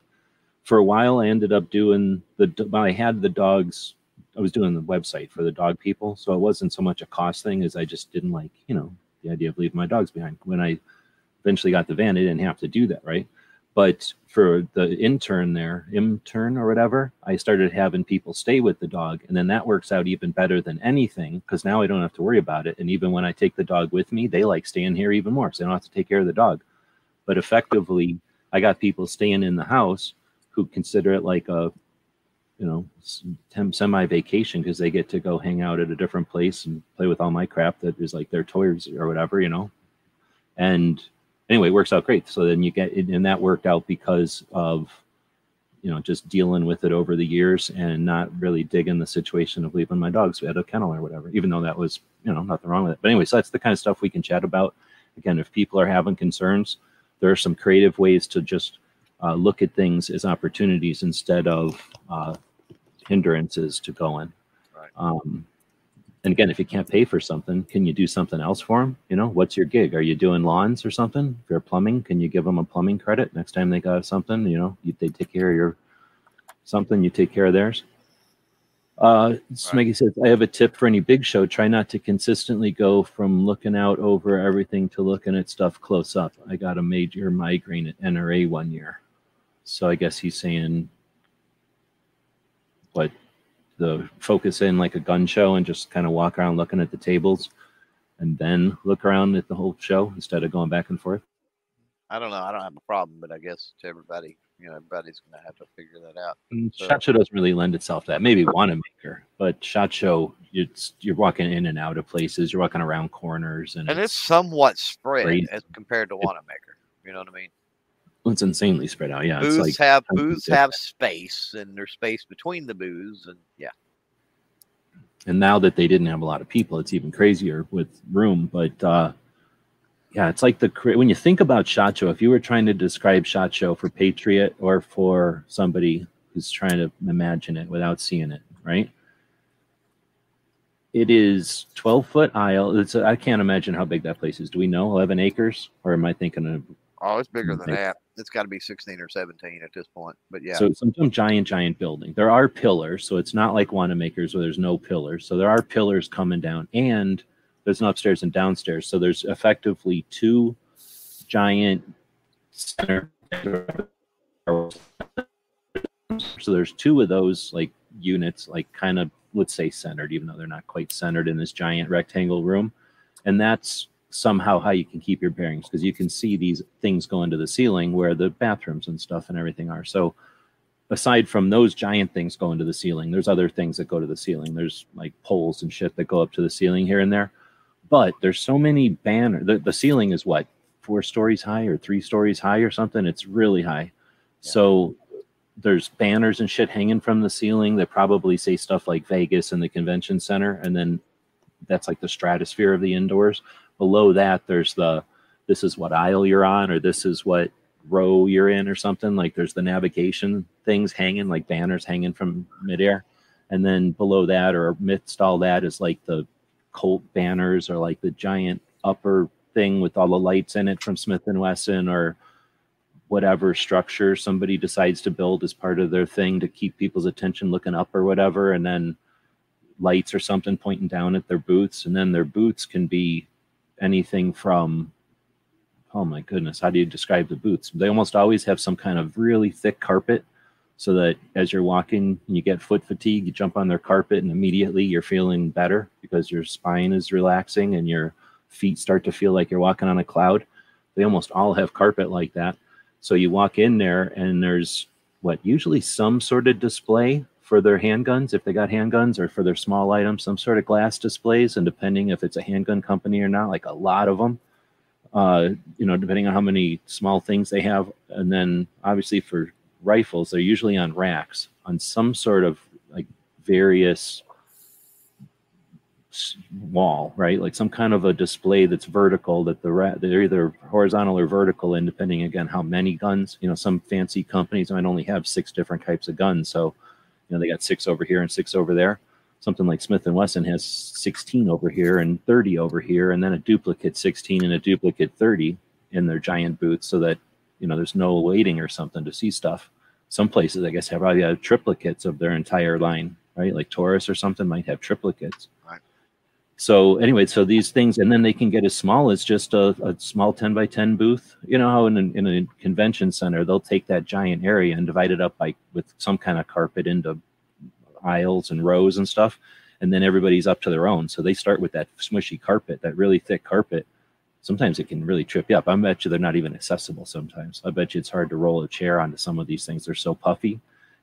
For a while, I ended up doing the, when I had the dogs, I was doing the website for the dog people. So it wasn't so much a cost thing as I just didn't like, you know, the idea of leaving my dogs behind. When I eventually got the van, I didn't have to do that, right? But for the intern there, intern or whatever, I started having people stay with the dog. And then that works out even better than anything because now I don't have to worry about it. And even when I take the dog with me, they like staying here even more because they don't have to take care of the dog. But effectively, I got people staying in the house who consider it like a, you know, semi-vacation because they get to go hang out at a different place and play with all my crap that is like their toys or whatever, you know. And anyway, it works out great. So then you get, and that worked out because of, you know, just dealing with it over the years and not really digging the situation of leaving my dogs at a kennel or whatever, even though that was, you know, nothing wrong with it. But anyway, so that's the kind of stuff we can chat about. Again, if people are having concerns, there are some creative ways to just Uh, look at things as opportunities instead of uh, hindrances to going. Right. Um, and again, if you can't pay for something, can you do something else for them? You know, what's your gig? Are you doing lawns or something? If you're plumbing, can you give them a plumbing credit next time they got something? You know, you, they take care of your something, you take care of theirs. Uh, so Maggie says, I have a tip for any big show. Try not to consistently go from looking out over everything to looking at stuff close up. I got a major migraine at N R A one year. So I guess he's saying, what, the focus in like a gun show and just kind of walk around looking at the tables and then look around at the whole show instead of going back and forth? I don't know. I don't have a problem, but I guess to everybody, you know, everybody's going to have to figure that out. So. SHOT Show doesn't really lend itself to that. Maybe Wanamaker, but SHOT Show, it's, you're walking in and out of places. You're walking around corners. And, and it's, it's somewhat spread crazy. As compared to Wanamaker. You know what I mean? It's insanely spread out. Yeah, booths it's like have booths have space, and there's space between the booths, and yeah. And now that they didn't have a lot of people, it's even crazier with room. But uh, yeah, it's like the when you think about SHOT Show, if you were trying to describe SHOT Show for Patriot or for somebody who's trying to imagine it without seeing it, right? It is twelve foot aisle. It's a, I can't imagine how big that place is. Do we know? eleven acres? Or am I thinking of? Oh, it's bigger than that. It's got to be sixteen or seventeen at this point. But yeah. So some, some giant, giant building. There are pillars. So it's not like Wanamaker's where there's no pillars. So there are pillars coming down. And there's an upstairs and downstairs. So there's effectively two giant center. So there's two of those like units, like kind of, let's say centered, even though they're not quite centered, in this giant rectangle room. And that's somehow how you can keep your bearings, because you can see these things going to the ceiling where the bathrooms and stuff and everything are. So aside from those giant things going to the ceiling, there's other things that go to the ceiling. There's like poles and shit that go up to the ceiling here and there. But there's so many banners. The, the ceiling is what, four stories high or three stories high or something? It's really high. Yeah. So there's banners and shit hanging from the ceiling that probably say stuff like Vegas and the convention center. And then that's like the stratosphere of the indoors. Below that, there's the, this is what aisle you're on, or this is what row you're in or something. Like there's the navigation things hanging, like banners hanging from midair. And then below that, or amidst all that, is like the Colt banners, or like the giant upper thing with all the lights in it from Smith and Wesson, or whatever structure somebody decides to build as part of their thing to keep people's attention looking up or whatever, and then lights or something pointing down at their booths. And then their booths can be anything from, oh my goodness, how do you describe the booths? They almost always have some kind of really thick carpet, so that as you're walking and you get foot fatigue, you jump on their carpet and immediately you're feeling better because your spine is relaxing and your feet start to feel like you're walking on a cloud. They almost all have carpet like that. So you walk in there and there's what, usually some sort of display for their handguns, if they got handguns, or for their small items, some sort of glass displays. And depending if it's a handgun company or not, like a lot of them, uh, you know, depending on how many small things they have. And then obviously for rifles, they're usually on racks on some sort of like various wall, right? Like some kind of a display that's vertical, that the ra they're either horizontal or vertical, and depending again how many guns. You know, some fancy companies might only have six different types of guns, so you know they got six over here and six over there. Something like Smith and Wesson has sixteen over here and thirty over here, and then a duplicate sixteen and a duplicate thirty in their giant booths, so that you know there's no waiting or something to see stuff. Some places, I guess, have probably have triplicates of their entire line, right? Like Taurus or something might have triplicates. Right. So anyway, so these things, and then they can get as small as just a, a small ten by ten booth. You know how in a, in a convention center, they'll take that giant area and divide it up by, with some kind of carpet, into aisles and rows and stuff. And then everybody's up to their own. So they start with that smushy carpet, that really thick carpet. Sometimes it can really trip you up. I bet you they're not even accessible sometimes. I bet you it's hard to roll a chair onto some of these things. They're so puffy.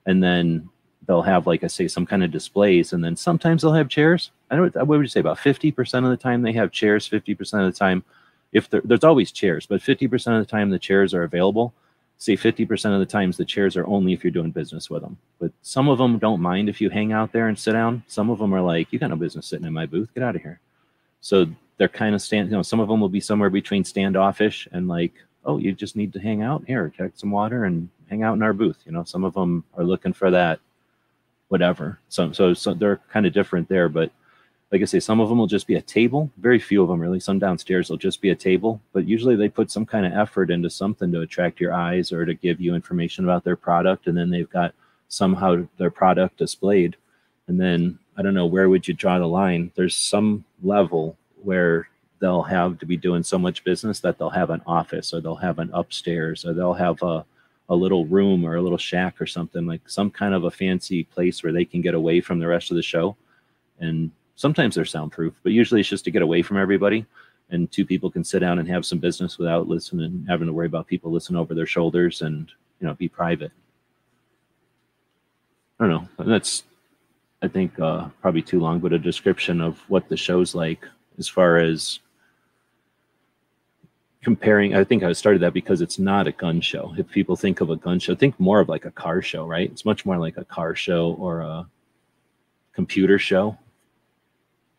And then they'll have, like I say, some kind of displays, and then sometimes they'll have chairs. I don't. What would you say? About fifty percent of the time they have chairs. fifty percent of the time, if there's always chairs, but fifty percent of the time the chairs are available. Say fifty percent of the times the chairs are only if you're doing business with them. But some of them don't mind if you hang out there and sit down. Some of them are like, you got no business sitting in my booth. Get out of here. So they're kind of stand. You know, some of them will be somewhere between standoffish and like, oh, you just need to hang out here, take some water, and hang out in our booth. You know, some of them are looking for that. Whatever. So, so, so they're kind of different there. But like I say, some of them will just be a table. Very few of them, really. Some downstairs will just be a table. But usually they put some kind of effort into something to attract your eyes or to give you information about their product. And then they've got somehow their product displayed. And then I don't know, where would you draw the line? There's some level where they'll have to be doing so much business that they'll have an office, or they'll have an upstairs, or they'll have a a little room or a little shack or something, like some kind of a fancy place where they can get away from the rest of the show. And sometimes they're soundproof, but usually it's just to get away from everybody, and two people can sit down and have some business without listening, having to worry about people listening over their shoulders, and, you know, be private. I don't know. That's, I think, uh, probably too long, but a description of what the show's like as far as comparing. I think I started that because it's not a gun show. If people think of a gun show, think more of like a car show, right? It's much more like a car show or a computer show.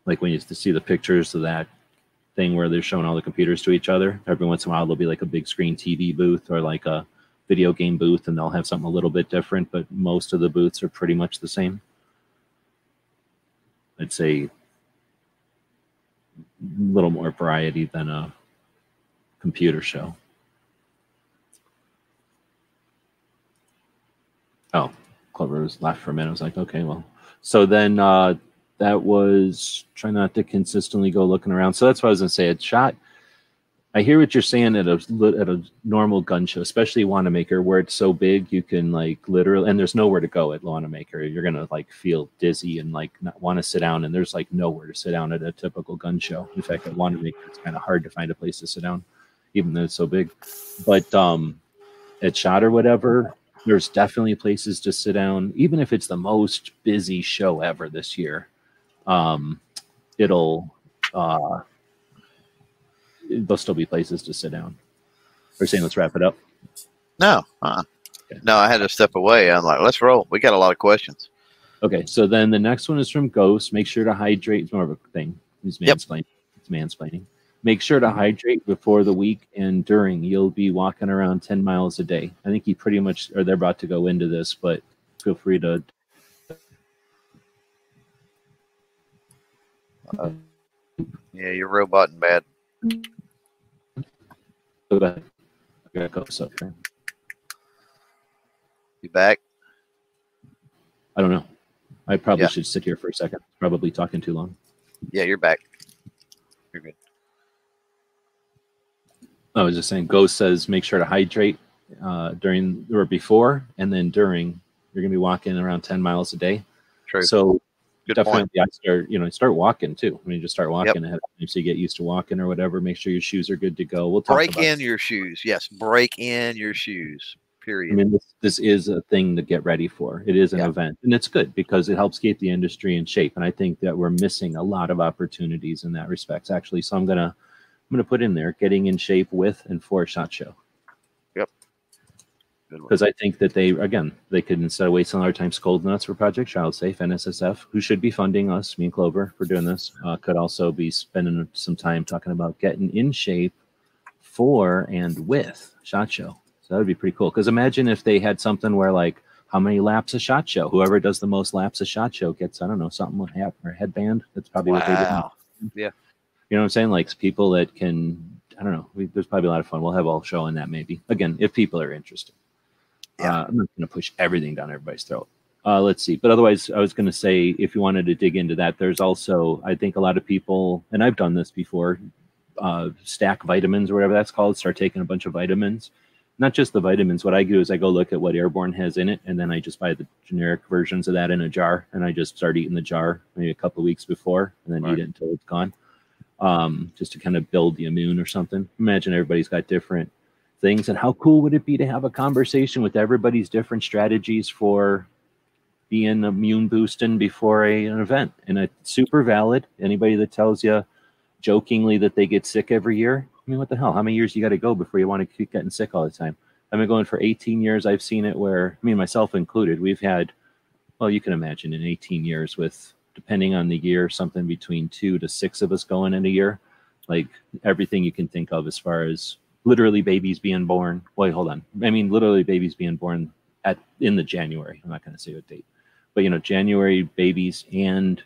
Like when you used to see the pictures of that thing where they're showing all the computers to each other. Every once in a while, there'll be like a big screen T V booth, or like a video game booth, and they'll have something a little bit different, but most of the booths are pretty much the same. I'd say a little more variety than a computer show. Oh, Clover was left for a minute. I was like, okay, well. So then uh, that was, try not to consistently go looking around. So that's what I was going to say. At SHOT, I hear what you're saying at a, at a normal gun show, especially Wanamaker, where it's so big you can, like, literally, and there's nowhere to go at Wanamaker. You're going to, like, feel dizzy and, like, not want to sit down, and there's, like, nowhere to sit down at a typical gun show. In fact, at Wanamaker, it's kind of hard to find a place to sit down, even though it's so big. But um, at SHOT or whatever, there's definitely places to sit down, even if it's the most busy show ever this year. Um, it'll, uh, there'll still be places to sit down. Are you saying let's wrap it up? No. Uh-uh. Okay. No, I had to step away. I'm like, let's roll. We got a lot of questions. Okay, so then the next one is from Ghost. Make sure to hydrate. It's more of a thing. He's mansplaining. Yep. It's mansplaining. Make sure to hydrate before the week and during. You'll be walking around ten miles a day. I think he pretty much, or they're about to go into this, but feel free to. Uh, yeah, you're roboting bad. You back? I don't know. I probably yeah. should sit here for a second. Probably talking too long. Yeah, you're back. You're good. I was just saying, Ghost says make sure to hydrate uh, during or before, and then during. You're going to be walking around ten miles a day. True. So good definitely, point. I start you know start walking too. I mean, just start walking yep. ahead of time, so you get used to walking or whatever. Make sure your shoes are good to go. We'll talk break about in it. your shoes. Yes, break in your shoes. Period. I mean, this, this is a thing to get ready for. It is an yep. event, and it's good because it helps keep the industry in shape. And I think that we're missing a lot of opportunities in that respect, actually. So I'm gonna. I'm going to put in there getting in shape with and for SHOT Show. Yep. Because I think that they, again, they could instead of wasting our time scolding us for Project Child Safe, N S S F, who should be funding us, me and Clover, for doing this, uh, could also be spending some time talking about getting in shape for and with SHOT Show. So that would be pretty cool. Because imagine if they had something where, like, how many laps a SHOT Show? Whoever does the most laps a SHOT Show gets, I don't know, something like that, or a headband. That's probably wow. what they do. Yeah. You know what I'm saying? Like people that can, I don't know. We, there's probably a lot of fun. We'll have all show on that maybe. Again, if people are interested. Yeah. Uh, I'm not going to push everything down everybody's throat. Uh, let's see. But otherwise, I was going to say, if you wanted to dig into that, there's also, I think a lot of people, and I've done this before, uh, stack vitamins or whatever that's called, start taking a bunch of vitamins. Not just the vitamins. What I do is I go look at what Airborne has in it, and then I just buy the generic versions of that in a jar, and I just start eating the jar maybe a couple of weeks before, and then right. eat it until it's gone. Um, just to kind of build the immune or something. Imagine everybody's got different things. And how cool would it be to have a conversation with everybody's different strategies for being immune boosting before a, an event? And it's super valid. Anybody that tells you jokingly that they get sick every year, I mean, what the hell? How many years you got to go before you want to keep getting sick all the time? I've been going for eighteen years. I've seen it where, I mean, myself included, we've had, well, you can imagine in eighteen years with, depending on the year, something between two to six of us going in a year, like everything you can think of as far as literally babies being born. Wait, hold on. I mean, literally babies being born at in the January. I'm not going to say what date, but you know, January babies and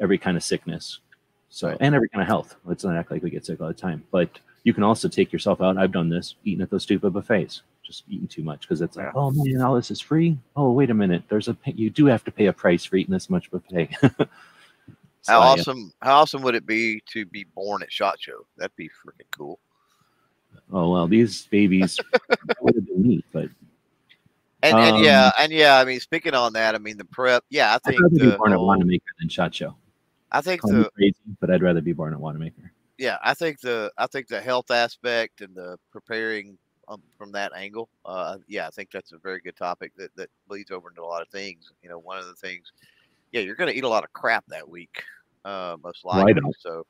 every kind of sickness. So, and every kind of health. Let's not act like we get sick all the time, but you can also take yourself out. I've done this, eating at those stupid buffets, just eating too much. Cause it's like, oh man, all this is free. Oh, wait a minute. There's a, you do have to pay a price for eating this much buffet. so, how awesome. Yeah. How awesome would it be to be born at SHOT Show? That'd be freaking cool. Oh, well, these babies would have been neat, but. And, um, and yeah. And yeah. I mean, speaking on that, I mean the prep. Yeah. I think I'd rather the, be born at Wanamaker than SHOT Show. I think the, crazy, but I'd rather be born at Wanamaker. Yeah. I think the, I think the health aspect and the preparing Um, from that angle, uh, yeah, I think that's a very good topic that, that leads over into a lot of things. You know, one of the things, yeah, you're going to eat a lot of crap that week, uh, most likely. Right so,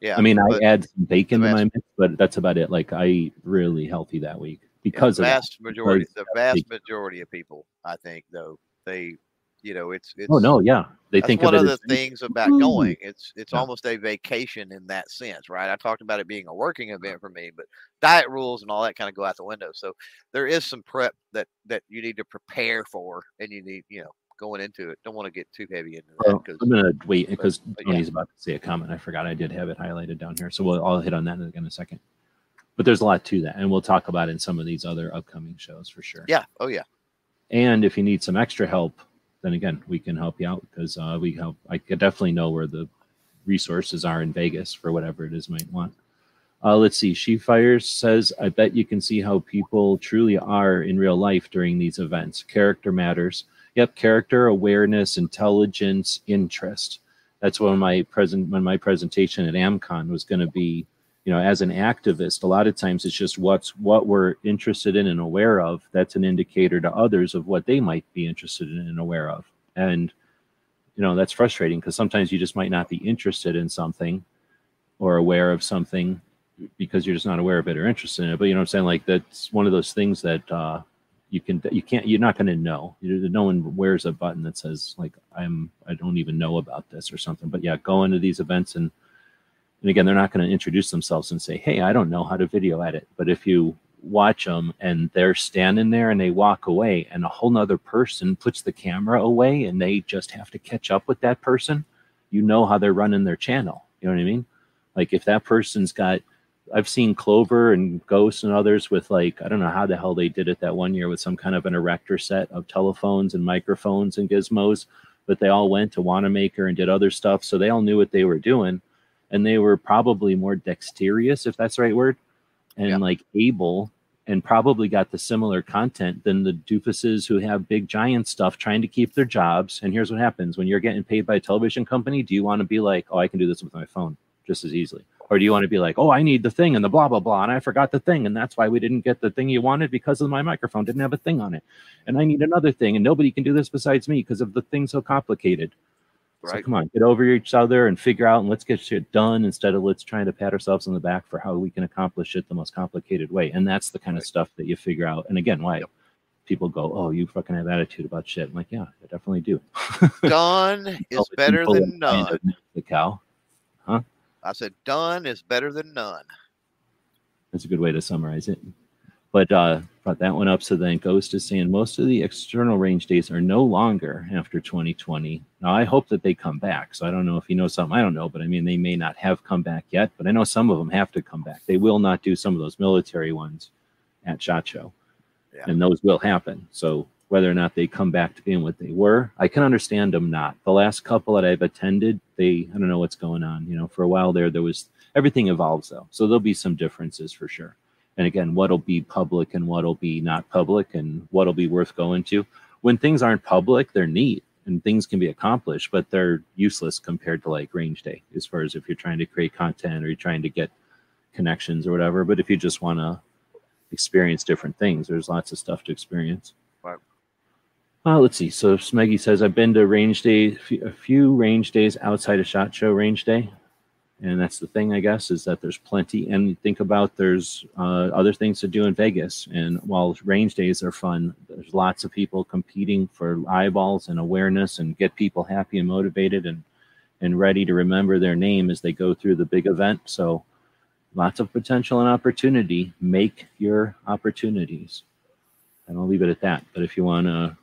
yeah. I mean, I add some bacon to my mix, but that's about it. Like, I eat really healthy that week because yeah, the vast of that. majority, the vast majority of people, I think, though, they You know, it's, it's oh no, yeah. They think of it as one of the things about going. It's it's yeah. almost a vacation in that sense, right? I talked about it being a working event for me, but diet rules and all that kind of go out the window. So there is some prep that that you need to prepare for, and you need, you know, going into it. Don't want to get too heavy into that. Oh, I'm gonna wait because Tony's yeah. about to say a comment. I forgot I did have it highlighted down here, so we'll I'll hit on that in a second. But there's a lot to that, and we'll talk about it in some of these other upcoming shows for sure. Yeah. Oh yeah. And if you need some extra help, then again, we can help you out because uh, we help. I definitely know where the resources are in Vegas for whatever it is you might want. Uh, let's see. She Fires says, I bet you can see how people truly are in real life during these events. Character matters. Yep, character, awareness, intelligence, interest. That's when my present when my presentation at AmCon was going to be, you know, as an activist, a lot of times it's just what's what we're interested in and aware of. That's an indicator to others of what they might be interested in and aware of. And, you know, that's frustrating because sometimes you just might not be interested in something or aware of something because you're just not aware of it or interested in it. But, you know what I'm saying? Like, that's one of those things that uh, you can you can't you're not going to know. You, no one wears a button that says, like, I'm I don't even know about this or something. But, yeah, go into these events and. And again, they're not going to introduce themselves and say, hey, I don't know how to video edit. But if you watch them and they're standing there and they walk away and a whole nother person puts the camera away and they just have to catch up with that person, you know how they're running their channel. You know what I mean? Like if that person's got, I've seen Clover and Ghost and others with like, I don't know how the hell they did it that one year with some kind of an erector set of telephones and microphones and gizmos, but they all went to Wanamaker and did other stuff. So they all knew what they were doing. And they were probably more dexterous, if that's the right word, and yeah. like able, and probably got the similar content than the doofuses who have big giant stuff trying to keep their jobs. And here's what happens when you're getting paid by a television company. Do you want to be like, oh, I can do this with my phone just as easily? Or do you want to be like, oh, I need the thing and the blah, blah, blah. And I forgot the thing. And that's why we didn't get the thing you wanted because of my microphone didn't have a thing on it. And I need another thing. And nobody can do this besides me because of the thing so complicated. Right. So come on, get over each other and figure out and let's get shit done instead of let's trying to pat ourselves on the back for how we can accomplish it the most complicated way. And that's the kind right. of stuff that you figure out. And again, why yep. people go, oh, you fucking have attitude about shit. I'm like, yeah, I definitely do. Done is better than none. The cow. Huh? I said done is better than none. That's a good way to summarize it. But uh, brought that one up. So then Ghost is saying most of the external range days are no longer after twenty twenty. Now, I hope that they come back. So I don't know if you know something. I don't know. But, I mean, they may not have come back yet. But I know some of them have to come back. They will not do some of those military ones at SHOT Show. Yeah. And those will happen. So whether or not they come back to being what they were, I can understand them not. The last couple that I've attended, they I don't know what's going on. You know, for a while there, there was everything evolves, though. So there'll be some differences for sure. And again, what'll be public and what'll be not public and what'll be worth going to. When things aren't public, they're neat and things can be accomplished, but they're useless compared to like range day as far as if you're trying to create content or you're trying to get connections or whatever. But if you just want to experience different things, there's lots of stuff to experience. Right. Uh, let's see. So Smeggy says, I've been to range day, a few range days outside of SHOT Show range day. And that's the thing, I guess, is that there's plenty. And think about there's uh, other things to do in Vegas. And while range days are fun, there's lots of people competing for eyeballs and awareness and get people happy and motivated and, and ready to remember their name as they go through the big event. So lots of potential and opportunity. Make your opportunities. And I'll leave it at that. But if you want to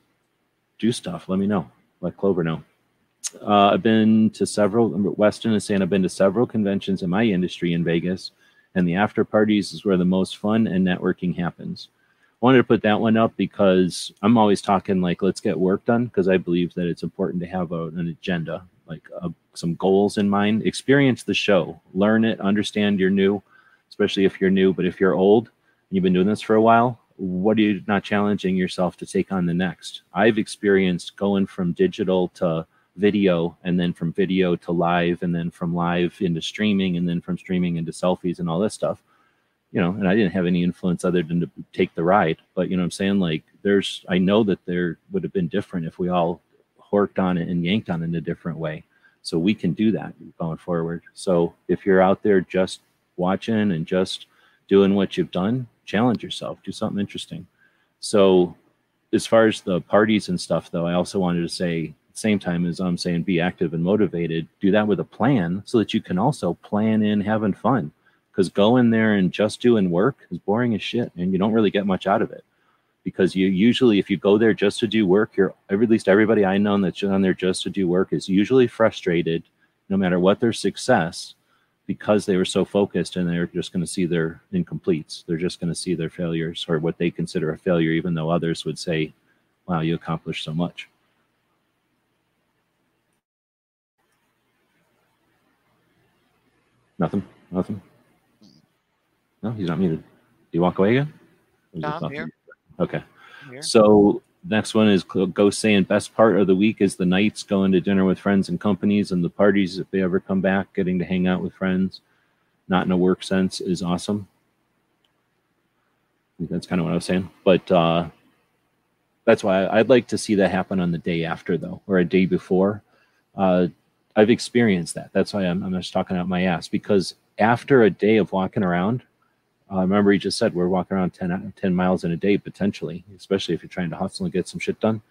do stuff, let me know. Let Clover know. Uh, I've been to several, Weston is saying, I've been to several conventions in my industry in Vegas, and the after parties is where the most fun and networking happens. I wanted to put that one up because I'm always talking like, let's get work done, because I believe that it's important to have a, an agenda, like uh, some goals in mind. Experience the show, learn it, understand you're new, especially if you're new. But if you're old and you've been doing this for a while, what are you not challenging yourself to take on the next? I've experienced going from digital to video, and then from video to live, and then from live into streaming, and then from streaming into selfies and all this stuff, you know, and I didn't have any influence other than to take the ride. But you know what I'm saying? Like there's, I know that there would have been different if we all horked on it and yanked on it in a different way. So we can do that going forward. So if you're out there just watching and just doing what you've done, challenge yourself, do something interesting. So as far as the parties and stuff, though, I also wanted to say, at the same time as I'm saying be active and motivated, do that with a plan so that you can also plan in having fun. Because going there and just doing work is boring as shit, and you don't really get much out of it. Because you usually, if you go there just to do work, you're, at least everybody I know that's on there just to do work is usually frustrated, no matter what their success, because they were so focused, and they're just going to see their incompletes. They're just going to see their failures, or what they consider a failure, even though others would say, wow, you accomplished so much. Nothing? Nothing? No, he's not muted. Do you walk away again? No, I'm here. Okay. I'm here. So next one is Ghost saying best part of the week is the nights, going to dinner with friends and companies, and the parties if they ever come back, getting to hang out with friends, not in a work sense, is awesome. I think that's kind of what I was saying. But uh, that's why I'd like to see that happen on the day after, though, or a day before. Uh, I've experienced that. That's why I'm, I'm just talking out my ass, because after a day of walking around, I remember he just said we're walking around ten, ten miles in a day, potentially, especially if you're trying to hustle and get some shit done.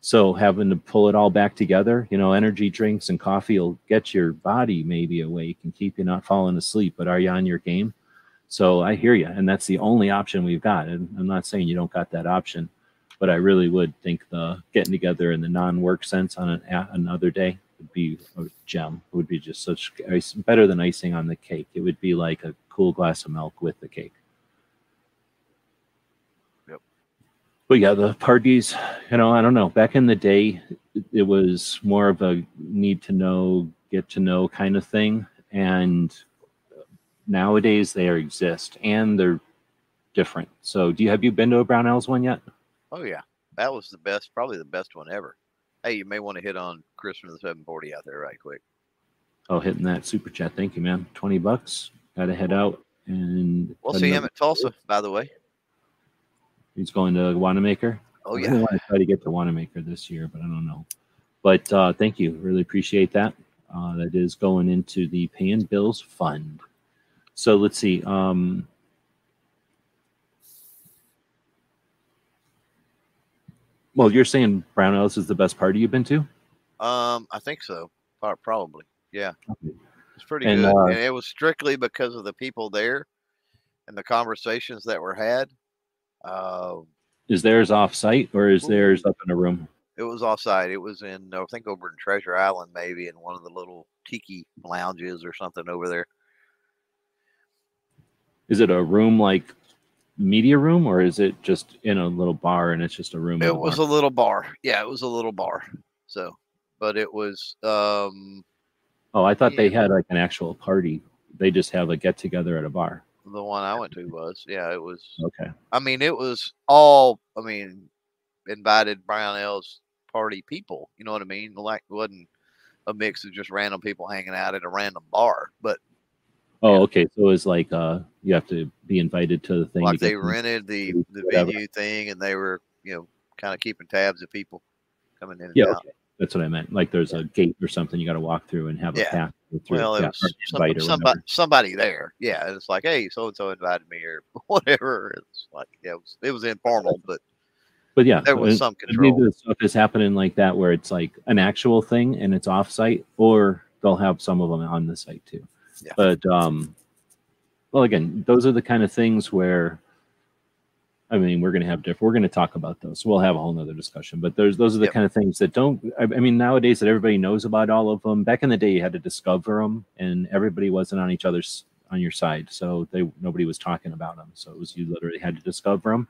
So having to pull it all back together, you know, energy drinks and coffee will get your body maybe awake and keep you not falling asleep, but are you on your game? So I hear you, and that's the only option we've got. And I'm not saying you don't got that option, but I really would think the getting together in the non-work sense on an, another day would be a gem. It would be just such ice, better than icing on the cake. It would be like a cool glass of milk with the cake. Yep. But yeah, the parties, you know, I don't know. Back in the day, it, it was more of a need to know, get to know kind of thing. And nowadays they are exist and they're different. So do you, have you been to a Brownells one yet? Oh yeah. That was the best, probably the best one ever. Hey, you may want to hit on Chris from the seven forty out there right quick. Oh, hitting that super chat. Thank you, man. twenty bucks. Got to head out. And we'll see him at Tulsa, by the way. He's going to Wanamaker. Oh, yeah. I want to try to get to Wanamaker this year, but I don't know. But uh, thank you. Really appreciate that. Uh, that is going into the Paying Bills Fund. So let's see. Um, Well, you're saying Brownells is the best party you've been to? Um, I think so. Probably. Yeah. It's pretty and, good. Uh, and it was strictly because of the people there and the conversations that were had. Uh, is theirs off-site or is theirs up in a room? It was off-site. It was in, I think, over in Treasure Island, maybe, in one of the little tiki lounges or something over there. Is it a room like media room, or is it just in a little bar and it's just a room? It was a little bar. Yeah, it was a little bar. So, but it was. Um, oh, I thought they had like an actual party. They just have a get together at a bar. The one I went to was, yeah, it was. Okay. I mean, it was all, I mean, invited Brownells party people. You know what I mean? Like, it wasn't a mix of just random people hanging out at a random bar, but. Oh, okay. So it's like uh, you have to be invited to the thing. Like they rented the, the venue thing, and they were, you know, kind of keeping tabs of people coming in and yeah, out. Okay. That's what I meant. Like there's a gate or something you got to walk through and have a yeah. path. Through. Well, it yeah, was some, somebody, somebody there. Yeah. It's like, hey, so-and-so invited me or whatever. It's like, yeah, it was, it was informal, but. But yeah, there was some control. This stuff is happening like that where it's like an actual thing and it's off-site, or they'll have some of them on the site too. Yeah. But, um, well, again, those are the kind of things where, I mean, we're going to have different, we're going to talk about those. We'll have a whole nother discussion, but there's, those are the yep. kind of things that don't, I, I mean, nowadays that everybody knows about all of them. Back in the day, you had to discover them, and everybody wasn't on each other's, on your side. So they, nobody was talking about them. So it was, you literally had to discover them,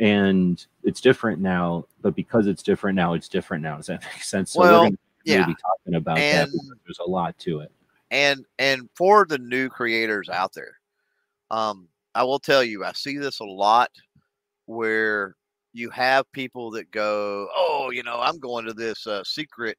and it's different now, but because it's different now, it's different now. Does that make sense? So well, we're gonna yeah. be talking about and, that because there's a lot to it. And and for the new creators out there, um, I will tell you, I see this a lot where you have people that go, oh, you know, I'm going to this uh, secret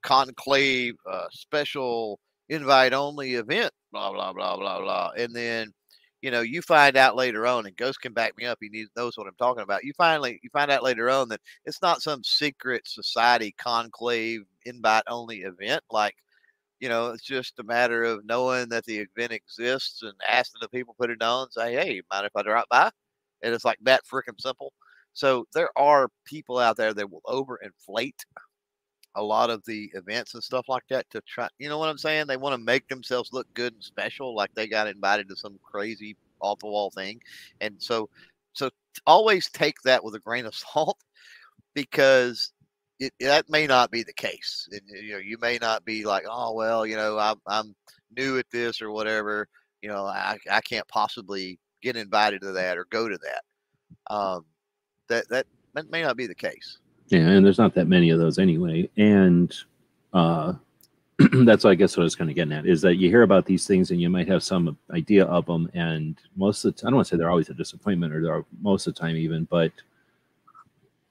conclave, uh, special invite-only event, blah, blah, blah, blah, blah. And then, you know, you find out later on, and Ghost can back me up. He knows what I'm talking about. You finally you find out later on that it's not some secret society conclave invite-only event like, you know, it's just a matter of knowing that the event exists and asking the people put it on and say, hey, mind if I drop by? And it's like that freaking simple. So there are people out there that will overinflate a lot of the events and stuff like that to try, you know what I'm saying? They want to make themselves look good and special, like they got invited to some crazy off the wall thing. And so, so always take that with a grain of salt, because it, that may not be the case. It, you know, you may not be like, oh, well, you know, I'm, I'm new at this or whatever, you know, I, I can't possibly get invited to that or go to that. Um, that, that, that may not be the case. Yeah, and there's not that many of those anyway. And uh, that's, I guess, what I was kind of getting at, is that you hear about these things and you might have some idea of them. And most of the time, I don't want to say they're always a disappointment, or they're most of the time even, but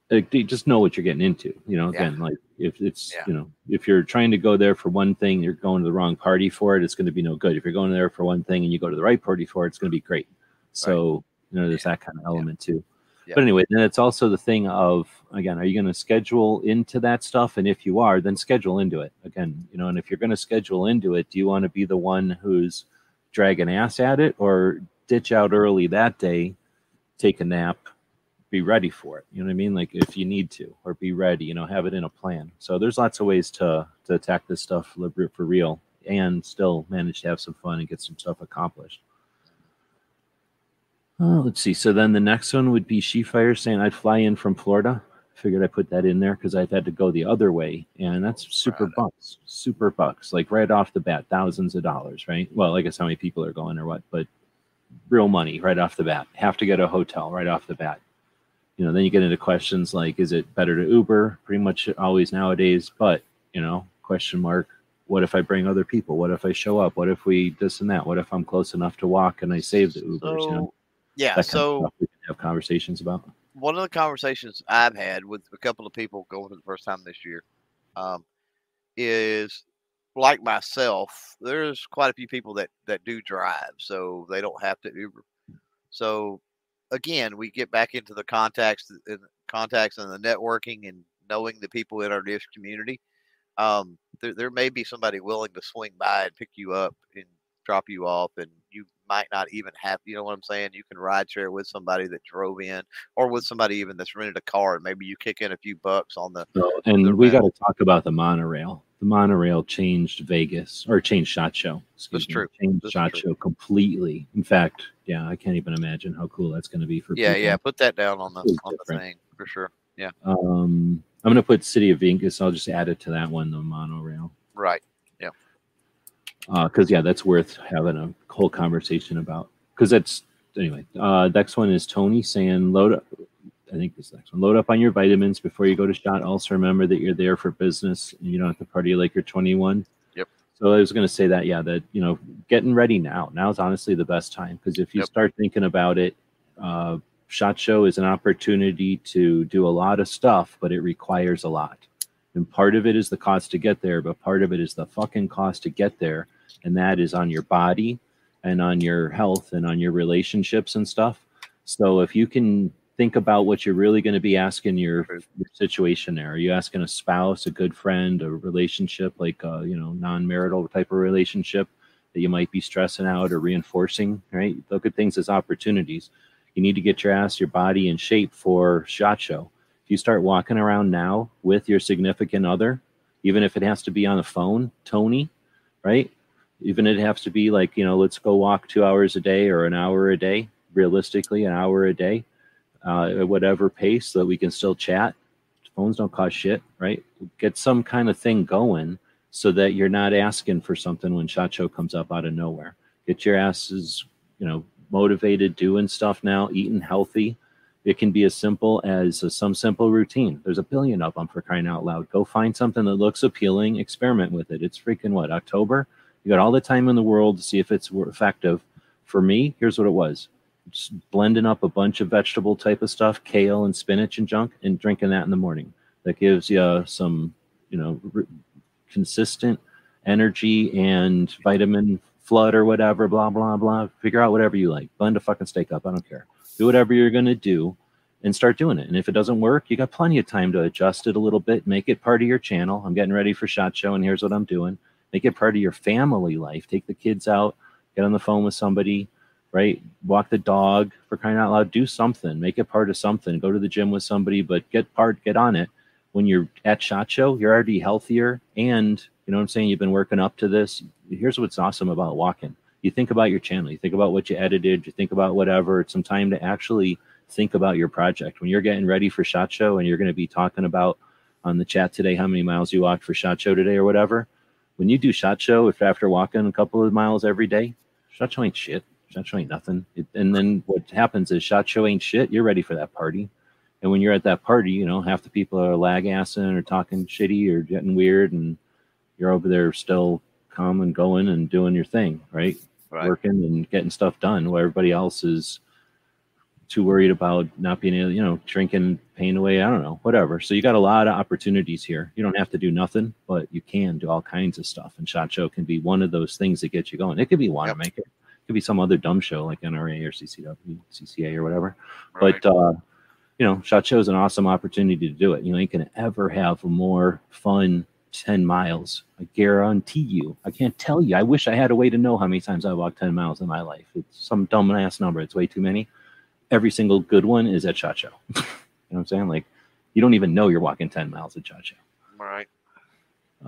it, you just know what you're getting into. You know, again, yeah. like if it's, yeah. you know, if you're trying to go there for one thing, you're going to the wrong party for it, it's going to be no good. If you're going there for one thing and you go to the right party for it, it's going to be great. So, right. you know, there's yeah. that kind of element yeah. too. Yeah. But anyway, then it's also the thing of, again, are you going to schedule into that stuff? And if you are, then schedule into it. Again, you know, and if you're going to schedule into it, do you want to be the one who's dragging ass at it, or ditch out early that day, take a nap, be ready for it? You know what I mean? Like if you need to, or be ready, you know, have it in a plan. So there's lots of ways to, to attack this stuff for real and still manage to have some fun and get some stuff accomplished. Oh, let's see. So then the next one would be Shefire saying, I'd fly in from Florida. Figured I put that in there because I've had to go the other way. And that's super bucks, super bucks, like right off the bat, thousands of dollars, right? Well, I guess how many people are going or what, but real money right off the bat. Have to get a hotel right off the bat. You know, then you get into questions like, is it better to Uber? Pretty much always nowadays, but, you know, question mark. What if I bring other people? What if I show up? What if we this and that? What if I'm close enough to walk and I save the Ubers, you know? Yeah, so we can have conversations about. One of the conversations I've had with a couple of people going for the first time this year um, is, like myself, there's quite a few people that, that do drive, so they don't have to Uber. So, again, we get back into the contacts, and contacts and the networking and knowing the people in our niche community. Um, there, there may be somebody willing to swing by and pick you up and drop you off, and you might not even have, you know what I'm saying? You can ride share with somebody that drove in, or with somebody even that's rented a car, and maybe you kick in a few bucks on the. So, on and the we got to talk about the monorail. The monorail changed Vegas, or changed SHOT Show. That's me. true. Changed that's SHOT true. Show completely. In fact, yeah, I can't even imagine how cool that's going to be for. Yeah, people. yeah. Put that down on the it's on different. the thing for sure. Yeah. Um, I'm going to put City of Vegas. I'll just add it to that one. The monorail. Right. Because, uh, yeah, that's worth having a whole conversation about. Because that's, anyway, uh, next one is Tony saying, load up, I think this next one, load up on your vitamins before you go to SHOT. Also remember that you're there for business and you don't have to party like you're twenty-one. Yep. So I was going to say that, yeah, that, you know, getting ready now. Now is honestly the best time. Because if you yep. start thinking about it, uh, SHOT Show is an opportunity to do a lot of stuff, but it requires a lot. And part of it is the cost to get there, but part of it is the fucking cost to get there. And that is on your body and on your health and on your relationships and stuff. So if you can think about what you're really going to be asking your, your situation there, are you asking a spouse, a good friend, a relationship, like a, you know, non-marital type of relationship that you might be stressing out or reinforcing, right? Look at things as opportunities. You need to get your ass, your body in shape for SHOT Show. You start walking around now with your significant other, even if it has to be on the phone, Tony, right? Even if it has to be like, you know, let's go walk two hours a day or an hour a day, realistically an hour a day, uh, at whatever pace so that we can still chat. Phones don't cost shit, right? Get some kind of thing going so that you're not asking for something when SHOT Show comes up out of nowhere. Get your asses, you know, motivated, doing stuff now, eating healthy. It can be as simple as a, some simple routine. There's a billion of them, for crying out loud. Go find something that looks appealing. Experiment with it. It's freaking, what, October? You got all the time in the world to see if it's effective. For me, here's what it was. Just blending up a bunch of vegetable type of stuff, kale and spinach and junk, and drinking that in the morning. That gives you some, you know, consistent energy and vitamin flood or whatever, blah, blah, blah. Figure out whatever you like. Blend a fucking steak up. I don't care. Do whatever you're going to do and start doing it. And if it doesn't work, you got plenty of time to adjust it a little bit, make it part of your channel. I'm getting ready for SHOT Show and here's what I'm doing. Make it part of your family life. Take the kids out, get on the phone with somebody, right? Walk the dog, for crying out loud. Do something. Make it part of something. Go to the gym with somebody, but get part, get on it. When you're at SHOT Show, you're already healthier, and you know what I'm saying? You've been working up to this. Here's what's awesome about walking. You think about your channel. You think about what you edited. You think about whatever. It's some time to actually think about your project. When you're getting ready for SHOT Show and you're going to be talking about on the chat today how many miles you walked for SHOT Show today or whatever, when you do SHOT Show, if after walking a couple of miles every day, SHOT Show ain't shit. SHOT Show ain't nothing. It, and then what happens is SHOT Show ain't shit. You're ready for that party. And when you're at that party, you know, half the people are lag-assing or talking shitty or getting weird, and you're over there still calm and going and doing your thing, right? Right. Working and getting stuff done, where everybody else is too worried about not being able, you know, drinking, paying away, I don't know, whatever. So you got a lot of opportunities here. You don't have to do nothing, but you can do all kinds of stuff. And SHOT Show can be one of those things that gets you going. It could be Wanamaker. Yep. It could be some other dumb show like N R A or C C W, C C A or whatever. Right. But, uh, you know, SHOT Show is an awesome opportunity to do it. You ain't going to ever have a more fun ten miles. I guarantee you. I can't tell you. I wish I had a way to know how many times I walked ten miles in my life. It's some dumb ass number. It's way too many. Every single good one is at SHOT Show. You know what I'm saying? Like, you don't even know you're walking ten miles at SHOT Show. All right.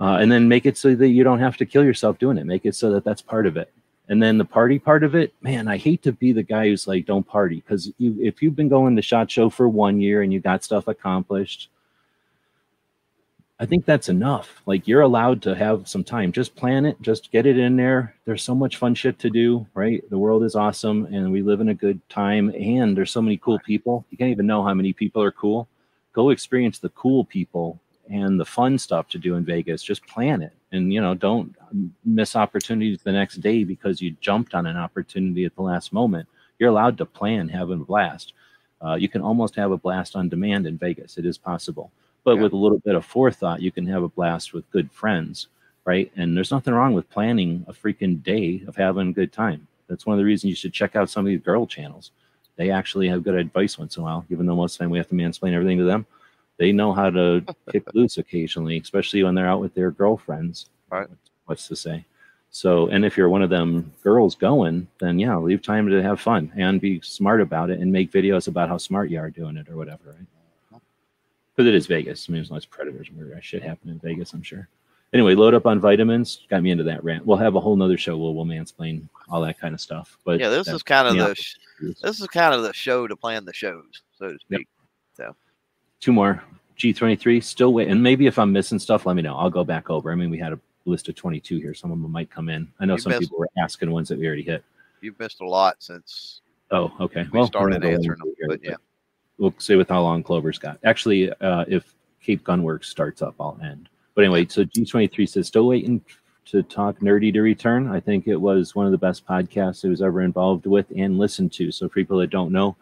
Uh, and then make it so that you don't have to kill yourself doing it. Make it so that that's part of it. And then the party part of it, man, I hate to be the guy who's like, don't party. Because you, if you've been going to SHOT Show for one year and you got stuff accomplished, I think that's enough. Like, you're allowed to have some time. Just plan it. Just get it in there. There's so much fun shit to do, right? The world is awesome, and we live in a good time, and there's so many cool people. You can't even know how many people are cool. Go experience the cool people and the fun stuff to do in Vegas. Just plan it. And, you know, don't miss opportunities the next day because you jumped on an opportunity at the last moment. You're allowed to plan having a blast. Uh, you can almost have a blast on demand in Vegas. It is possible. But yeah, with a little bit of forethought, you can have a blast with good friends, right? And there's nothing wrong with planning a freaking day of having a good time. That's one of the reasons you should check out some of these girl channels. They actually have good advice once in a while, even though most of the time we have to mansplain everything to them. They know how to kick loose occasionally, especially when they're out with their girlfriends. All right. What's to say? So, and if you're one of them girls going, then yeah, leave time to have fun and be smart about it and make videos about how smart you are doing it or whatever, right? Because it is Vegas. I mean, there's lots of predators and weird shit happening in Vegas, I'm sure. Anyway, load up on vitamins. Got me into that rant. We'll have a whole nother show where we'll mansplain all that kind of stuff. But yeah, this is kind of the sh this is kind of the show to plan the shows, so to speak. Yep. So two more. G twenty-three, still wait. And maybe if I'm missing stuff, let me know. I'll go back over. I mean, we had a list of twenty-two here. Some of them might come in. I know you some people were asking ones that we already hit. You've missed a lot since oh, okay. we well, started answering them. Here, but yeah. But we'll see with how long Clover's got. Actually, uh, if Cape Gunworks starts up, I'll end. But anyway, so G twenty-three says, still waiting to talk nerdy to return. I think it was one of the best podcasts I was ever involved with and listened to. So for people that don't know,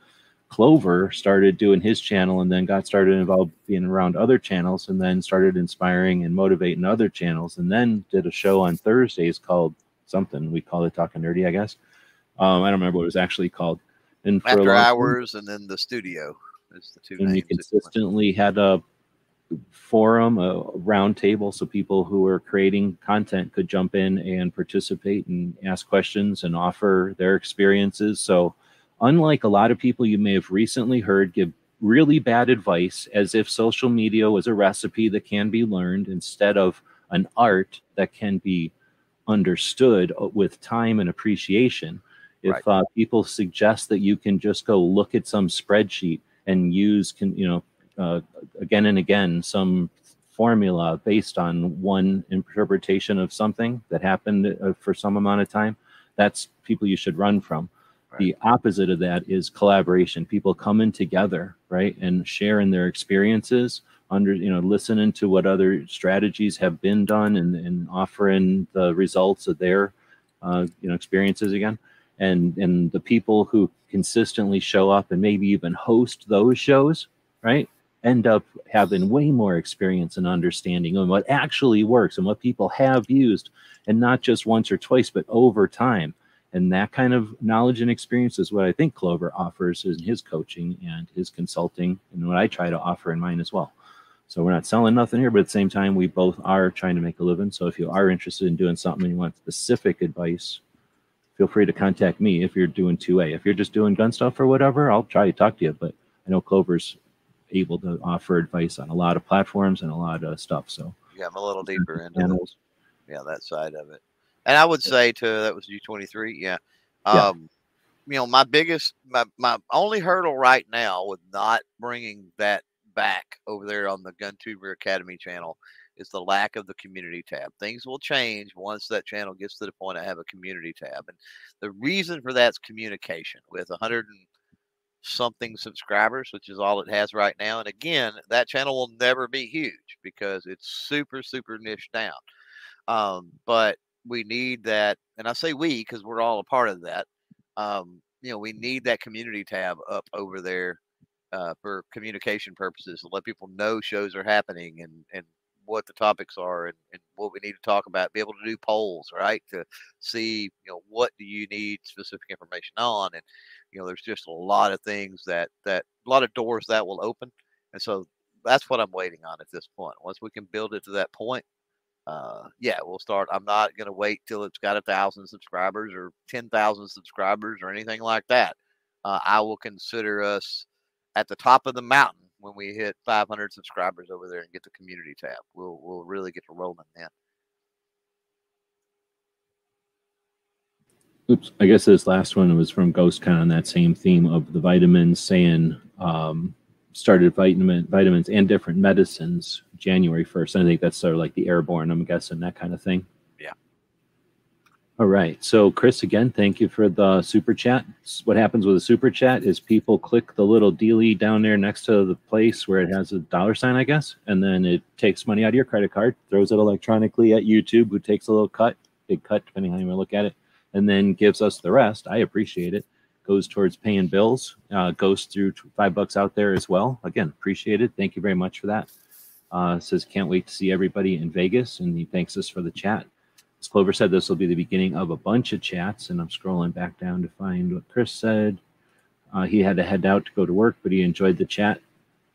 Clover started doing his channel and then got started involved being around other channels and then started inspiring and motivating other channels and then did a show on Thursdays called something. We call it Talking Nerdy, I guess. Um, I don't remember what it was actually called. And for After Hours time, and then The Studio. Is the two and names we consistently had a forum, a round table, so people who were creating content could jump in and participate and ask questions and offer their experiences. So unlike a lot of people you may have recently heard give really bad advice as if social media was a recipe that can be learned instead of an art that can be understood with time and appreciation. If uh, people suggest that you can just go look at some spreadsheet and use, can, you know, uh, again and again, some formula based on one interpretation of something that happened uh, for some amount of time, that's people you should run from. Right. The opposite of that is collaboration. People coming together, right, and sharing their experiences, under, you know, listening to what other strategies have been done and, and offering the results of their, uh, you know, experiences again. And, and the people who consistently show up and maybe even host those shows, right, end up having way more experience and understanding on what actually works and what people have used, and not just once or twice, but over time. And that kind of knowledge and experience is what I think Clover offers in his coaching and his consulting, and what I try to offer in mine as well. So we're not selling nothing here, but at the same time, we both are trying to make a living. So if you are interested in doing something and you want specific advice, feel free to contact me if you're doing two A. If you're just doing gun stuff or whatever, I'll try to talk to you. But I know Clover's able to offer advice on a lot of platforms and a lot of stuff. So yeah, I'm a little deeper into those. Yeah, that side of it. And I would say too, that was U twenty-three. Yeah. Um, yeah. You know, my biggest, my, my only hurdle right now with not bringing that back over there on the GunTuber Academy channel is the lack of the community tab. Things will change once that channel gets to the point I have a community tab. And the reason for that's communication with a hundred and something subscribers, which is all it has right now. And again, that channel will never be huge because it's super, super niche down. Um, but we need that. And I say we, cause we're all a part of that. Um, you know, we need that community tab up over there, uh, for communication purposes, to let people know shows are happening and, and what the topics are and, and what we need to talk about, be able to do polls, right? To see, you know, what do you need specific information on? And, you know, there's just a lot of things that, that a lot of doors that will open. And so that's what I'm waiting on at this point. Once we can build it to that point, uh, yeah, we'll start. I'm not going to wait till it's got a thousand subscribers or ten thousand subscribers or anything like that. Uh, I will consider us at the top of the mountain when we hit five hundred subscribers over there and get the community tab. We'll, we'll really get to rolling then. Oops. I guess this last one was from Ghost, kind of on that same theme of the vitamins, saying um, started vitamin vitamins and different medicines January first. I think that's sort of like the airborne, I'm guessing, that kind of thing. Yeah. All right. So Chris, again, thank you for the super chat. What happens with a super chat is people click the little dealie down there next to the place where it has a dollar sign, I guess. And then it takes money out of your credit card, throws it electronically at YouTube, who takes a little cut, big cut, depending on how you want to look at it, and then gives us the rest. I appreciate it. Goes towards paying bills, uh, goes through five bucks out there as well. Again, appreciate it. Thank you very much for that. Uh, says, can't wait to see everybody in Vegas, and he thanks us for the chat. As Clover said, this will be the beginning of a bunch of chats, and I'm scrolling back down to find what Chris said. Uh, he had to head out to go to work, but he enjoyed the chat.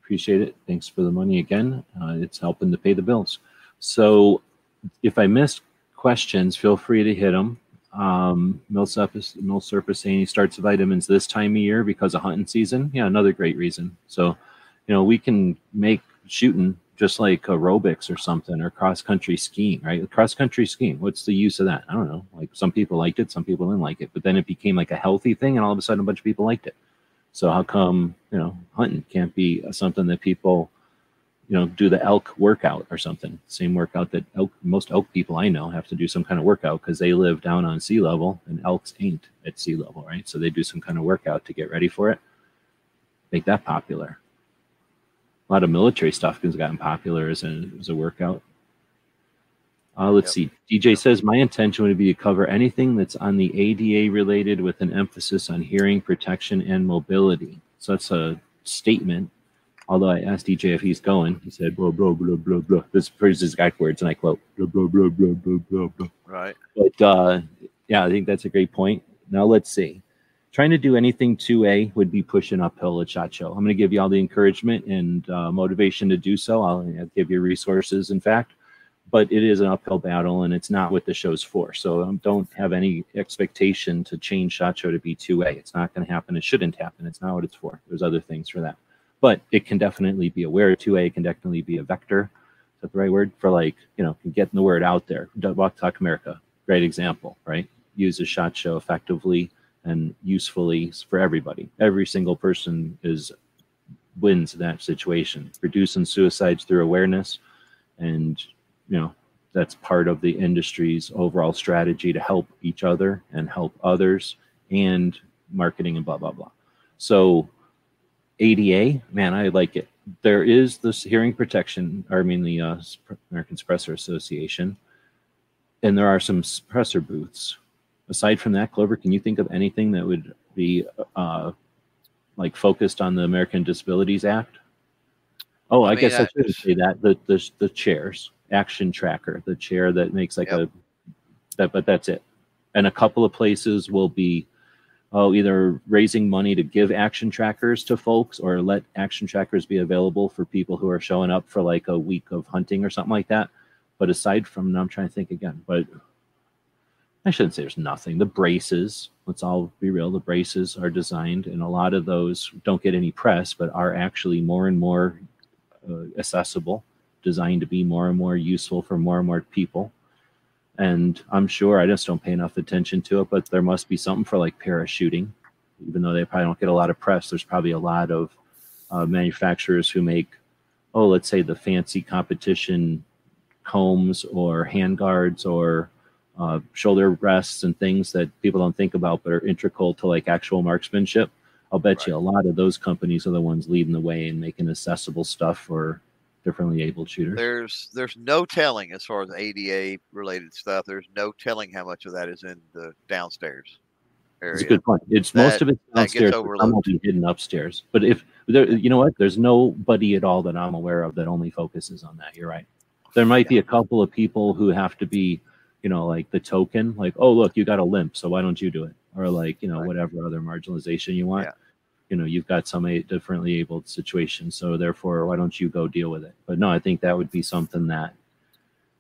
Appreciate it. Thanks for the money again. Uh, it's helping to pay the bills. So if I missed questions, feel free to hit them. Um, Mil-Spec is saying he starts vitamins this time of year because of hunting season. Yeah, another great reason. So, you know, we can make shooting just like aerobics or something, or cross-country skiing, right? Cross-country skiing, what's the use of that? I don't know. Like, some people liked it, some people didn't like it, but then it became like a healthy thing, and all of a sudden a bunch of people liked it. So how come, you know, hunting can't be something that people, you know, do the elk workout or something, same workout that elk, most elk people I know have to do some kind of workout because they live down on sea level and elks ain't at sea level, right? So they do some kind of workout to get ready for it. Make that popular. A lot of military stuff has gotten popular as a, as a workout. Uh, let's yep. see. D J says, my intention would be to cover anything that's on the A D A related with an emphasis on hearing, protection, and mobility. So that's a statement. Although I asked D J if he's going, he said, blah, blah, blah, blah, blah. This is his exact words, and I quote, blah, blah, blah, blah, blah, blah, blah. Right. But, uh, yeah, I think that's a great point. Now, let's see. Trying to do anything two A would be pushing uphill at SHOT Show. I'm going to give you all the encouragement and uh, motivation to do so. I'll, I'll give you resources, in fact. But it is an uphill battle, and it's not what the show's for. So um, don't have any expectation to change SHOT Show to be two A. It's not going to happen. It shouldn't happen. It's not what it's for. There's other things for that. But it can definitely be aware of two A. It can definitely be a vector. Is that the right word? For, like, you know, getting the word out there. Walk, Talk America, great example, right? Use a SHOT Show effectively and usefully for everybody. Every single person is wins that situation. Reducing suicides through awareness. And, you know, that's part of the industry's overall strategy to help each other and help others and marketing and blah, blah, blah. So A D A, man, I like it. There is this hearing protection, or I mean the uh, American Suppressor Association, and there are some suppressor booths. Aside from that, Clover, can you think of anything that would be uh, like focused on the American Disabilities Act? Oh, I, I mean, guess I, I should say that the, the the chairs, action tracker, the chair that makes like yep. a that, but that's it. And a couple of places will be. Oh, either raising money to give action trackers to folks or let action trackers be available for people who are showing up for like a week of hunting or something like that. But aside from, I'm trying to think again, but I shouldn't say there's nothing. The braces, let's all be real, the braces are designed, and a lot of those don't get any press, but are actually more and more uh, accessible, designed to be more and more useful for more and more people. And I'm sure, I just don't pay enough attention to it, but there must be something for like parachuting. Even though they probably don't get a lot of press, there's probably a lot of uh, manufacturers who make, oh, let's say the fancy competition combs or handguards or uh, shoulder rests and things that people don't think about but are integral to like actual marksmanship. I'll bet right. you a lot of those companies are the ones leading the way and making accessible stuff for differently abled shooters. There's there's no telling as far as A D A related stuff. There's no telling how much of that is in the downstairs area. That's a good point. It's that, most of it's downstairs. Some will be hidden upstairs. But if there, you know what, there's nobody at all that I'm aware of that only focuses on that. You're right. There might yeah. be a couple of people who have to be, you know, like the token, like, oh, look, you got a limp, so why don't you do it? Or like, you know, right. whatever other marginalization you want. Yeah. You know, you've got some differently abled situation, so therefore, why don't you go deal with it? But no, I think that would be something that,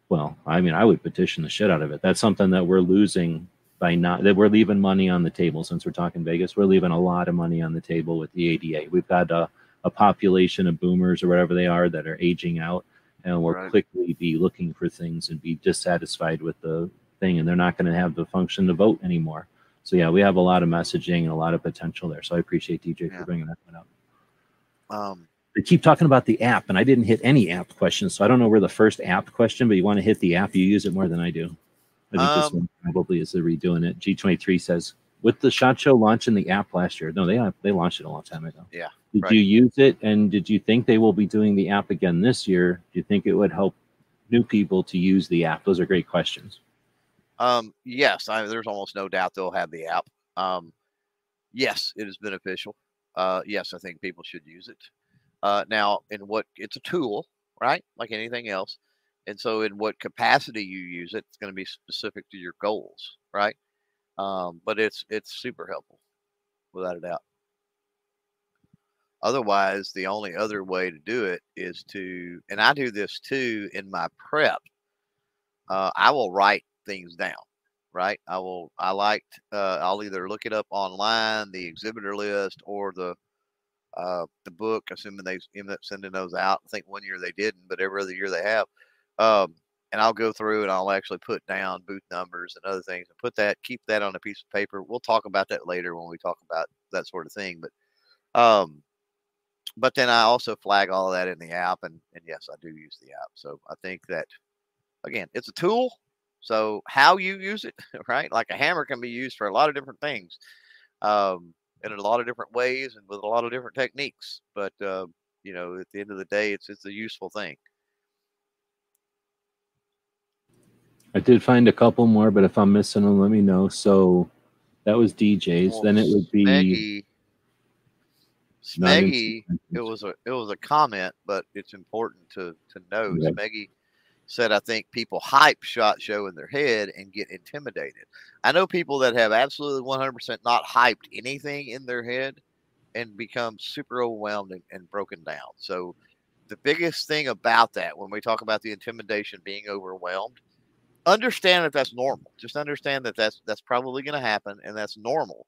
well, I mean, I would petition the shit out of it. That's something that we're losing by not, that we're leaving money on the table. Since we're talking Vegas, we're leaving a lot of money on the table with the A D A. We've got a, a population of boomers or whatever they are that are aging out, and will right. quickly be looking for things and be dissatisfied with the thing, and they're not going to have the function to vote anymore. So yeah, we have a lot of messaging and a lot of potential there. So I appreciate D J yeah. for bringing that one up. Um, they keep talking about the app, and I didn't hit any app questions, so I don't know where the first app question. But you want to hit the app? You use it more than I do. I think um, this one probably is the redoing it. G twenty-three says, with the SHOT Show launching the app last year. No, they they launched it a long time ago. Yeah. Did right. you use it, and did you think they will be doing the app again this year? Do you think it would help new people to use the app? Those are great questions. Um, yes, I, there's almost no doubt they'll have the app. Um, yes, it is beneficial. Uh, yes, I think people should use it. Uh, now, in what, it's a tool, right? Like anything else. And so in what capacity you use it, it's going to be specific to your goals, right? Um, but it's, it's super helpful, without a doubt. Otherwise, the only other way to do it is to, and I do this too in my prep, uh, I will write things down, right? I will, I liked, uh, I'll either look it up online, the exhibitor list, or the, uh, the book, assuming they end up sending those out. I think one year they didn't, but every other year they have. Um, and I'll go through and I'll actually put down booth numbers and other things and put that, keep that on a piece of paper. We'll talk about that later when we talk about that sort of thing. But, um, but then I also flag all of that in the app, and, and yes, I do use the app. So I think that, again, it's a tool. So how you use it, right? Like a hammer can be used for a lot of different things, um, in a lot of different ways and with a lot of different techniques. But, uh, you know, at the end of the day, it's, it's a useful thing. I did find a couple more, but if I'm missing them, let me know. So that was D J's. Well, then it would be Smeggy. Smeggy, it was a, it was a comment, but it's important to, to know. Right. Smeggy said, I think people hype SHOT Show in their head and get intimidated. I know people that have absolutely one hundred percent not hyped anything in their head and become super overwhelmed and, and broken down. So the biggest thing about that, when we talk about the intimidation, being overwhelmed, understand that that's normal. Just understand that that's, that's probably going to happen, and that's normal.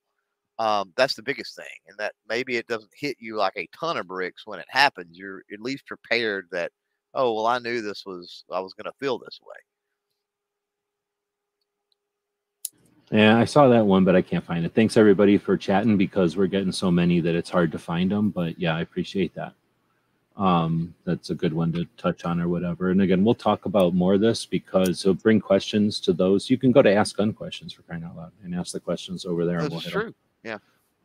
Um, that's the biggest thing. And that maybe it doesn't hit you like a ton of bricks when it happens. You're at least prepared that, oh, well, I knew this was, I was going to feel this way. Yeah, I saw that one, but I can't find it. Thanks, everybody, for chatting, because we're getting so many that it's hard to find them. But, yeah, I appreciate that. Um, that's a good one to touch on or whatever. And, again, we'll talk about more of this because it'll bring questions to those. You can go to Ask Gun Questions, for crying out loud, and ask the questions over there. That's and we'll true. Hit them. Yeah.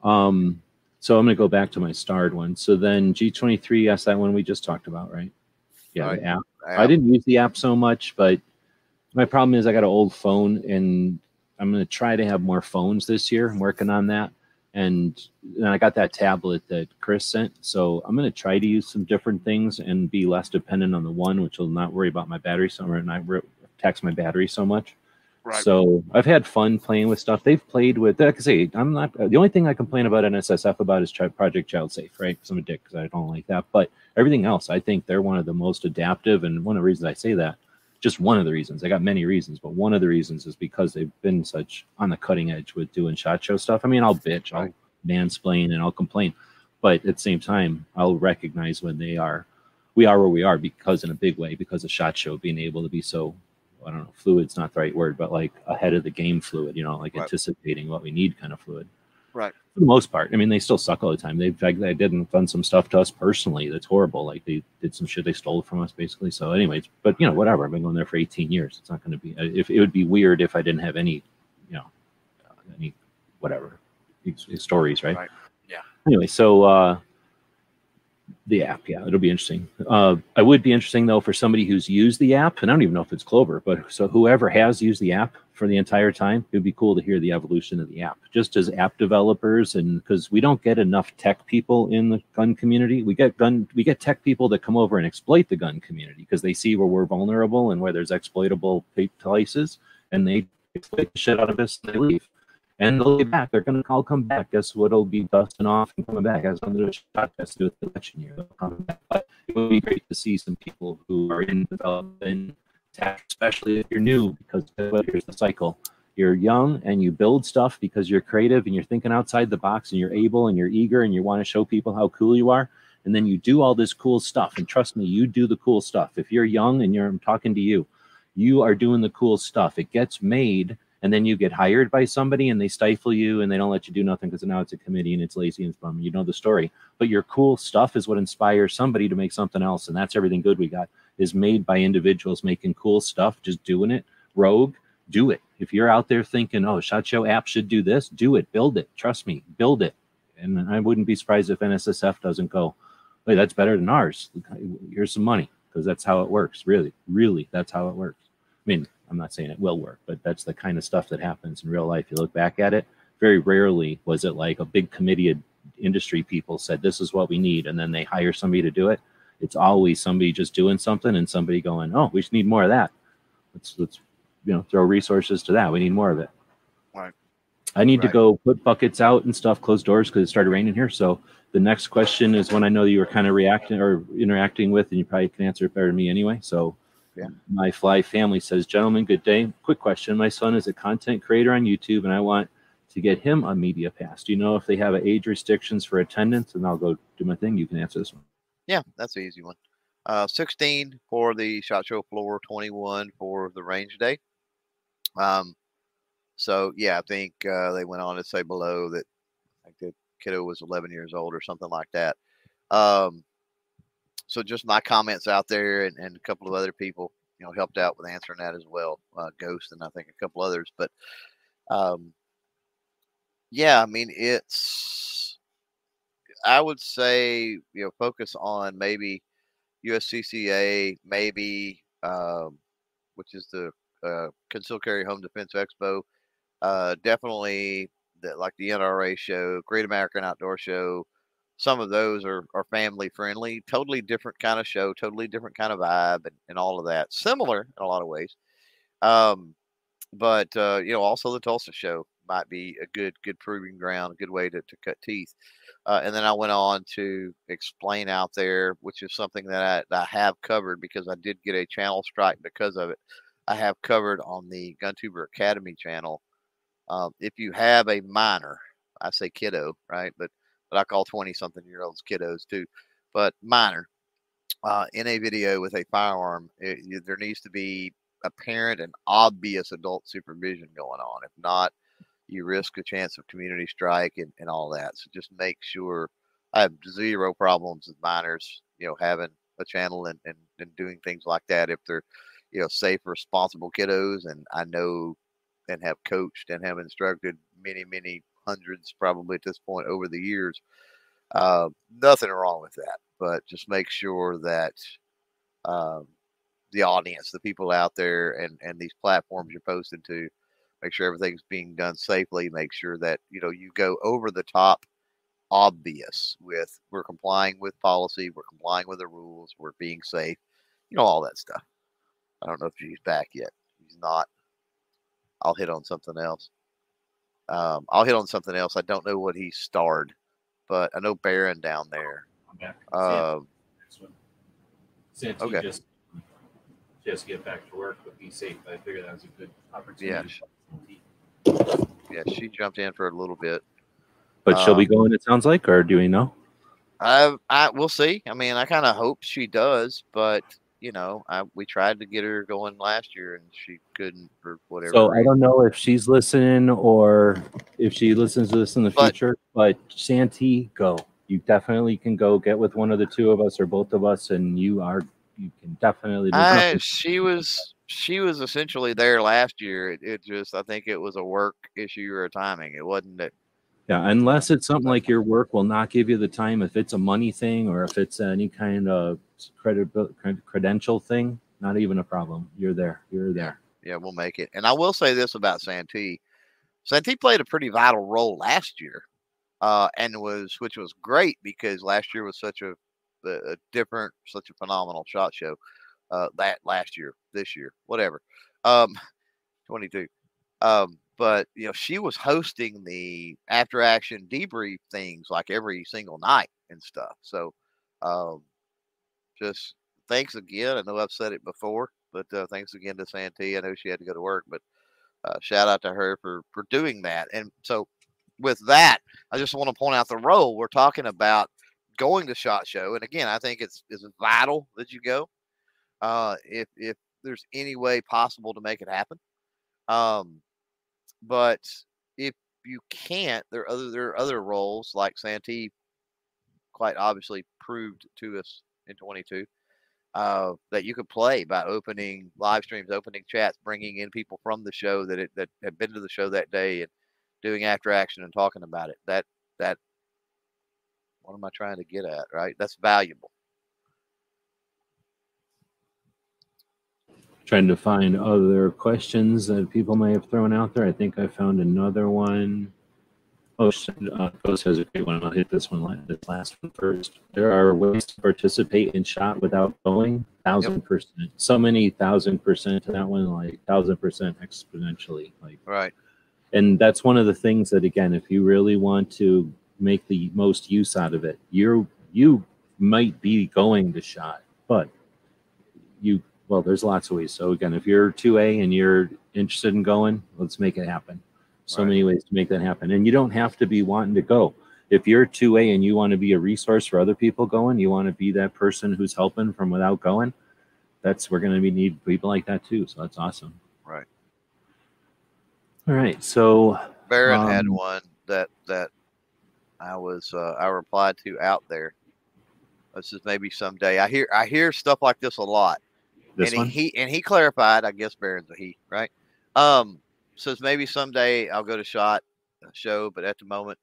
Um, so I'm going to go back to my starred one. So then G twenty-three, asked that one we just talked about, right? Yeah, the app. I didn't use the app so much, but my problem is I got an old phone, and I'm going to try to have more phones this year. I'm working on that. And then I got that tablet that Chris sent. So I'm going to try to use some different things and be less dependent on the one, which will not worry about my battery so much, and I tax my battery so much. Right. So I've had fun playing with stuff. They've played with, like I say, I'm not, the only thing I complain about N S S F about is Project Child Safe, right? Because I'm a dick, because I don't like that. But everything else, I think they're one of the most adaptive. And one of the reasons I say that, just one of the reasons. I got many reasons, but one of the reasons is because they've been such on the cutting edge with doing SHOT Show stuff. I mean, I'll bitch, I'll mansplain, and I'll complain, but at the same time, I'll recognize when they are, we are where we are because in a big way, because of SHOT Show being able to be so, I don't know, fluid's not the right word, but like ahead of the game fluid, you know, like right. anticipating what we need kind of fluid. Right. For the most part. I mean, they still suck all the time. They've like, they didn't done some stuff to us personally that's horrible. Like they did some shit they stole from us basically. So anyways, but you know, whatever. I've been going there for eighteen years. It's not going to be, if it would be weird if I didn't have any, you know, uh, any whatever stories, right? Right. Yeah. Anyway, so uh, the app, yeah, it'll be interesting. Uh, I would be interesting though for somebody who's used the app, and I don't even know if it's Clover, but so whoever has used the app for the entire time, it'd be cool to hear the evolution of the app, just as app developers, and because we don't get enough tech people in the gun community. We get gun, we get tech people that come over and exploit the gun community because they see where we're vulnerable and where there's exploitable places, and they exploit the shit out of us and they leave. And they'll be back. They're going to all come back. Guess what? It'll be dusting off and coming back. As I'm going to shot test do it the election year. They'll come back. But it would be great to see some people who are in development, especially if you're new, because here's the cycle. You're young and you build stuff because you're creative and you're thinking outside the box and you're able and you're eager and you want to show people how cool you are. And then you do all this cool stuff. And trust me, you do the cool stuff. If you're young and you're, I'm talking to you, you are doing the cool stuff. It gets made. And then you get hired by somebody and they stifle you and they don't let you do nothing because now it's a committee and it's lazy and it's bum. You know the story. But your cool stuff is what inspires somebody to make something else. And that's everything good we got is made by individuals making cool stuff, just doing it. Rogue, do it. If you're out there thinking, oh, SHOT Show app should do this, do it. Build it. Trust me, build it. And I wouldn't be surprised if N S S F doesn't go, hey, that's better than ours. Here's some money, because that's how it works. Really, really, that's how it works. I mean, I'm not saying it will work, but that's the kind of stuff that happens in real life. You look back at it, very rarely was it like a big committee of industry people said, this is what we need, and then they hire somebody to do it. It's always somebody just doing something and somebody going, oh, we just need more of that. Let's, let's you know, throw resources to that. We need more of it. Right. I need right. to go put buckets out and stuff, close doors, because it started raining here. So the next question is one I know that you were kind of reacting or interacting with, and you probably can answer it better than me anyway. So. Yeah. My Fly Family says, gentlemen, good day. Quick question. My son is a content creator on YouTube, and I want to get him a media pass. Do you know if they have age restrictions for attendance? And I'll go do my thing. You can answer this one. Yeah, that's the easy one. Uh, sixteen for the SHOT Show floor, twenty-one for the range day. Um, so, yeah, I think uh, they went on to say below that like, the kiddo was eleven years old or something like that. Um So just my comments out there, and, and a couple of other people, you know, helped out with answering that as well. Uh, Ghost and I think a couple others. But, um, yeah, I mean, it's, I would say, you know, focus on maybe U S C C A, maybe, um, which is the uh, Concealed Carry Home Defense Expo. Uh, definitely, the, like the N R A show, Great American Outdoor Show. Some of those are, are family friendly, totally different kind of show, totally different kind of vibe, and, and all of that. Similar in a lot of ways. Um, but, uh, you know, also the Tulsa show might be a good, good proving ground, a good way to, to cut teeth. Uh, and then I went on to explain out there, which is something that I, I have covered because I did get a channel strike because of it. I have covered on the GunTuber Academy channel. Uh, if you have a minor, I say kiddo, right? But I call twenty-something-year-olds kiddos, too, but minor. Uh, in a video with a firearm, it, it, there needs to be apparent and obvious adult supervision going on. If not, you risk a chance of community strike and, and all that. So just make sure. I have zero problems with minors, you know, having a channel and, and, and doing things like that if they're, you know, safe, responsible kiddos. And I know and have coached and have instructed many, many hundreds probably at this point over the years. Uh, nothing wrong with that, but just make sure that um, the audience, the people out there and, and these platforms you're posting to, make sure everything's being done safely. Make sure that, you know, you go over the top obvious with we're complying with policy, we're complying with the rules, we're being safe, you know, all that stuff. I don't know if he's back yet. He's not. I'll hit on something else. Um, I'll hit on something else. I don't know what he starred, but I know Baron down there. I'm back. Um, Santi. Santi okay. Just, just get back to work but be safe. I figured that was a good opportunity. Yeah, she, yeah, she jumped in for a little bit. But um, she'll be going, it sounds like, or do we know? I, I we'll see. I mean, I kind of hope she does, but you know, I, we tried to get her going last year and she couldn't for whatever. So reason. I don't know if she's listening or if she listens to this in the but, future, but Santee, go. You definitely can go get with one of the two of us or both of us, and you are, you can definitely. I, she was, she was essentially there last year. It, it just, I think it was a work issue or a timing. It wasn't that. Yeah, unless it's something like your work will not give you the time. If it's a money thing or if it's any kind of credit credential thing, not even a problem. You're there. You're there. Yeah, we'll make it. And I will say this about Santee. Santee played a pretty vital role last year, uh, and was which was great because last year was such a, a different, such a phenomenal SHOT Show. Uh, that last year, this year, whatever, um, twenty-two. Um, But, you know, she was hosting the after action debrief things like every single night and stuff. So um, just thanks again. I know I've said it before, but uh, thanks again to Santee. I know she had to go to work, but uh, shout out to her for, for doing that. And so with that, I just want to point out the role we're talking about going to SHOT Show. And again, I think it's, it's vital that you go uh, if, if there's any way possible to make it happen. Um, But if you can't, there are other there are other roles like Santee quite obviously proved to us in twenty-two uh, that you could play by opening live streams, opening chats, bringing in people from the show that it, that had been to the show that day and doing after action and talking about it. That that what am I trying to get at? Right, that's valuable. Trying to find other questions that people may have thrown out there. I think I found another one. Oh, uh, Post has a great one. I'll hit this one, this last one first. There are ways to participate in SHOT without going. Thousand percent. So many thousand percent to that one, like thousand percent exponentially. Like right. And that's one of the things that, again, if you really want to make the most use out of it, you're you might be going to SHOT, but you. Well, there's lots of ways. So again, if you're two A and you're interested in going, let's make it happen. So right. many ways to make that happen. And you don't have to be wanting to go. If you're two A and you want to be a resource for other people going, you want to be that person who's helping from without going, that's we're going to be need people like that too. So that's awesome. Right. All right. So Baron um, had one that that I was uh, I replied to out there. This is maybe someday. I hear I hear stuff like this a lot. This and one? he and he clarified, I guess Baron's a he, right? Um, says maybe someday I'll go to SHOT Show, but at the moment,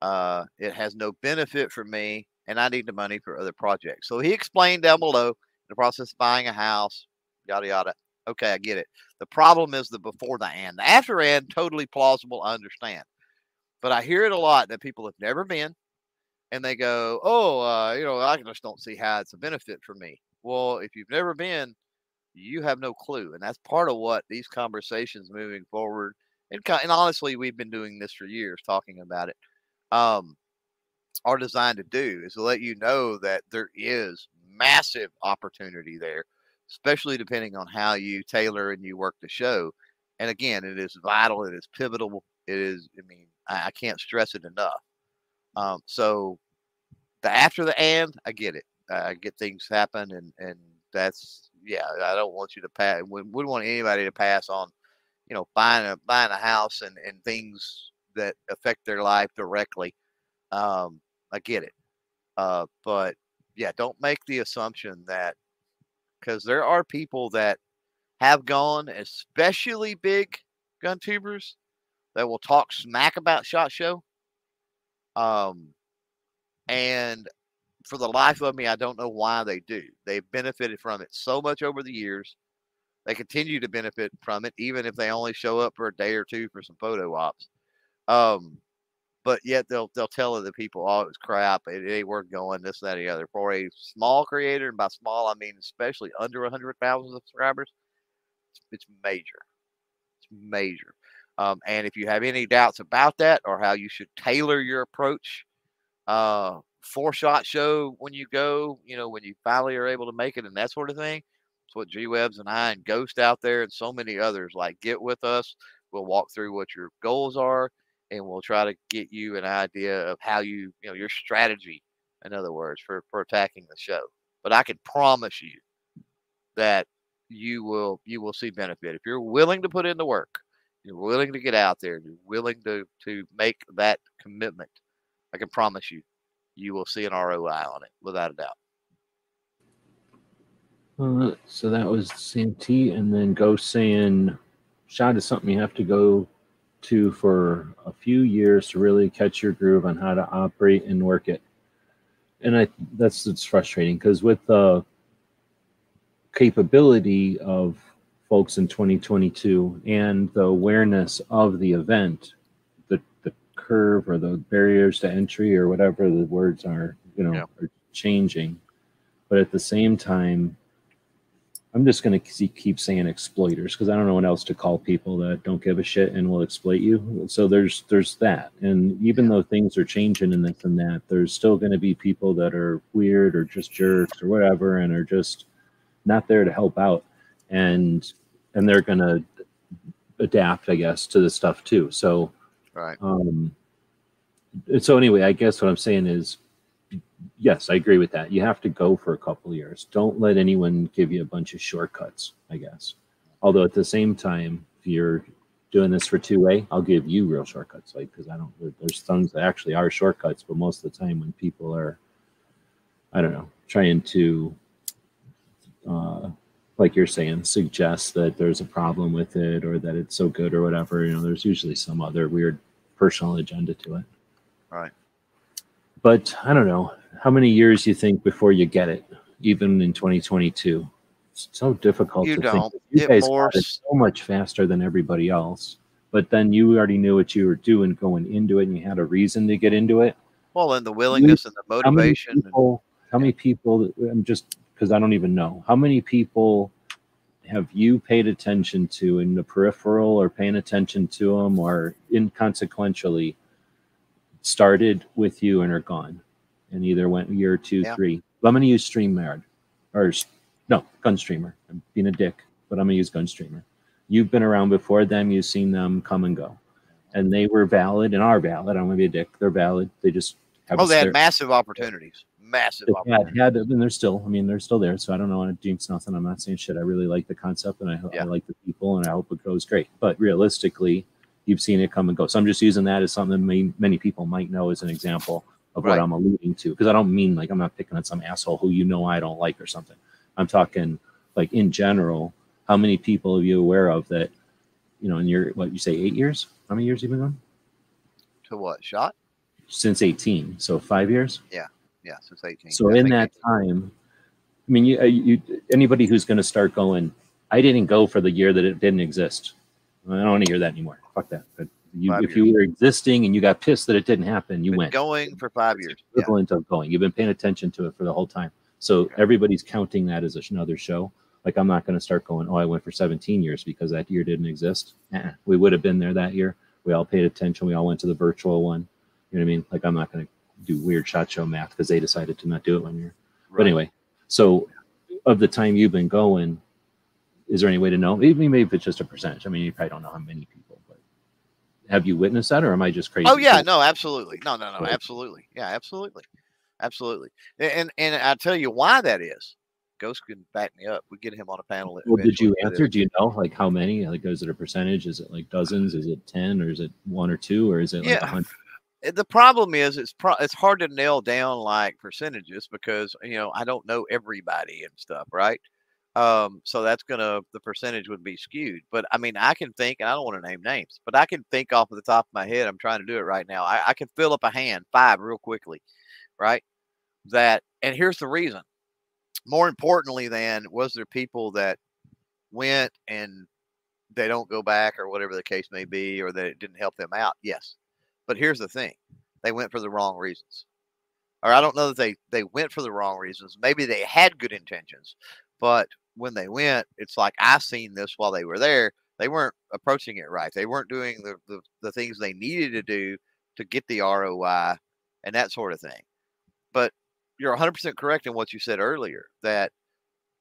uh, it has no benefit for me, and I need the money for other projects. So he explained down below the process of buying a house, yada yada. Okay, I get it. The problem is the before the and the after and totally plausible. I understand, but I hear it a lot that people have never been, and they go, "Oh, uh, you know, I just don't see how it's a benefit for me." Well, if you've never been, you have no clue. And that's part of what these conversations moving forward. And, and honestly, we've been doing this for years, talking about it. Um, are designed to do is to let you know that there is massive opportunity there, especially depending on how you tailor and you work the show. And again, it is vital. It is pivotal. It is, I mean, I, I can't stress it enough. Um, so the after the and, I get it. I get things happen and, and that's, yeah, I don't want you to pass. We wouldn't want anybody to pass on, you know, buying a, buying a house and, and things that affect their life directly. Um, I get it. Uh, but yeah, don't make the assumption that, cause there are people that have gone, especially big gun tubers that will talk smack about SHOT Show. Um, and for the life of me, I don't know why they do. They've benefited from it so much over the years. They continue to benefit from it, even if they only show up for a day or two for some photo ops. Um, but yet they'll they'll tell other people, "Oh, it was crap. It, it ain't worth going." This, that, and the other. For a small creator, and by small I mean especially under a hundred thousand subscribers, it's, it's major. It's major. Um, and if you have any doubts about that or how you should tailor your approach, uh. for SHOT Show when you go, you know, when you finally are able to make it and that sort of thing, It's what G-Webs and I and Ghost out there and so many others like. Get with us. We'll walk through what your goals are, and we'll try to get you an idea of how you, you know, your strategy, in other words, for, for attacking the show. But I can promise you that you will, you will see benefit. If you're willing to put in the work, you're willing to get out there, you're willing to, to make that commitment, I can promise you, you will see an R O I on it without a doubt. All right, so that was C M T, and then Ghost saying, shot is something you have to go to for a few years to really catch your groove on how to operate and work it. And I, that's it's frustrating because with the capability of folks in twenty twenty-two and the awareness of the event, the, the curve or the barriers to entry or whatever the words are, you know, yeah. are changing. But at the same time, I'm just going to keep saying exploiters because I don't know what else to call people that don't give a shit and will exploit you. So there's there's that. And even though things are changing and this and that, there's still going to be people that are weird or just jerks or whatever and are just not there to help out. And and they're going to adapt, I guess, to this stuff too. So, right. Um, so anyway, I guess what I'm saying is, yes, I agree with that. You have to go for a couple of years. Don't let anyone give you a bunch of shortcuts, I guess. Although at the same time, if you're doing this for two A, I'll give you real shortcuts, like, because I don't, there's things that actually are shortcuts, but most of the time when people are, I don't know, trying to, uh, like you're saying, suggest that there's a problem with it or that it's so good or whatever, you know, there's usually some other weird personal agenda to it. Right. But I don't know, how many years you think before you get it, even in twenty twenty-two? It's so difficult you to don't. think. You it guys got it so much faster than everybody else, but then you already knew what you were doing going into it, and you had a reason to get into it. Well, and the willingness you, and the motivation. How many people, and, how many people I'm just, because I don't even know, how many people have you paid attention to in the peripheral or paying attention to them or inconsequentially started with you and are gone and either went year two, yeah. three. But I'm going to use StreamYard or no, GunStreamer. I'm being a dick, but I'm going to use GunStreamer. You've been around before them. You've seen them come and go. And they were valid and are valid. I'm going to be a dick. They're valid. They just have. Oh, they had massive opportunities. Massive they opportunities. Had, had, and they're still, I mean, they're still there. So I don't know. I don't jinx nothing. I'm not saying shit. I really like the concept and I, yeah. I like the people and I hope it goes great. But realistically, you've seen it come and go. So I'm just using that as something that may, many people might know as an example of right. what I'm alluding to. Because I don't mean like I'm not picking on some asshole who you know I don't like or something. I'm talking like in general, how many people are you aware of that, you know, in your, what you say, eight years? How many years have you been on? To what, shot? Since eighteen. So five years? Yeah, yeah, since eighteen. So yeah, in that time, I mean, you, you anybody who's going to start going, I didn't go for the year that it didn't exist. I don't want to hear that anymore. Fuck that. But you, if years. you were existing and you got pissed that it didn't happen, you been went. Going for five years. It's equivalent yeah. of going. You've been paying attention to it for the whole time. So okay. everybody's counting that as another show. Like I'm not going to start going, oh, I went for seventeen years because that year didn't exist. Uh-uh. We would have been there that year. We all paid attention. We all went to the virtual one. You know what I mean? Like I'm not going to do weird shot show math because they decided to not do it one year. Right. But anyway, so of the time you've been going, is there any way to know? Maybe if it's just a percentage. I mean, you probably don't know how many people, but have you witnessed that or am I just crazy? Oh yeah, no, absolutely. No, no, no, absolutely. Yeah, absolutely. Absolutely. And and I'll tell you why that is. Ghost can back me up. We get him on a panel. Well, did you answer? Do you know like how many? Like is it a percentage? Is it like dozens? Is it ten or is it one or two or is it like a hundred? The problem is it's pro it's hard to nail down like percentages because you know I don't know everybody and stuff, right? Um, so that's going to, the percentage would be skewed, but I mean, I can think, and I don't want to name names, but I can think off of the top of my head. I'm trying to do it right now. I, I can fill up a hand five real quickly. Right. That, and here's the reason, more importantly than was there people that went and they don't go back or whatever the case may be, or that it didn't help them out. Yes. But here's the thing. They went for the wrong reasons, or I don't know that they, they went for the wrong reasons. Maybe they had good intentions, but when they went, it's like I've seen this while they were there. They weren't approaching it right. They weren't doing the, the, the things they needed to do to get the R O I and that sort of thing. But you're one hundred percent correct in what you said earlier that,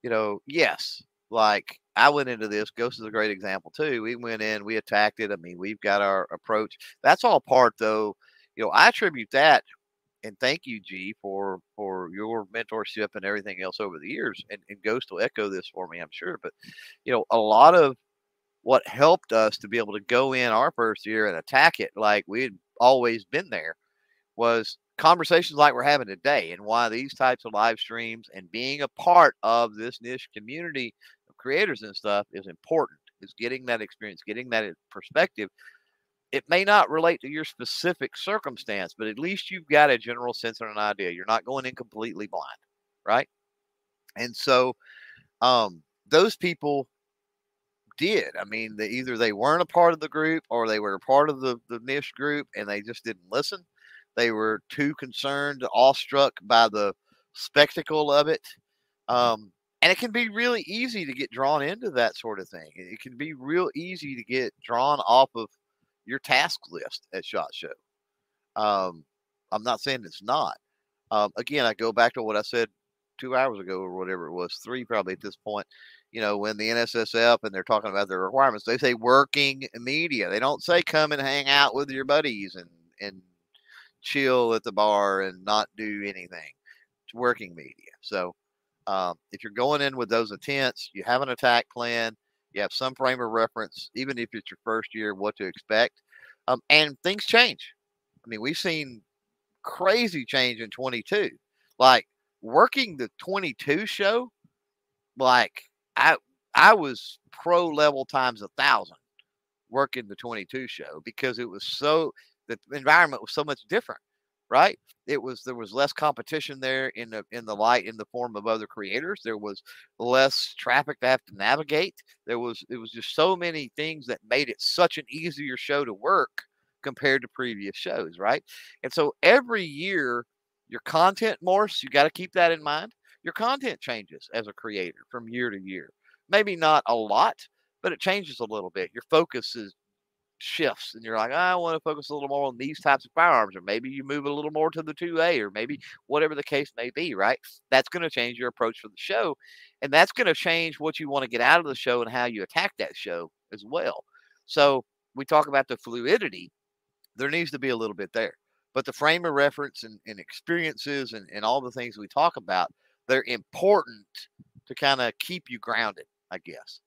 you know, yes, like I went into this. Ghost is a great example too. We went in, we attacked it. I mean, we've got our approach. That's all part though. You know, I attribute that. And thank you, G, for, for your mentorship and everything else over the years. And, and Ghost will echo this for me, I'm sure. But, you know, a lot of what helped us to be able to go in our first year and attack it like we had always been there was conversations like we're having today, and why these types of live streams and being a part of this niche community of creators and stuff is important, is getting that experience, getting that perspective. It may not relate to your specific circumstance, but at least you've got a general sense and an idea. You're not going in completely blind, right? And so um, those people did. I mean, they, either they weren't a part of the group or they were a part of the, the niche group and they just didn't listen. They were too concerned, awestruck by the spectacle of it. Um, and it can be really easy to get drawn into that sort of thing. It can be real easy to get drawn off of your task list at SHOT Show. Um, I'm not saying it's not. Um, again, I go back to what I said two hours ago or whatever it was, three probably at this point, you know, when the N S S F and they're talking about their requirements, they say working media. They don't say come and hang out with your buddies and, and chill at the bar and not do anything. It's working media. So um, if you're going in with those intents, you have an attack plan, you have some frame of reference, even if it's your first year, what to expect. Um, and things change. I mean, we've seen crazy change in twenty-two. Like, working the twenty-two show, like, I I was pro level times a thousand working the twenty-two show because it was so, the environment was so much different, right? It was, there was less competition there in the, in the light, in the form of other creators. There was less traffic to have to navigate. There was, it was just so many things that made it such an easier show to work compared to previous shows, right? And so every year your content morphs. You got to keep that in mind. Your content changes as a creator from year to year. Maybe not a lot, but it changes a little bit. Your focus is shifts and you're like, I want to focus a little more on these types of firearms, or maybe you move a little more to the two A, or maybe whatever the case may be, right? That's going to change your approach for the show, and that's going to change what you want to get out of the show and how you attack that show as well. So we talk about the fluidity. There needs to be a little bit there, but the frame of reference and, and experiences and, and all the things we talk about, they're important to kind of keep you grounded, I guess.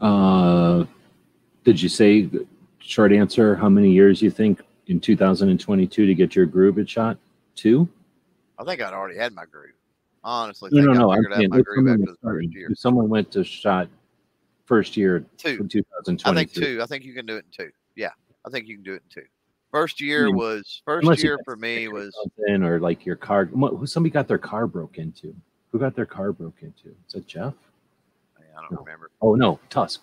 Uh, did you say, short answer, how many years you think in two thousand twenty-two to get your groove at SHOT? Two? I think I'd already had my groove. Honestly, no, no, no. I figured out my groove after the first year. If someone went to SHOT first year, two. In twenty twenty-two. I think two. I think you can do it in two. Yeah, I think you can do it in two. First year I mean, was, first year for me was. Or like your car, somebody got their car broke into. Who got their car broke into? Is that Jeff? I don't no. remember. Oh, no, Tusk.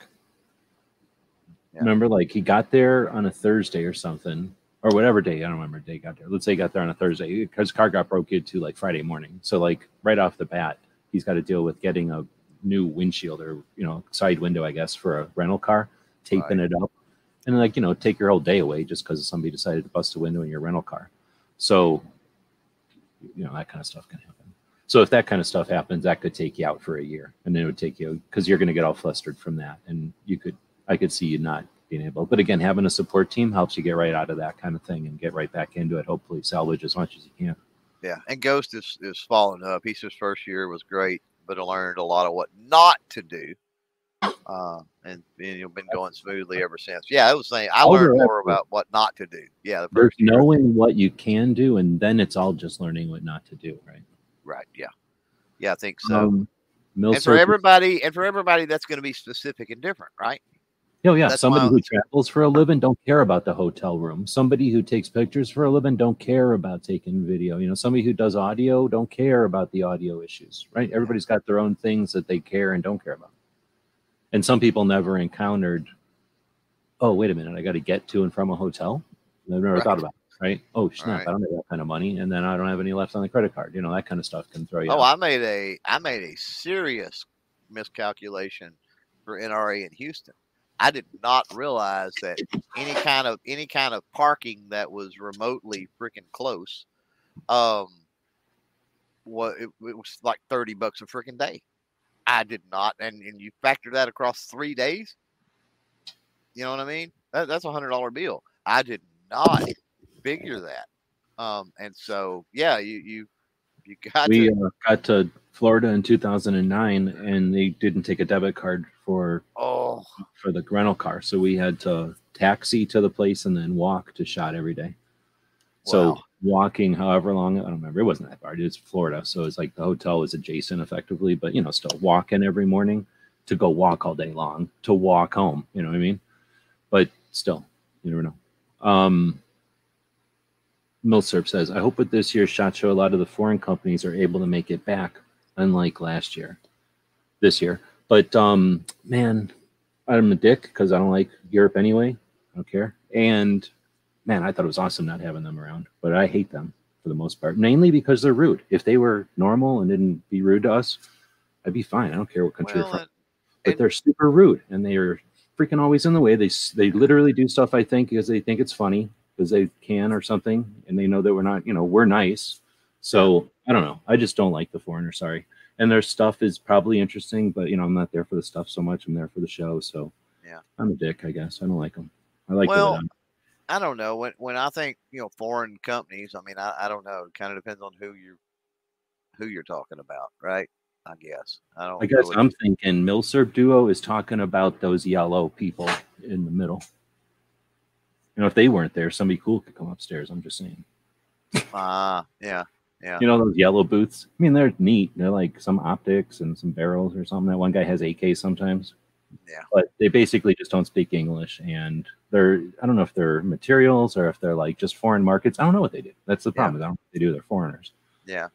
Yeah. Remember, like, he got there on a Thursday or something, or whatever day. I don't remember day he got there. Let's say he got there on a Thursday. His car got broke into, like, Friday morning. So, like, right off the bat, he's got to deal with getting a new windshield or, you know, side window, I guess, for a rental car, taping right. it up. And, like, you know, take your whole day away just because somebody decided to bust a window in your rental car. So, you know, that kind of stuff can happen. So if that kind of stuff happens, that could take you out for a year, and then it would take you, because you're going to get all flustered from that, and you could, I could see you not being able. But again, having a support team helps you get right out of that kind of thing and get right back into it. Hopefully, salvage as much as you can. Yeah, and Ghost is is following up. He's his first year was great, but I learned a lot of what not to do, uh, and, and you've been going smoothly ever since. Yeah, I was saying I learned more about what not to do. Yeah, the first year. Knowing what you can do, and then it's all just learning what not to do, right? Right. Yeah. Yeah, I think so. Um, and for everybody, and for everybody, that's going to be specific and different, right? Oh, yeah. That's somebody who travels for a living don't care about the hotel room. Somebody who takes pictures for a living don't care about taking video. You know, somebody who does audio don't care about the audio issues, right? Everybody's got their own things that they care and don't care about. And some people never encountered, oh, wait a minute, I got to get to and from a hotel? I've never right. thought about it. Right? Oh, snap. Right. I don't have that kind of money. And then I don't have any left on the credit card. You know, that kind of stuff can throw you. Oh, out. I made a, I made a serious miscalculation for N R A in Houston. I did not realize that any kind of, any kind of parking that was remotely freaking close, um, was it, it was like thirty bucks a freaking day. I did not, and and you factor that across three days. You know what I mean? That, that's a hundred dollar bill. I did not figure that. Um, and so yeah, you you you got. We to, uh, got to Florida in two thousand and nine, and they didn't take a debit card for oh for the rental car, so we had to taxi to the place and then walk to SHOT every day. So wow. Walking however long, I don't remember. It wasn't that far. It's Florida. So it's like the hotel was adjacent effectively, but, you know, still walking every morning to go walk all day long to walk home. You know what I mean? But still, you never know. Um, Milsurp says, I hope with this year's SHOT Show, a lot of the foreign companies are able to make it back, unlike last year, this year. But, um, man, I'm a dick because I don't like Europe anyway. I don't care. And... man, I thought it was awesome not having them around, but I hate them for the most part, mainly because they're rude. If they were normal and didn't be rude to us, I'd be fine. I don't care what country well, you're from, it, but it, they're super rude and they are freaking always in the way. They they literally do stuff, I think, because they think it's funny because they can or something, and they know that we're not, you know, we're nice. So I don't know. I just don't like the foreigner. Sorry. And their stuff is probably interesting, but you know, I'm not there for the stuff so much. I'm there for the show. So yeah, I'm a dick, I guess. I don't like them. I like well, them. I don't know when, when I think, you know, foreign companies, I mean, I, I don't know. It kind of depends on who you, who you're talking about. Right. I guess. I don't I guess really... I'm thinking Milsurp Duo is talking about those yellow people in the middle. You know, if they weren't there, somebody cool could come upstairs. I'm just saying. Ah, uh, yeah. Yeah. You know, those yellow booths. I mean, they're neat. They're like some optics and some barrels or something. That one guy has A K sometimes. Yeah. But they basically just don't speak English, and they're, I don't know if they're materials or if they're like just foreign markets. I don't know what they do. That's the problem. Yeah. I don't know what they do. They're foreigners. Yeah.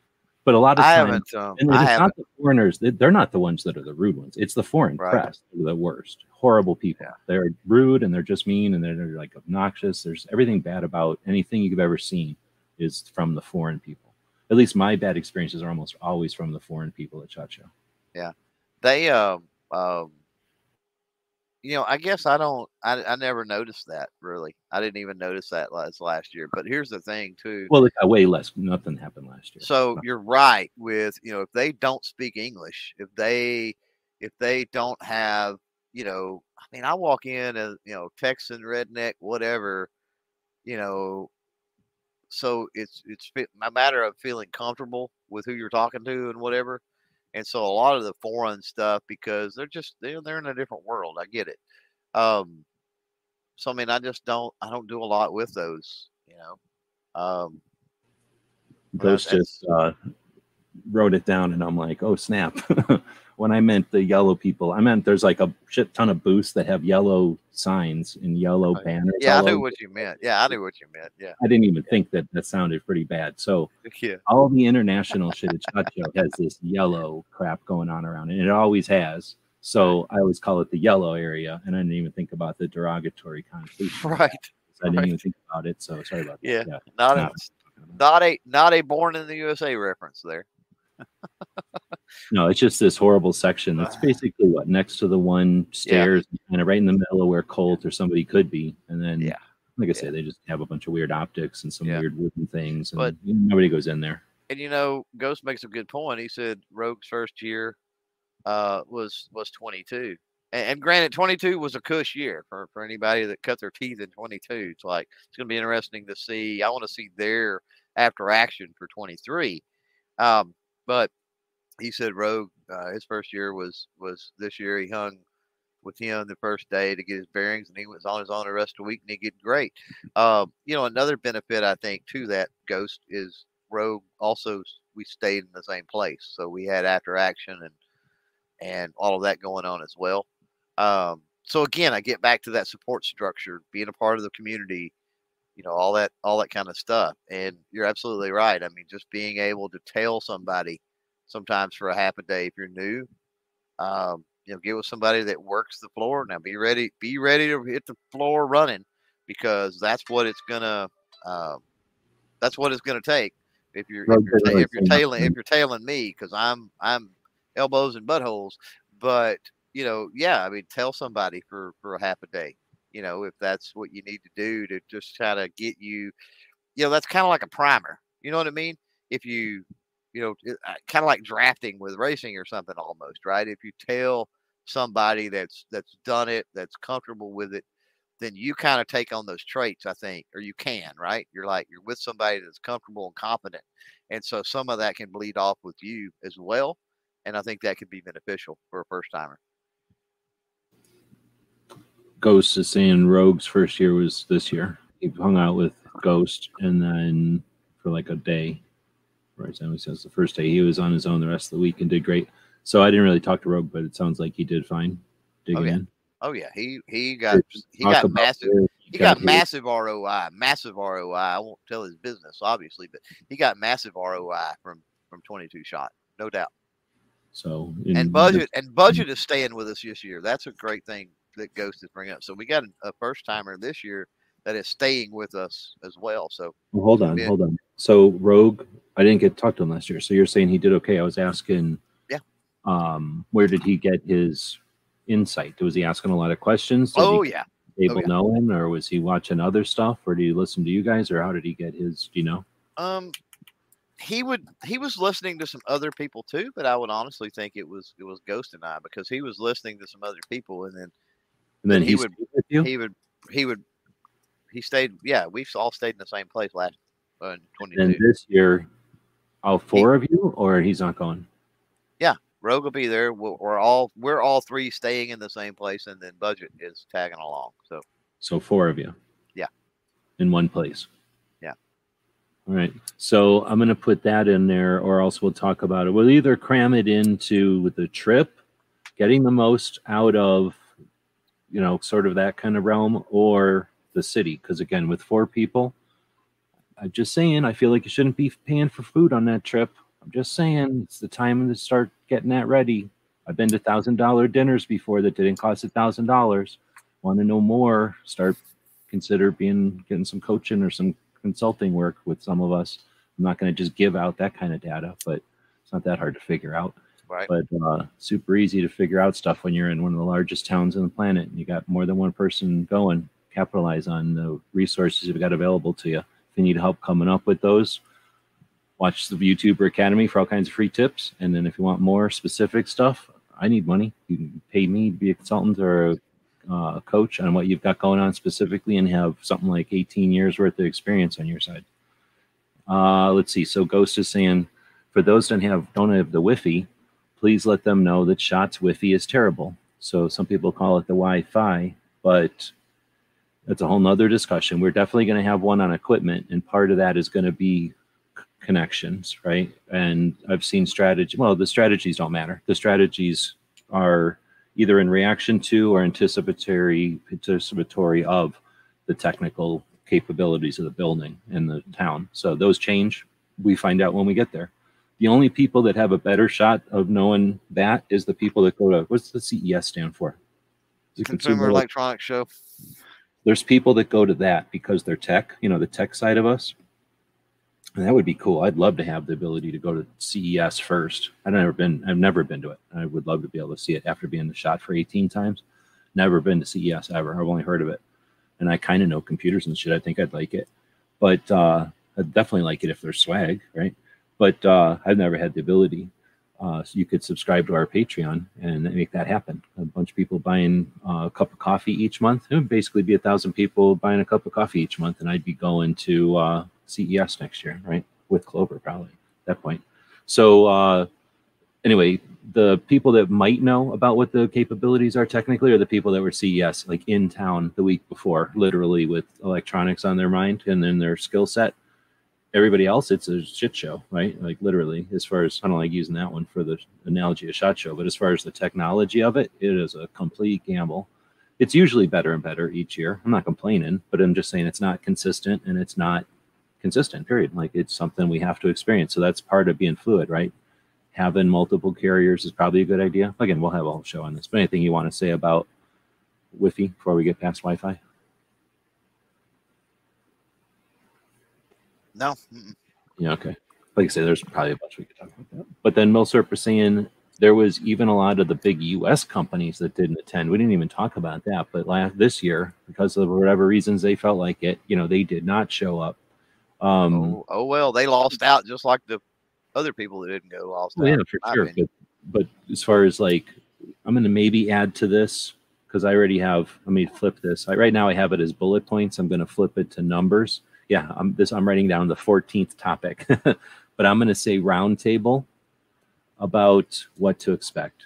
But a lot of I times, haven't, um, and it's I haven't. not the foreigners. They're not the ones that are the rude ones. It's the foreign right. press. They're the worst. Horrible people. Yeah. They're rude and they're just mean and they're, they're like obnoxious. There's everything bad about anything you've ever seen is from the foreign people. At least my bad experiences are almost always from the foreign people at SHOT Show. Yeah. They, um, um, you know, I guess I don't, I, I never noticed that really. I didn't even notice that last, last year, but here's the thing too. Well, it got way less, nothing happened last year. So you're right with, you know, if they don't speak English, if they, if they don't have, you know, I mean, I walk in as, you know, Texan, redneck, whatever, you know, so it's, it's a matter of feeling comfortable with who you're talking to and whatever. And so a lot of the foreign stuff, because they're just, they're, they're in a different world. I get it. Um, so, I mean, I just don't, I don't do a lot with those, you know. Um, those I, just uh, wrote it down and I'm like, oh, snap. When I meant the yellow people, I meant there's like a shit ton of booths that have yellow signs and yellow banners. Yeah, I knew what you meant. Yeah, I knew what you meant. Yeah. I didn't even yeah. think that that sounded pretty bad. So yeah. all the international shit at SHOT Show has this yellow crap going on around it. And it always has. So I always call it the yellow area. And I didn't even think about the derogatory connotation. Right. So I didn't right. even think about it. So sorry about that. Yeah. yeah. Not, not, a, not a not a born in the U S A reference there. No, it's just this horrible section that's basically what next to the one stairs yeah. kind of right in the middle of where Colt or somebody could be, and then yeah like I yeah. say, they just have a bunch of weird optics and some yeah. weird wooden things, and but, nobody goes in there. And you know, Ghost makes a good point. He said Rogue's first year uh was was twenty-two, and, and granted twenty-two was a cush year for for anybody that cut their teeth in twenty-two. It's like, it's gonna be interesting to see. I want to see their after action for twenty-three. um But he said Rogue, uh, his first year was, was this year. He hung with him the first day to get his bearings, and he was on his own the rest of the week, and he did great. Um, you know, another benefit, I think, to that, Ghost, is Rogue also, we stayed in the same place. So we had after action and and all of that going on as well. Um, so, again, I get back to that support structure, being a part of the community, you know, all that, all that kind of stuff. And you're absolutely right. I mean, just being able to tell somebody sometimes for a half a day, if you're new, um, you know, get with somebody that works the floor. Now be ready, be ready to hit the floor running, because that's what it's gonna, um, that's what it's going to take. If you're, if you're, ta if you're tailing, if you're tailing me, cause I'm, I'm elbows and buttholes, but you know, yeah, I mean, tell somebody for, for a half a day. You know, if that's what you need to do to just try to get you, you know, that's kind of like a primer. You know what I mean? If you, you know, kind of like drafting with racing or something almost, right? If you tell somebody that's that's done it, that's comfortable with it, then you kind of take on those traits, I think, or you can, right? You're like, you're with somebody that's comfortable and competent. And so some of that can bleed off with you as well. And I think that could be beneficial for a first timer. Ghost is saying Rogue's first year was this year. He hung out with Ghost and then for like a day, right? So he says the first day he was on his own the rest of the week and did great. So I didn't really talk to Rogue, but it sounds like he did fine. Dig oh, yeah. in. Oh yeah, he he got he got massive he got massive R O I, massive R O I. I won't tell his business obviously, but he got massive R O I from from twenty-two shot, no doubt. So and budget and budget is staying with us this year. That's a great thing that Ghost is bringing up. So we got a first timer this year that is staying with us as well. So well, hold on, hold on. So Rogue, I didn't get talked to him last year. So you're saying he did okay? I was asking, yeah, um, where did he get his insight? Was he asking a lot of questions? Did oh yeah people oh, yeah. know him, or was he watching other stuff, or do you listen to you guys, or how did he get his, do you know? um he would he was listening to some other people too, but I would honestly think it was it was Ghost and I, because he was listening to some other people, and then and then, then he would with you? he would he would he stayed yeah we've all stayed in the same place last uh, in twenty-two. And this year all four he, of you, or he's not going? Yeah, Rogue will be there. We're all we're all three staying in the same place, and then Budget is tagging along. So, so four of you, yeah, in one place, yeah. All right. So I'm gonna put that in there, or else we'll talk about it. We'll either cram it into the trip, getting the most out of, you know, sort of that kind of realm, or the city. Because again, with four people, I'm just saying, I feel like you shouldn't be paying for food on that trip. I'm just saying, it's the time to start getting that ready. I've been to one thousand dollar dinners before that didn't cost one thousand dollars. Want to know more? Start, consider being getting some coaching or some consulting work with some of us. I'm not going to just give out that kind of data, but it's not that hard to figure out. Right. But uh, super easy to figure out stuff when you're in one of the largest towns on the planet and you got more than one person going. Capitalize on the resources you've got available to you. If you need help coming up with those, watch the YouTuber Academy for all kinds of free tips. And then if you want more specific stuff, I need money. You can pay me to be a consultant or a, uh, a coach on what you've got going on specifically and have something like eighteen years worth of experience on your side. Uh, let's see. So Ghost is saying, for those that have, don't have the Wi-Fi, please let them know that SHOT's Wi-Fi is terrible. So some people call it the Wi-Fi, but that's a whole nother discussion. We're definitely going to have one on equipment, and part of that is going to be connections, right? And I've seen strategy. Well, the strategies don't matter. The strategies are either in reaction to or anticipatory anticipatory of the technical capabilities of the building and the town. So those change. We find out when we get there. The only people that have a better shot of knowing that is the people that go to, what's the C E S stand for? The Consumer, Consumer Electronics Show. There's people that go to that because they're tech, you know, the tech side of us. And that would be cool. I'd love to have the ability to go to C E S first. I've never been. I've never been to it. I would love to be able to see it after being the SHOT for eighteen times. Never been to C E S ever. I've only heard of it, and I kind of know computers and shit. I think I'd like it, but uh, I'd definitely like it if there's swag, right? But uh, I've never had the ability. Uh, so you could subscribe to our Patreon and make that happen. A bunch of people buying uh, a cup of coffee each month. It would basically be a thousand people buying a cup of coffee each month, and I'd be going to. Uh, C E S next year, right? With Clover, probably at that point. So uh, anyway, the people that might know about what the capabilities are technically are the people that were C E S, like in town the week before, literally with electronics on their mind and then their skill set. Everybody else, it's a shit show, right? Like literally, as far as, I don't like using that one for the analogy of SHOT Show, but as far as the technology of it, it is a complete gamble. It's usually better and better each year. I'm not complaining, but I'm just saying it's not consistent and it's not consistent, period. Like it's something we have to experience. So that's part of being fluid, right? Having multiple carriers is probably a good idea. Again, we'll have a whole show on this, but anything you want to say about Wi-Fi before we get past Wi-Fi? No. Yeah, okay. Like I say, there's probably a bunch we could talk about that. But then Milsurp was saying there was even a lot of the big U S companies that didn't attend. We didn't even talk about that, but last, this year, because of whatever reasons they felt like it, you know, they did not show up. Um, oh, oh well, they lost out just like the other people that didn't go lost. Well, yeah, for sure. But, but as far as like, I'm going to maybe add to this because I already have. Let me flip this. I, right now I have it as bullet points. I'm going to flip it to numbers. Yeah, I'm this. I'm writing down the fourteenth topic, but I'm going to say roundtable about what to expect.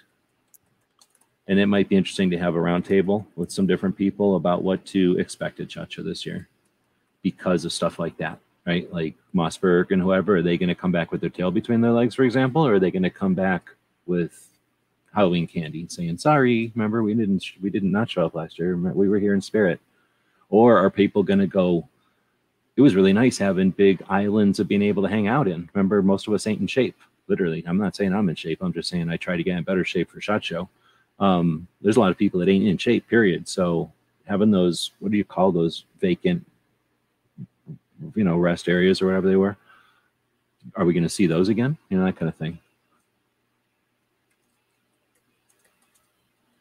And it might be interesting to have a roundtable with some different people about what to expect at SHOT Show this year because of stuff like that, right? Like Mossberg and whoever, are they going to come back with their tail between their legs, for example, or are they going to come back with Halloween candy saying, sorry, remember, we didn't, we did not show up last year. We were here in spirit. Or are people going to go, it was really nice having big islands of being able to hang out in. Remember, most of us ain't in shape, literally. I'm not saying I'm in shape. I'm just saying I try to get in better shape for SHOT Show. Um, there's a lot of people that ain't in shape, period. So having those, what do you call those vacant, you know, rest areas or whatever they were, are we going to see those again? You know, that kind of thing.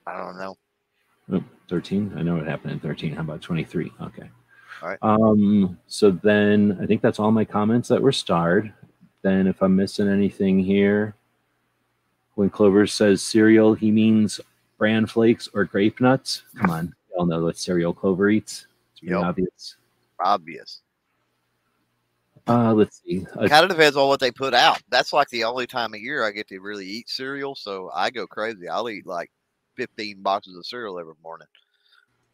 I don't know. Oh, thirteen. I know what happened in thirteen. How about twenty-three? Okay. All right. Um, so then I think that's all my comments that were starred. Then if I'm missing anything here, when Clover says cereal, he means bran flakes or grape nuts. Come on. We all know what cereal Clover eats. It's pretty yep. obvious. Obvious. Uh, let's see. It kind of depends on what they put out. That's like the only time of year I get to really eat cereal, so I go crazy. I'll eat like fifteen boxes of cereal every morning,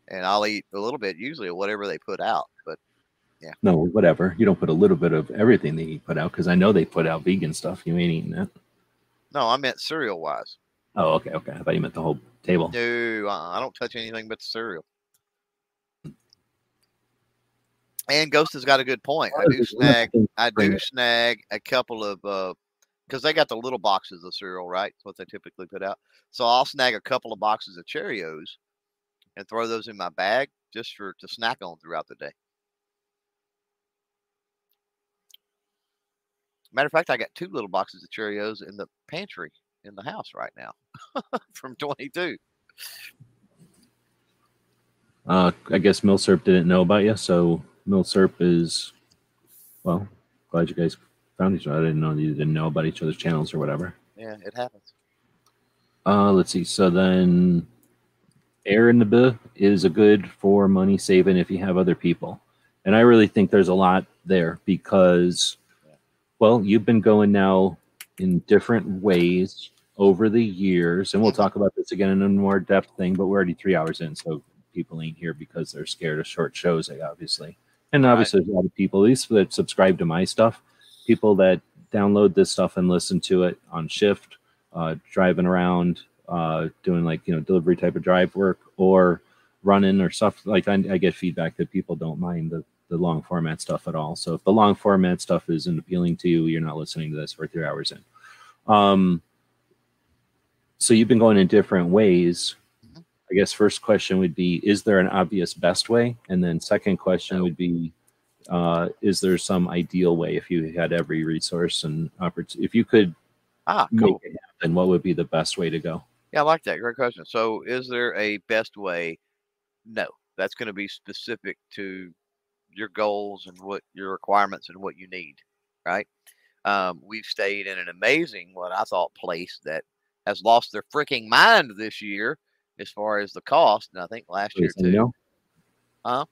and I'll eat a little bit usually of whatever they put out. But, yeah. No, whatever. You don't put a little bit of everything they put out because I know they put out vegan stuff. You ain't eating that. No, I meant cereal-wise. Oh, okay, okay. I thought you meant the whole table. No, I don't touch anything but cereal. And Ghost has got a good point. I do snag, I do snag a couple of, because uh, they got the little boxes of cereal, right? That's what they typically put out. So I'll snag a couple of boxes of Cheerios and throw those in my bag just for to snack on throughout the day. Matter of fact, I got two little boxes of Cheerios in the pantry in the house right now from twenty-two. Uh, I guess Mil-Serp didn't know about you, so Mil-Serp is, well, glad you guys found each other. I didn't know you didn't know about each other's channels or whatever. Yeah, it happens. Uh, let's see. So then air in the B is a good for money saving if you have other people. And I really think there's a lot there because... Well, you've been going now in different ways over the years, and we'll talk about this again in a more depth thing, but we're already three hours in, so people ain't here because they're scared of short shows, obviously. And obviously right. There's a lot of people, at least that subscribe to my stuff, people that download this stuff and listen to it on shift, uh, driving around, uh, doing like, you know, delivery type of drive work or running or stuff. Like I, I get feedback that people don't mind the the long format stuff at all. So if the long format stuff isn't appealing to you, you're not listening to this for three hours in. Um, so you've been going in different ways. I guess first question would be, is there an obvious best way? And then second question would be, uh, is there some ideal way if you had every resource and opportunity, if you could ah, cool. make it happen, what would be the best way to go? Yeah, I like that. Great question. So is there a best way? No, that's going to be specific to your goals and what your requirements and what you need, right? Um, we've stayed in an amazing, what I thought, place that has lost their freaking mind this year as far as the cost. And I think last year too. Huh?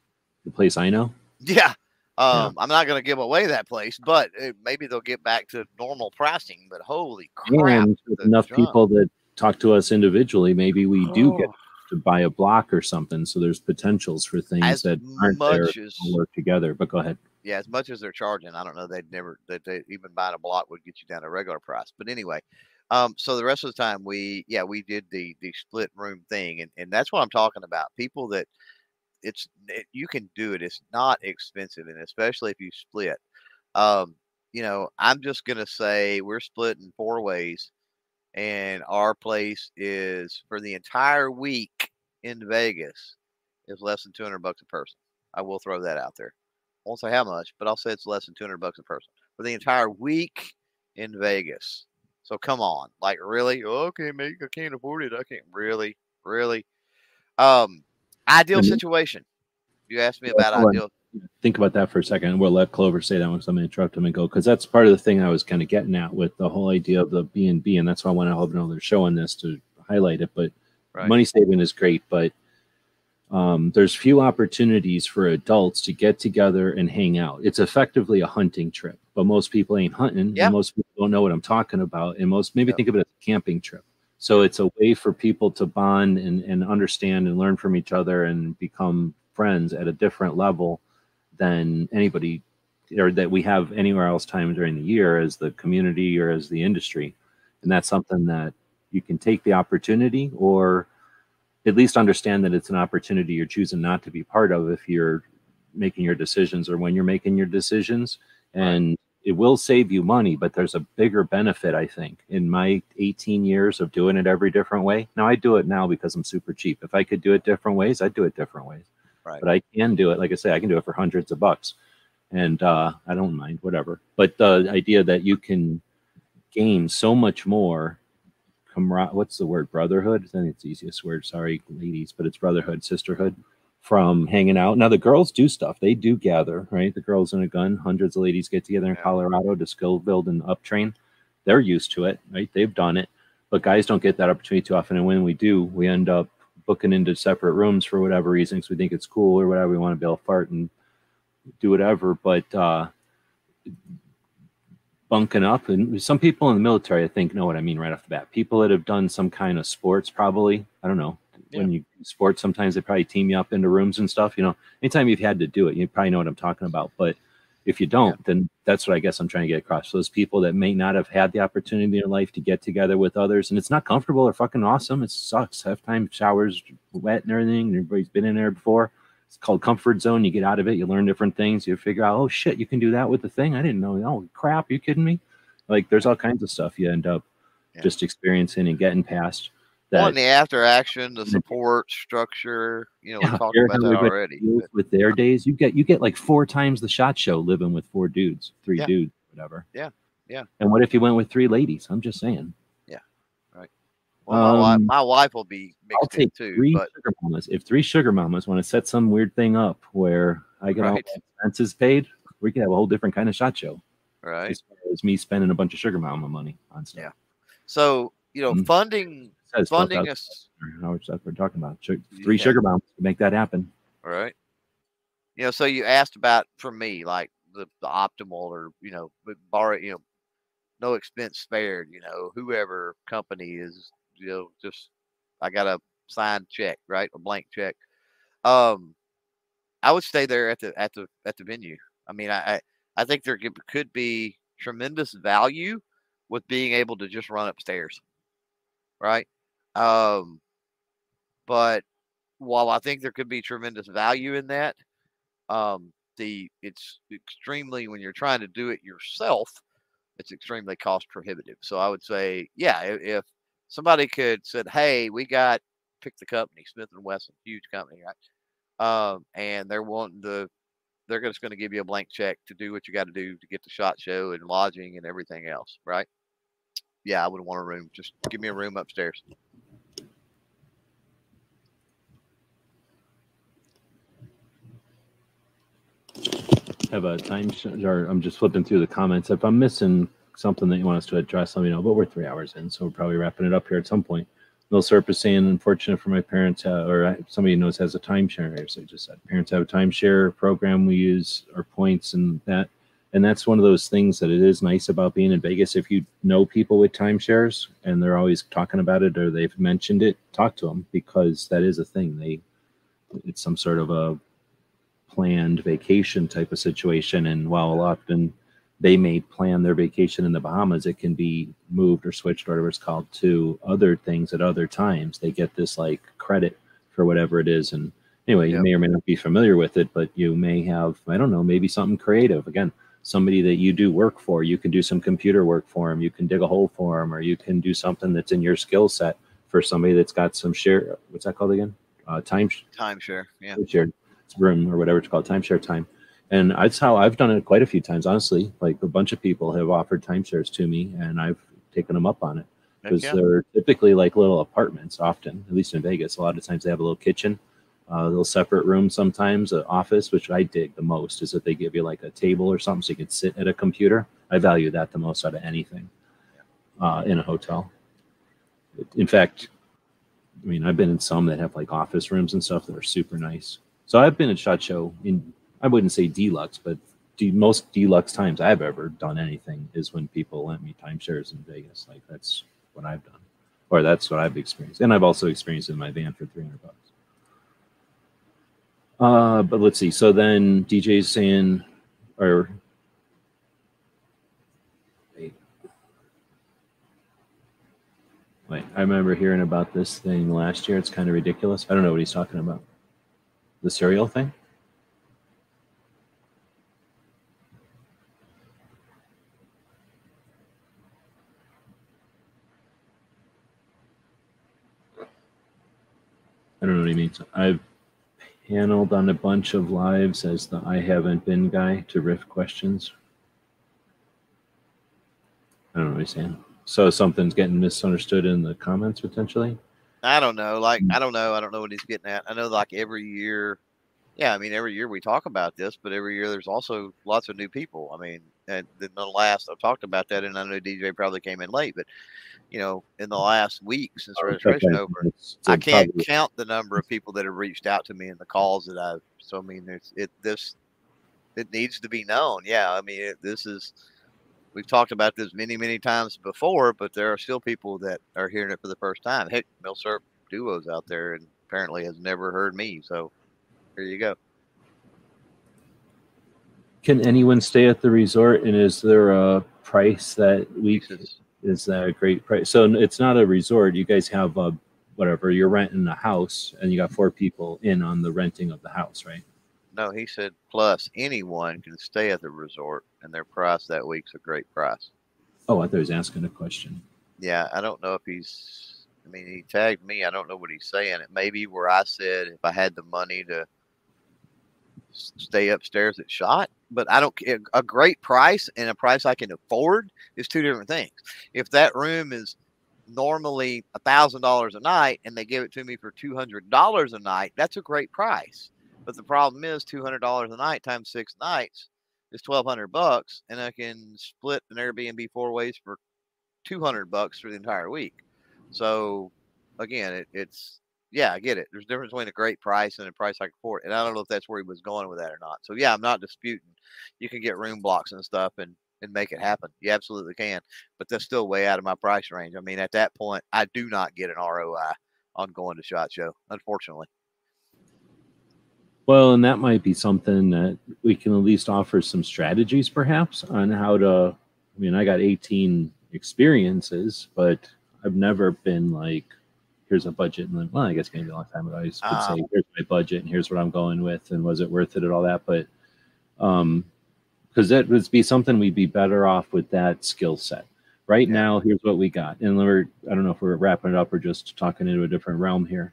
The place I know. Yeah. Um, yeah. I'm not going to give away that place, but it, maybe they'll get back to normal pricing, but holy crap. And with enough drunk. people that talk to us individually, maybe we oh. do get to buy a block or something, so there's potentials for things as that aren't much there as, to work together. But go ahead. Yeah, as much as they're charging, I don't know. They'd never that they even buying a block would get you down to regular price. But anyway, um, so the rest of the time we yeah we did the the split room thing, and and that's what I'm talking about. People that it's it, you can do it. It's not expensive, and especially if you split. Um, you know, I'm just gonna say we're splitting four ways. And our place is for the entire week in Vegas is less than two hundred bucks a person. I will throw that out there. I won't say how much, but I'll say it's less than two hundred bucks a person for the entire week in Vegas. So come on, like really? Okay, mate, I can't afford it. I can't really, really. Um, ideal situation. You asked me about ideal. think about that for a second. We'll let Clover say that one, so I'm going to interrupt him and go, because that's part of the thing I was kind of getting at with the whole idea of the B and B, and that's why I want to have another show on this to highlight it. But right. Money saving is great, but um, there's few opportunities for adults to get together and hang out. It's effectively a hunting trip, but most people ain't hunting. Yeah. And most people don't know what I'm talking about, and most maybe yeah. think of it as a camping trip. So it's a way for people to bond and, and understand and learn from each other and become friends at a different level than anybody or that we have anywhere else time during the year as the community or as the industry. And that's something that you can take the opportunity, or at least understand that it's an opportunity you're choosing not to be part of if you're making your decisions or when you're making your decisions. And right. it will save you money, but there's a bigger benefit, I think, in my eighteen years of doing it every different way. Now, I do it now because I'm super cheap. If I could do it different ways, I'd do it different ways. Right. But I can do it. Like I say, I can do it for hundreds of bucks. And uh, I don't mind, whatever. But the idea that you can gain so much more, camar- what's the word, brotherhood? I think it's the easiest word. Sorry, ladies, but it's brotherhood, sisterhood. From hanging out. Now the girls do stuff. They do gather, right? The girls in a gun. Hundreds of ladies get together in Colorado to skill build and up train. They're used to it, right? They've done it. But guys don't get that opportunity too often. And when we do, we end up booking into separate rooms for whatever reason, because we think it's cool or whatever. We want to be able to fart and do whatever. But uh, bunking up, and some people in the military, I think, know what I mean right off the bat. People that have done some kind of sports, probably. I don't know. When you do sports, sometimes they probably team you up into rooms and stuff. You know, anytime you've had to do it, you probably know what I'm talking about. But if you don't, yeah. then that's what I guess I'm trying to get across. So those people that may not have had the opportunity in their life to get together with others, and it's not comfortable or fucking awesome. It sucks. Halftime showers, wet and everything. Everybody's been in there before. It's called comfort zone. You get out of it. You learn different things. You figure out, oh shit, you can do that with the thing. I didn't know. Oh crap, are you kidding me? Like there's all kinds of stuff you end up yeah. just experiencing and getting past. Well, in the after action, the support structure, you know, yeah, we talked about that already. With their days, you get you get like four times the SHOT Show living with four dudes, three yeah. dudes, whatever. Yeah, yeah. And what if you went with three ladies? I'm just saying. Yeah, right. Well, my, um, wife, my wife will be mixed I'll take in too. Three but... sugar mamas. If three sugar mamas want to set some weird thing up where I get right. all my expenses paid, we could have a whole different kind of SHOT Show. Right. As far as me spending a bunch of sugar mama money on stuff. Yeah. So, you know, mm-hmm. funding... Funding us. That's we're talking about. Three yeah. sugar bombs to make that happen. All right. You know, so you asked about for me, like the, the optimal, or you know, borrow, you know, no expense spared. You know, whoever company is, you know, just I got a signed check, right, a blank check. Um, I would stay there at the at the at the venue. I mean, I I, I think there could be tremendous value with being able to just run upstairs, right? Um, but while I think there could be tremendous value in that, um, the it's extremely, when you're trying to do it yourself, it's extremely cost prohibitive. So I would say, yeah, if, if somebody could said, hey, we got, pick the company, Smith and Wesson, huge company, right? Um, and they're wanting to, they're just going to give you a blank check to do what you got to do to get the SHOT Show and lodging and everything else, right? Yeah, I would want a room. Just give me a room upstairs. Have a time, or I'm just flipping through the comments. If I'm missing something that you want us to address, let me know. But we're three hours in, so we're probably wrapping it up here at some point. Milsurp is saying, unfortunate for my parents, uh, or somebody knows has a timeshare. As I just said, parents have a timeshare program. We use our points and that. And that's one of those things that it is nice about being in Vegas. If you know people with timeshares and they're always talking about it or they've mentioned it, talk to them, because that is a thing. They, it's some sort of a planned vacation type of situation. And while often they may plan their vacation in the Bahamas, it can be moved or switched or whatever it's called to other things at other times. They get this like credit for whatever it is. And anyway, yep. you may or may not be familiar with it, but you may have, I don't know, maybe something creative. Again, somebody that you do work for, you can do some computer work for them, you can dig a hole for them, or you can do something that's in your skill set for somebody that's got some share. What's that called again? Uh, time timeshare, yeah, timeshare room or whatever it's called, timeshare time. And that's how I've done it quite a few times, honestly. Like a bunch of people have offered timeshares to me, and I've taken them up on it because yeah. they're typically like little apartments, often, at least in Vegas. A lot of times they have a little kitchen. Uh, they'll separate rooms sometimes, an office, which I dig the most, is that they give you like a table or something so you can sit at a computer. I value that the most out of anything uh, in a hotel. In fact, I mean, I've been in some that have like office rooms and stuff that are super nice. So I've been at SHOT Show in, I wouldn't say deluxe, but de most deluxe times I've ever done anything is when people lent me timeshares in Vegas. Like that's what I've done, or that's what I've experienced. And I've also experienced in my van for three hundred bucks. Uh, but let's see. So then D J's saying, or wait, wait, I remember hearing about this thing last year. It's kind of ridiculous. I don't know what he's talking about. The cereal thing. I don't know what he means. I've handled on a bunch of lives as the I haven't been guy to riff questions. I don't know what he's saying. So something's getting misunderstood in the comments potentially. I don't know. Like, I don't know. I don't know what he's getting at. I know like every year. Yeah. I mean, every year we talk about this, but every year there's also lots of new people. I mean, and in the last, I've talked about that, and I know D J probably came in late, but you know, in the last week since oh, registration okay. over, it's, it's I can't probably. count the number of people that have reached out to me and the calls that I've, so I mean, there's it, this, it needs to be known. Yeah. I mean, it, this is, we've talked about this many, many times before, but there are still people that are hearing it for the first time. Heck, Mil-Spec Duo's out there and apparently has never heard me. So here you go. Can anyone stay at the resort? And is there a price that we, is that a great price? So it's not a resort. You guys have a, whatever, you're renting a house and you got four people in on the renting of the house, right? No, he said, plus anyone can stay at the resort and their price that week's a great price. Oh, I thought he was asking a question. Yeah, I don't know if he's, I mean, he tagged me. I don't know what he's saying. It may be where I said if I had the money to stay upstairs at SHOT, but I don't, a great price and a price I can afford is two different things. If that room is normally a thousand dollars a night and they give it to me for two hundred dollars a night, that's a great price. But the problem is two hundred dollars a night times six nights is twelve hundred bucks, and I can split an Airbnb four ways for two hundred bucks for the entire week. So again, it, it's, yeah, I get it. There's a difference between a great price and a price I can afford. And I don't know if that's where he was going with that or not. So yeah, I'm not disputing. You can get room blocks and stuff and, and make it happen. You absolutely can, but that's still way out of my price range. I mean, at that point, I do not get an R O I on going to SHOT Show, unfortunately. Well, and that might be something that we can at least offer some strategies perhaps on how to, I mean, I got eighteen experiences, but I've never been like, here's a budget. And then, well, I guess maybe a long time ago, I could um, say, here's my budget and here's what I'm going with. And was it worth it and all that? But, um, cause that would be something we'd be better off with that skill set right yeah. now. Here's what we got. And we're, I don't know if we're wrapping it up or just talking into a different realm here.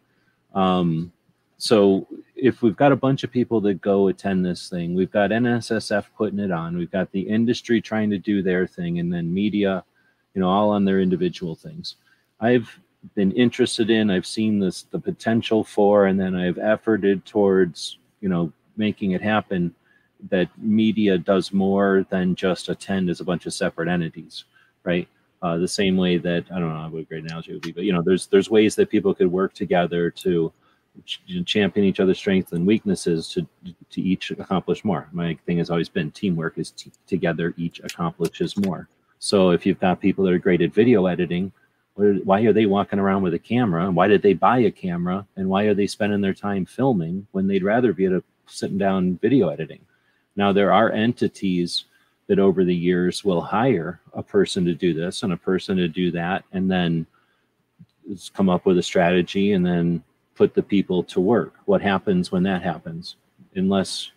Um, So if we've got a bunch of people that go attend this thing, we've got N S S F putting it on, we've got the industry trying to do their thing, and then media, you know, all on their individual things. I've been interested in, I've seen this, the potential for, and then I've efforted towards, you know, making it happen that media does more than just attend as a bunch of separate entities, right? Uh, the same way that, I don't know what a great analogy would be, but, you know, there's, there's ways that people could work together to champion each other's strengths and weaknesses to to each accomplish more. My thing has always been teamwork is together each accomplishes more. So if you've got people that are great at video editing, why are they walking around with a camera, and why did they buy a camera, and why are they spending their time filming when they'd rather be at a sitting down video editing? Now there are entities that over the years will hire a person to do this and a person to do that, and then come up with a strategy and then put the people to work. What happens when that happens? Unless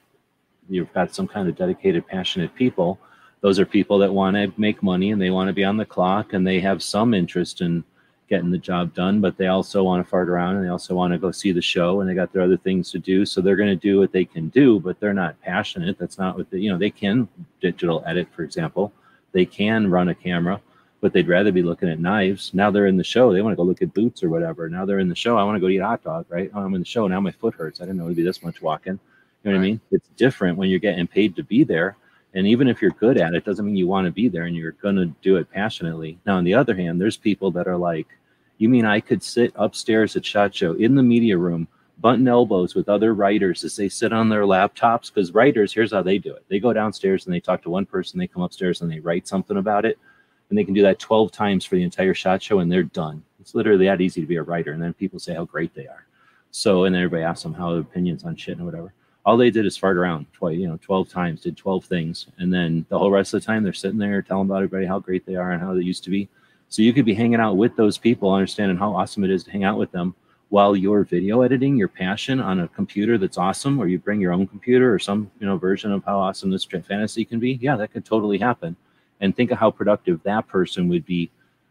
you've got some kind of dedicated, passionate people, those are people that want to make money and they want to be on the clock and they have some interest in getting the job done, but they also want to fart around and they also want to go see the show and they got their other things to do. So they're going to do what they can do, but they're not passionate. That's not what they, you know, they can digital edit, for example, they can run a camera, but they'd rather be looking at knives. Now they're in the show. They want to go look at boots or whatever. Now they're in the show. I want to go eat a hot dog, right? Oh, I'm in the show. Now my foot hurts. I didn't know it would be this much walking. You know what I mean? It's different when you're getting paid to be there. And even if you're good at it, doesn't mean you want to be there and you're going to do it passionately. Now, on the other hand, there's people that are like, you mean I could sit upstairs at SHOT Show in the media room, button elbows with other writers as they sit on their laptops? Because writers, here's how they do it. They go downstairs and they talk to one person. They come upstairs and they write something about it. And they can do that twelve times for the entire SHOT Show and they're done. It's literally that easy to be a writer. And then people say how great they are. So, and then everybody asks them how their opinions on shit and whatever. All they did is fart around twice, you know, twelve times, did twelve things. And then the whole rest of the time they're sitting there telling about everybody how great they are and how they used to be. So you could be hanging out with those people, understanding how awesome it is to hang out with them while you're video editing your passion on a computer that's awesome, or you bring your own computer or some, you know, version of how awesome this fantasy can be. Yeah, that could totally happen. And think of how productive that person would be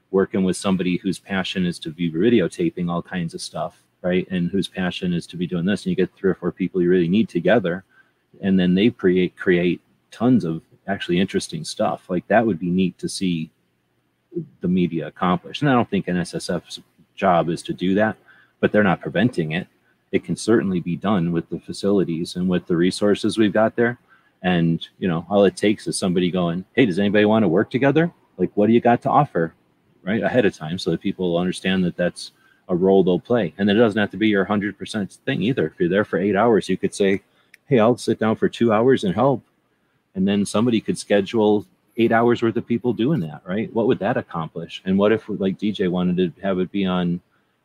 working with somebody whose passion is to be videotaping all kinds of stuff, right? And whose passion is to be doing this. And you get three or four people you really need together. And then they create create tons of actually interesting stuff. Like that would be neat to see the media accomplish. And I don't think N S S F's job is to do that, but they're not preventing it. It can certainly be done with the facilities and with the resources we've got there. And, you know, all it takes is somebody going, hey, does anybody want to work together? Like, what do you got to offer, right, ahead of time, so that people understand that that's a role they'll play. And it doesn't have to be your one hundred percent thing either. If you're there for eight hours, you could say, hey, I'll sit down for two hours and help. And then somebody could schedule eight hours worth of people doing that, right? What would that accomplish? And what if, like D J wanted to have it be on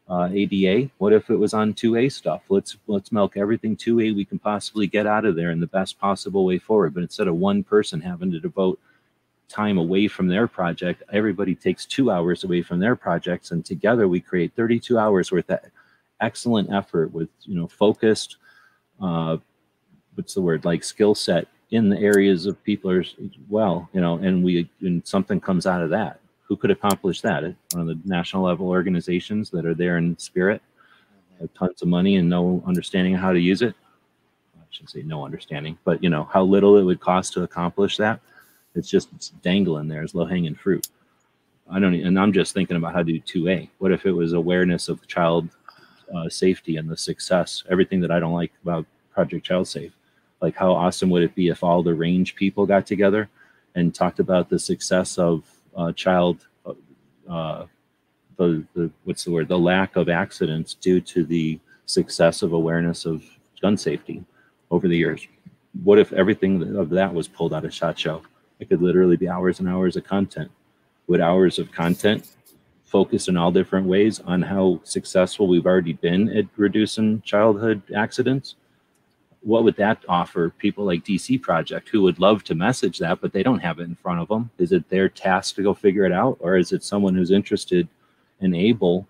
uh, A D A? What if it was on two A stuff? Let's let's milk everything two A we can possibly get out of there in the best possible way forward. But instead of one person having to devote time away from their project, everybody takes two hours away from their projects, and together we create thirty-two hours worth of excellent effort with, you know, focused, uh, what's the word, like skill set in the areas of people as well, you know, and we, and something comes out of that. Who could accomplish that? One of the national level organizations that are there in spirit, have tons of money and no understanding of how to use it. I shouldn't say no understanding, but you know, how little it would cost to accomplish that. It's just it's dangling there as low-hanging fruit. I don't, and I'm just thinking about how to do two A. What if it was awareness of child uh, safety and the success, everything that I don't like about Project Child Safe? Like, how awesome would it be if all the range people got together and talked about the success of uh, child, uh, the, the what's the word, the lack of accidents due to the success of awareness of gun safety over the years? What if everything of that was pulled out of SHOT Show? It could literally be hours and hours of content. Would hours of content focused in all different ways on how successful we've already been at reducing childhood accidents? What would that offer people like D C Project, who would love to message that, but they don't have it in front of them? Is it their task to go figure it out? Or is it someone who's interested and able,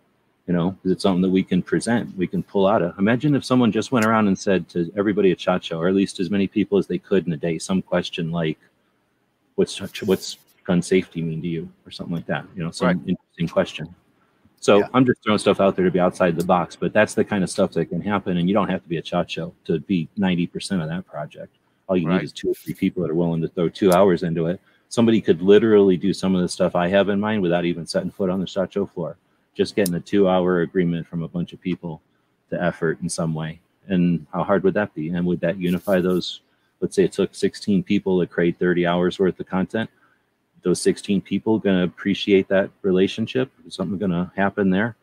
you know, is it something that we can present, we can pull out of? Imagine if someone just went around and said to everybody at SHOT Show, or at least as many people as they could in a day, some question like, What's what's gun safety mean to you, or something like that? You know, some right. interesting question. So yeah. I'm just throwing stuff out there to be outside the box, but that's the kind of stuff that can happen, and you don't have to be a SHOT Show to be ninety percent of that project. All you right. need is two or three people that are willing to throw two hours into it. Somebody could literally do some of the stuff I have in mind without even setting foot on the SHOT Show floor, just getting a two-hour agreement from a bunch of people to effort in some way. And how hard would that be? And would that unify those? Let's say it took sixteen people to create thirty hours worth of content. Those sixteen people going to appreciate that relationship? Is something going to happen there?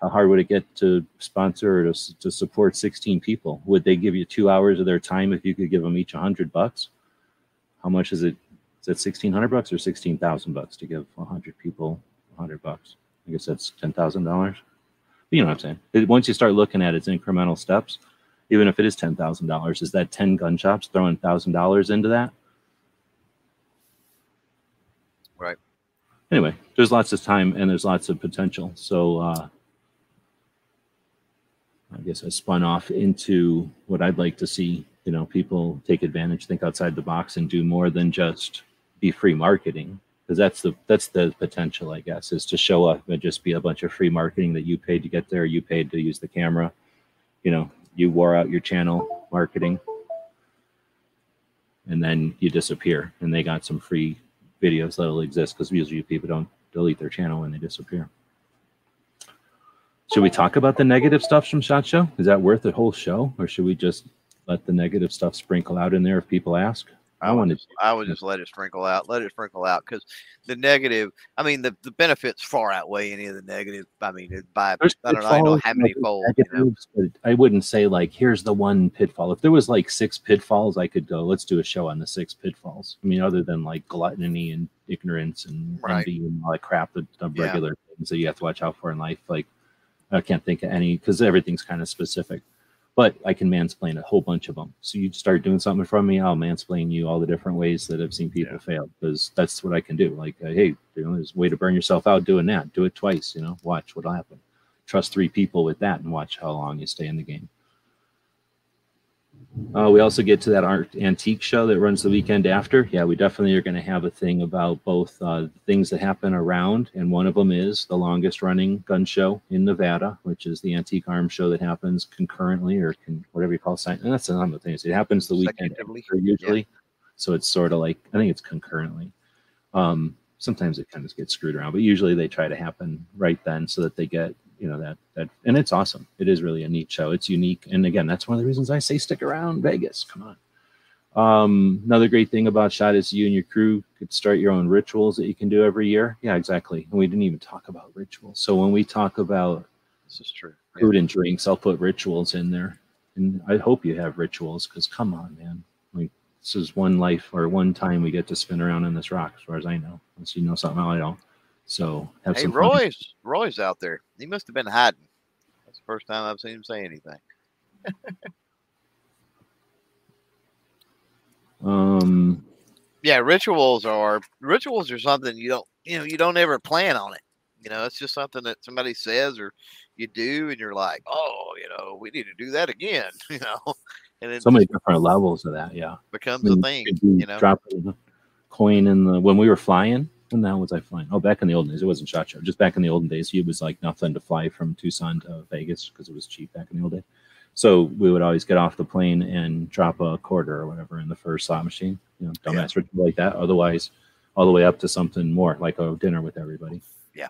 How hard would it get to sponsor or to, to support sixteen people? Would they give you two hours of their time if you could give them each a hundred bucks? How much is it? Is that sixteen hundred bucks or sixteen thousand bucks to give a hundred people a hundred bucks? I guess that's ten thousand dollars. You know what I'm saying? It, once you start looking at it, it's incremental steps. Even if it is ten thousand dollars, is that ten gun shops throwing one thousand dollars into that? Right. Anyway, there's lots of time and there's lots of potential. So uh, I guess I spun off into what I'd like to see, you know, people take advantage, think outside the box, and do more than just be free marketing. Because that's the, that's the potential, I guess, is to show up and just be a bunch of free marketing that you paid to get there, you paid to use the camera, you know. You wore out your channel marketing, and then you disappear, and they got some free videos that'll exist because usually people don't delete their channel and they disappear. Should we talk about the negative stuff from SHOT Show? Is that worth a whole show, or should we just let the negative stuff sprinkle out in there if people ask? I wanted. I would just let it sprinkle out. Let it sprinkle out because the negative. I mean, the, the benefits far outweigh any of the negative. I mean, by There's I don't know, I know how many fold. You know? I wouldn't say like here's the one pitfall. If there was like six pitfalls, I could go. Let's do a show on the six pitfalls. I mean, other than like gluttony and ignorance and right. envy and all that crap, the, the regular yeah. things that you have to watch out for in life. Like I can't think of any because everything's kind of specific. But I can mansplain a whole bunch of them. So you start doing something from me, I'll mansplain you all the different ways that I've seen people yeah. fail, because that's what I can do. Like, uh, hey, you know, there's a way to burn yourself out doing that. Do it twice, you know, watch what'll happen. Trust three people with that and watch how long you stay in the game. Uh, we also get to that art antique show that runs the weekend after. Yeah, we definitely are going to have a thing about both uh, things that happen around, and one of them is the longest running gun show in Nevada, which is the antique arms show that happens concurrently or can, whatever you call it. And that's another thing. It happens the weekend after usually. Yeah. So it's sort of like, I think it's concurrently. Um, sometimes it kind of gets screwed around, but usually they try to happen right then so that they get you know, that, that, and it's awesome. It is really a neat show. It's unique. And again, that's one of the reasons I say stick around Vegas. Come on. Um, another great thing about SHOT is you and your crew could start your own rituals that you can do every year. Yeah, exactly. And we didn't even talk about rituals. So when we talk about this is true. food yeah. and drinks, I'll put rituals in there. And I hope you have rituals because come on, man. We, this is one life or one time we get to spin around on this rock as far as I know. Unless you know something I don't. So have hey, some Roy's fun. Roy's out there. He must have been hiding. That's the first time I've seen him say anything. um, yeah, rituals are rituals are something you don't you know you don't ever plan on it. You know, it's just something that somebody says or you do, and you're like, oh, you know, we need to do that again. You know, and it's so many different levels of that. Yeah, becomes I mean, a thing. You, you know, dropping a coin in the when we were flying. When the hell was I flying? Oh, back in the olden days. It wasn't SHOT Show. Just back in the olden days, it was like nothing to fly from Tucson to Vegas because it was cheap back in the old days. So we would always get off the plane and drop a quarter or whatever in the first slot machine. You know, dumbass yeah. ritual like that. Otherwise, all the way up to something more, like a dinner with everybody. Yeah.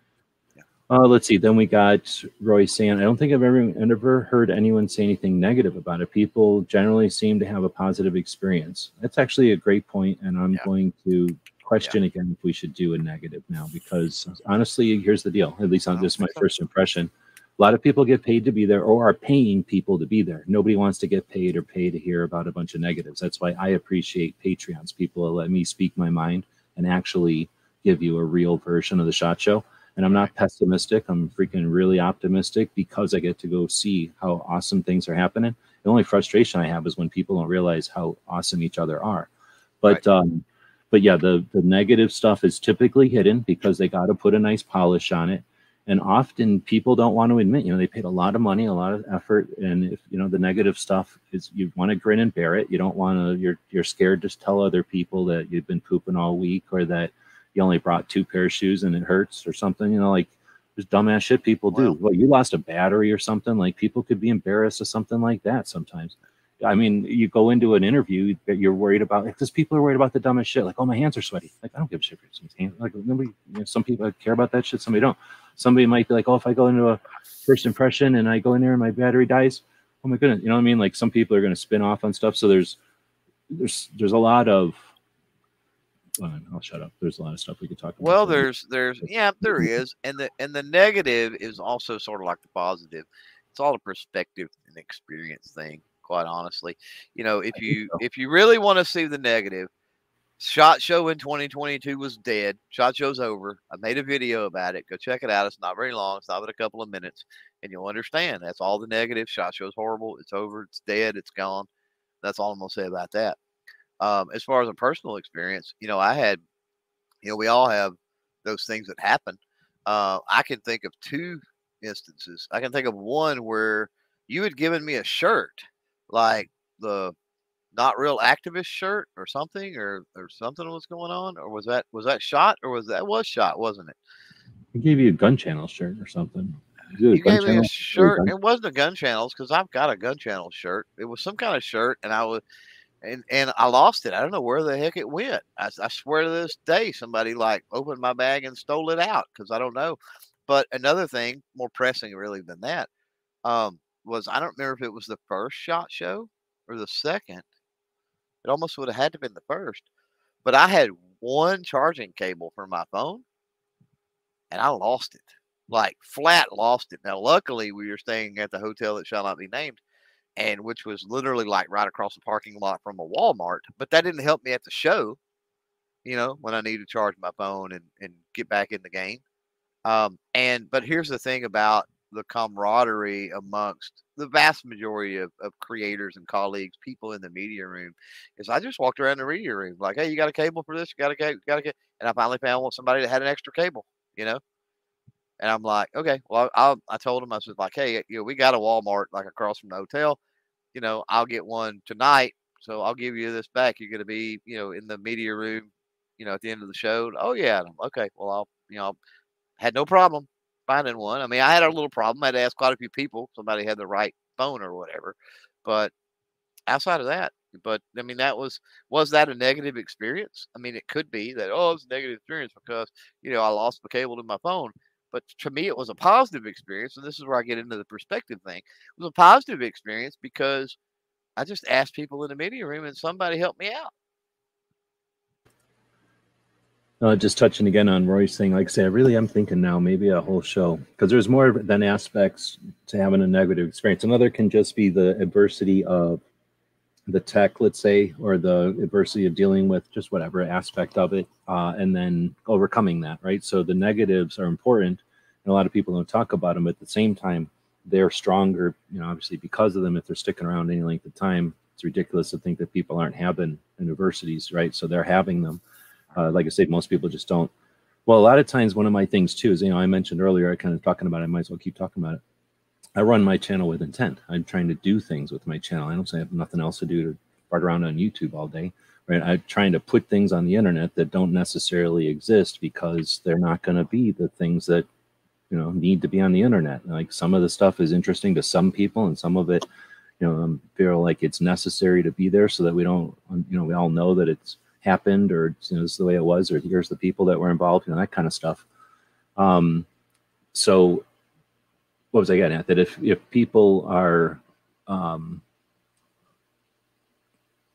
yeah. Uh, let's see. Then we got Roy saying, I don't think I've ever, ever heard anyone say anything negative about it. People generally seem to have a positive experience. That's actually a great point, and I'm yeah. going to... question yeah. again if we should do a negative now, because honestly, here's the deal, at least on this my first impression, a lot of people get paid to be there or are paying people to be there. Nobody wants to get paid or pay to hear about a bunch of negatives. That's why I appreciate Patreons, people that let me speak my mind and actually give you a real version of the SHOT Show. And I'm not pessimistic, I'm freaking really optimistic because I get to go see how awesome things are happening. The only frustration I have is when people don't realize how awesome each other are. But right. um But yeah, the, the negative stuff is typically hidden because they got to put a nice polish on it. And often people don't want to admit, you know, they paid a lot of money, a lot of effort. And if, you know, the negative stuff is you want to grin and bear it. You don't want to, you're, you're scared to tell other people that you've been pooping all week or that you only brought two pair of shoes and it hurts or something, you know, like there's dumbass shit people do. Wow. Well, you lost a battery or something, like people could be embarrassed or something like that sometimes. I mean, you go into an interview that you're worried about because people are worried about the dumbest shit. Like, oh, my hands are sweaty. Like, I don't give a shit. Like, nobody, you know, some people care about that shit. Somebody don't. Somebody might be like, oh, if I go into a first impression and I go in there and my battery dies, oh my goodness, you know what I mean? Like, some people are going to spin off on stuff. So there's, there's, there's a lot of. Well, I'll shut up. There's a lot of stuff we could talk about. Well, there's, there's, yeah, there is, and the and the negative is also sort of like the positive. It's all a perspective and experience thing. Quite honestly, you know, if you so. if you really want to see the negative, SHOT Show in twenty twenty-two was dead. SHOT Show's over. I made a video about it. Go check it out. It's not very long. It's not but a couple of minutes, and you'll understand. That's all the negative. SHOT Show's horrible. It's over. It's dead. It's gone. That's all I'm gonna say about that. Um, as far as a personal experience, you know, I had, you know, we all have those things that happen. Uh, I can think of two instances. I can think of one where you had given me a shirt. Like the not real activist shirt or something, or or something was going on, or was that was that shot or was that was shot, wasn't it? I gave you a Gun Channel shirt or something. You gave me a shirt. It wasn't a Gun Channels because I've got a Gun Channel shirt. It was some kind of shirt, and I was And and I lost it. I don't know where the heck it went. I, I swear to this day, somebody like opened my bag and stole it out because I don't know. But another thing, more pressing really than that, um, was I don't remember if it was the first SHOT Show or the second. It almost would have had to have been the first. But I had one charging cable for my phone, and I lost it. Like, flat lost it. Now, luckily, we were staying at the hotel that shall not be named, and which was literally like right across the parking lot from a Walmart. But that didn't help me at the show, you know, when I needed to charge my phone and, and get back in the game. Um, and, but here's the thing about the camaraderie amongst the vast majority of, of creators and colleagues, people in the media room, is I just walked around the media room like, hey, you got a cable for this? You got a cable? You got a cable? And I finally found somebody that had an extra cable, you know? And I'm like, okay, well, I, I, I told him, I was like, hey, you know, we got a Walmart like across from the hotel. You know, I'll get one tonight. So I'll give you this back. You're going to be, you know, in the media room, you know, at the end of the show. And, oh, yeah. And I'm, okay, well, I'll, you know, had no problem finding one. I mean, I had a little problem. I had to ask quite a few people. Somebody had the right phone or whatever. But outside of that, but I mean, that was, was that a negative experience? I mean, it could be that, oh, it's a negative experience because, you know, I lost the cable to my phone. But to me, it was a positive experience. And this is where I get into the perspective thing. It was a positive experience because I just asked people in the media room and somebody helped me out. Uh, just touching again on Roy's thing, like I say, I really am thinking now maybe a whole show, because there's more than aspects to having a negative experience. Another can just be the adversity of the tech, let's say, or the adversity of dealing with just whatever aspect of it, uh, and then overcoming that, right? So the negatives are important, and a lot of people don't talk about them, but at the same time, they're stronger, you know, obviously because of them, if they're sticking around any length of time. It's ridiculous to think that people aren't having adversities, right? So they're having them. Uh, like I said, most people just don't. Well, a lot of times, one of my things too is, you know, I mentioned earlier, I kind of talking about it, I might as well keep talking about it. I run my channel with intent. I'm trying to do things with my channel. I don't say I have nothing else to do to fart around on YouTube all day, right? I'm trying to put things on the internet that don't necessarily exist because they're not going to be the things that, you know, need to be on the internet. Like, some of the stuff is interesting to some people, and some of it, you know, I feel like it's necessary to be there so that we don't, you know, we all know that it's happened, or, you know, this is the way it was, or here's the people that were involved, you know, that kind of stuff. Um, so what was I getting at? That if, if people are, um,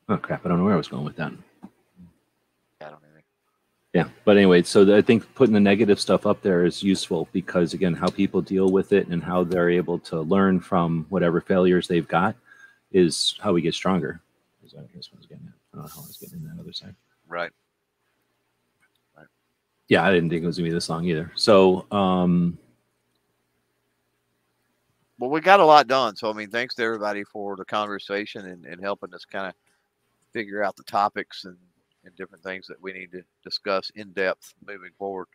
oh crap, I don't know where I was going with that. I don't either. Yeah, but anyway, so I think putting the negative stuff up there is useful because, again, how people deal with it and how they're able to learn from whatever failures they've got is how we get stronger. Is that this one's getting at? I don't know how I was getting in that other side. Right. Right. Yeah, I didn't think it was going to be this long either. So, um, well, we got a lot done. So, I mean, thanks to everybody for the conversation and, and helping us kind of figure out the topics and, and different things that we need to discuss in depth moving forward.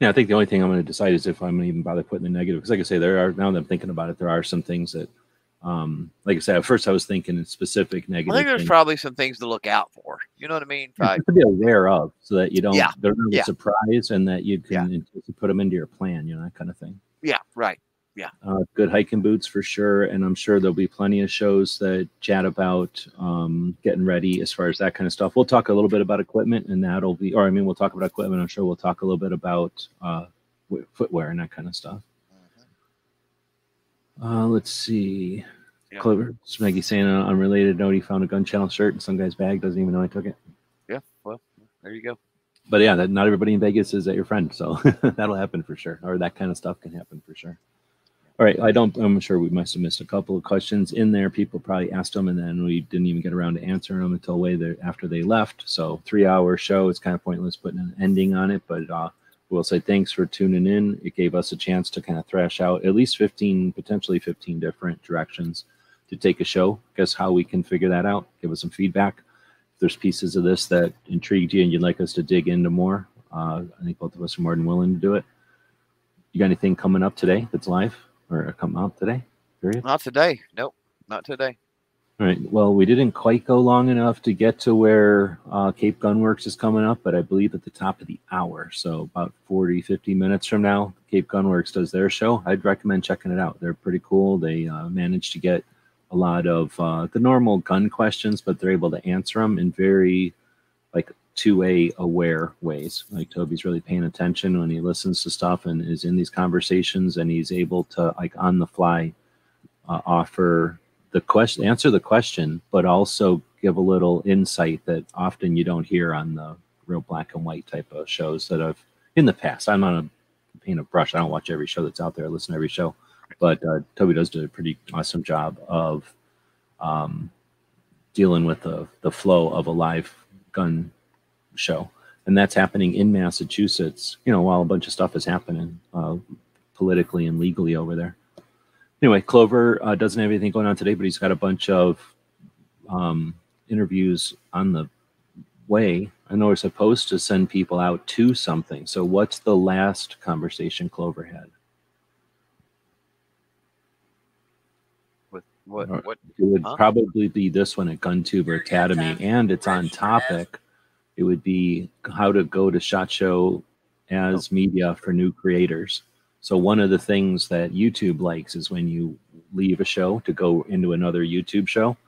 Yeah, I think the only thing I'm going to decide is if I'm going to even bother putting the negative. Because, like I say, there are, now that I'm thinking about it, there are some things that, um like I said, at first I was thinking specific negative. I think there's things. Probably some things to look out for. You know what I mean? Right. To be aware of, so that you don't, yeah. they're not yeah. surprised, and that you can yeah. put them into your plan. You know, that kind of thing. Yeah. Right. Yeah. Uh, good hiking boots for sure, and I'm sure there'll be plenty of shows that chat about um getting ready as far as that kind of stuff. We'll talk a little bit about equipment, and that'll be, or I mean, we'll talk about equipment. I'm sure we'll talk a little bit about uh footwear and that kind of stuff. Uh, let's see. Yeah. Clover Smeggy saying on an unrelated note, he found a gun channel shirt in some guy's bag. Doesn't even know I took it. Yeah. Well, there you go. But yeah, that, not everybody in Vegas is that your friend. So that'll happen for sure. Or that kind of stuff can happen for sure. All right. I don't, I'm sure we must have missed a couple of questions in there. People probably asked them, and then we didn't even get around to answering them until way there after they left. So three hour show. It's kind of pointless putting an ending on it, but, uh, we'll say thanks for tuning in. It gave us a chance to kind of thrash out at least fifteen, potentially fifteen different directions to take a show. Guess how we can figure that out. Give us some feedback. If there's pieces of this that intrigued you and you'd like us to dig into more, uh, I think both of us are more than willing to do it. You got anything coming up today that's live or coming out today? Period? Not today. Nope, not today. All right. Well, we didn't quite go long enough to get to where uh, Cape Gunworks is coming up, but I believe at the top of the hour. So about forty, fifty minutes from now, Cape Gunworks does their show. I'd recommend checking it out. They're pretty cool. They uh, managed to get a lot of uh, the normal gun questions, but they're able to answer them in very like two-way aware ways. Like Toby's really paying attention when he listens to stuff and is in these conversations, and he's able to like on the fly uh, offer the question, answer the question, but also give a little insight that often you don't hear on the real black and white type of shows that I've in the past. I'm not a paint a brush. I don't watch every show that's out there. I listen to every show. But uh, Toby does do a pretty awesome job of um, dealing with the, the flow of a live gun show. And that's happening in Massachusetts, you know, while a bunch of stuff is happening uh, politically and legally over there. Anyway, Clover uh, doesn't have anything going on today, but he's got a bunch of um, interviews on the way. I know we're supposed to send people out to something. So what's the last conversation Clover had? What, what, it would huh? probably be this one at GunTuber Academy, and it's on topic. It would be how to go to SHOT Show as media for new creators. So one of the things that YouTube likes is when you leave a show to go into another YouTube show.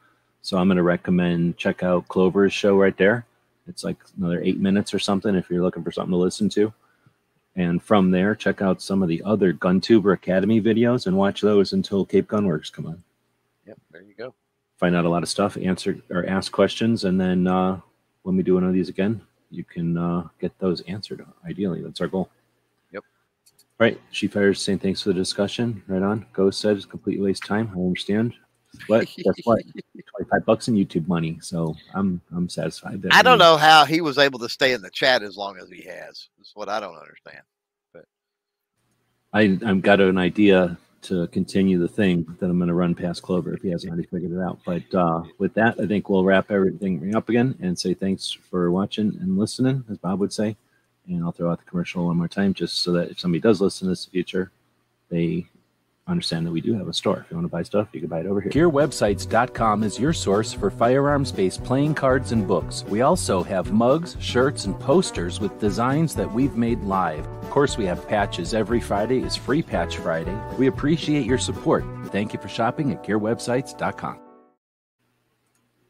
So I'm going to recommend check out Clover's show right there. It's like another eight minutes or something if you're looking for something to listen to. And from there, check out some of the other GunTuber Academy videos and watch those until Cape Gunworks come on. Yep, there you go. Find out a lot of stuff, answer or ask questions, and then uh, when we do one of these again, you can uh, get those answered. Ideally, that's our goal. Yep. All right. She fires saying thanks for the discussion. Right on. Ghost said it's a complete waste of time. I understand. But guess what? Twenty-five bucks in YouTube money, so I'm I'm satisfied. That I don't know how he was able to stay in the chat as long as he has. That's what I don't understand. But I I've got an idea to continue the thing that I'm going to run past Clover if he hasn't already figured it out. But uh, with that, I think we'll wrap everything up again and say thanks for watching and listening, as Bob would say. And I'll throw out the commercial one more time just so that if somebody does listen to this in the future, they understand that we do have a store. If you want to buy stuff, you can buy it over here. Gear Websites dot com is your source for firearms-based playing cards and books. We also have mugs, shirts, and posters with designs that we've made live. Of course, we have patches. Every Friday is Free Patch Friday. We appreciate your support. Thank you for shopping at Gear Websites dot com.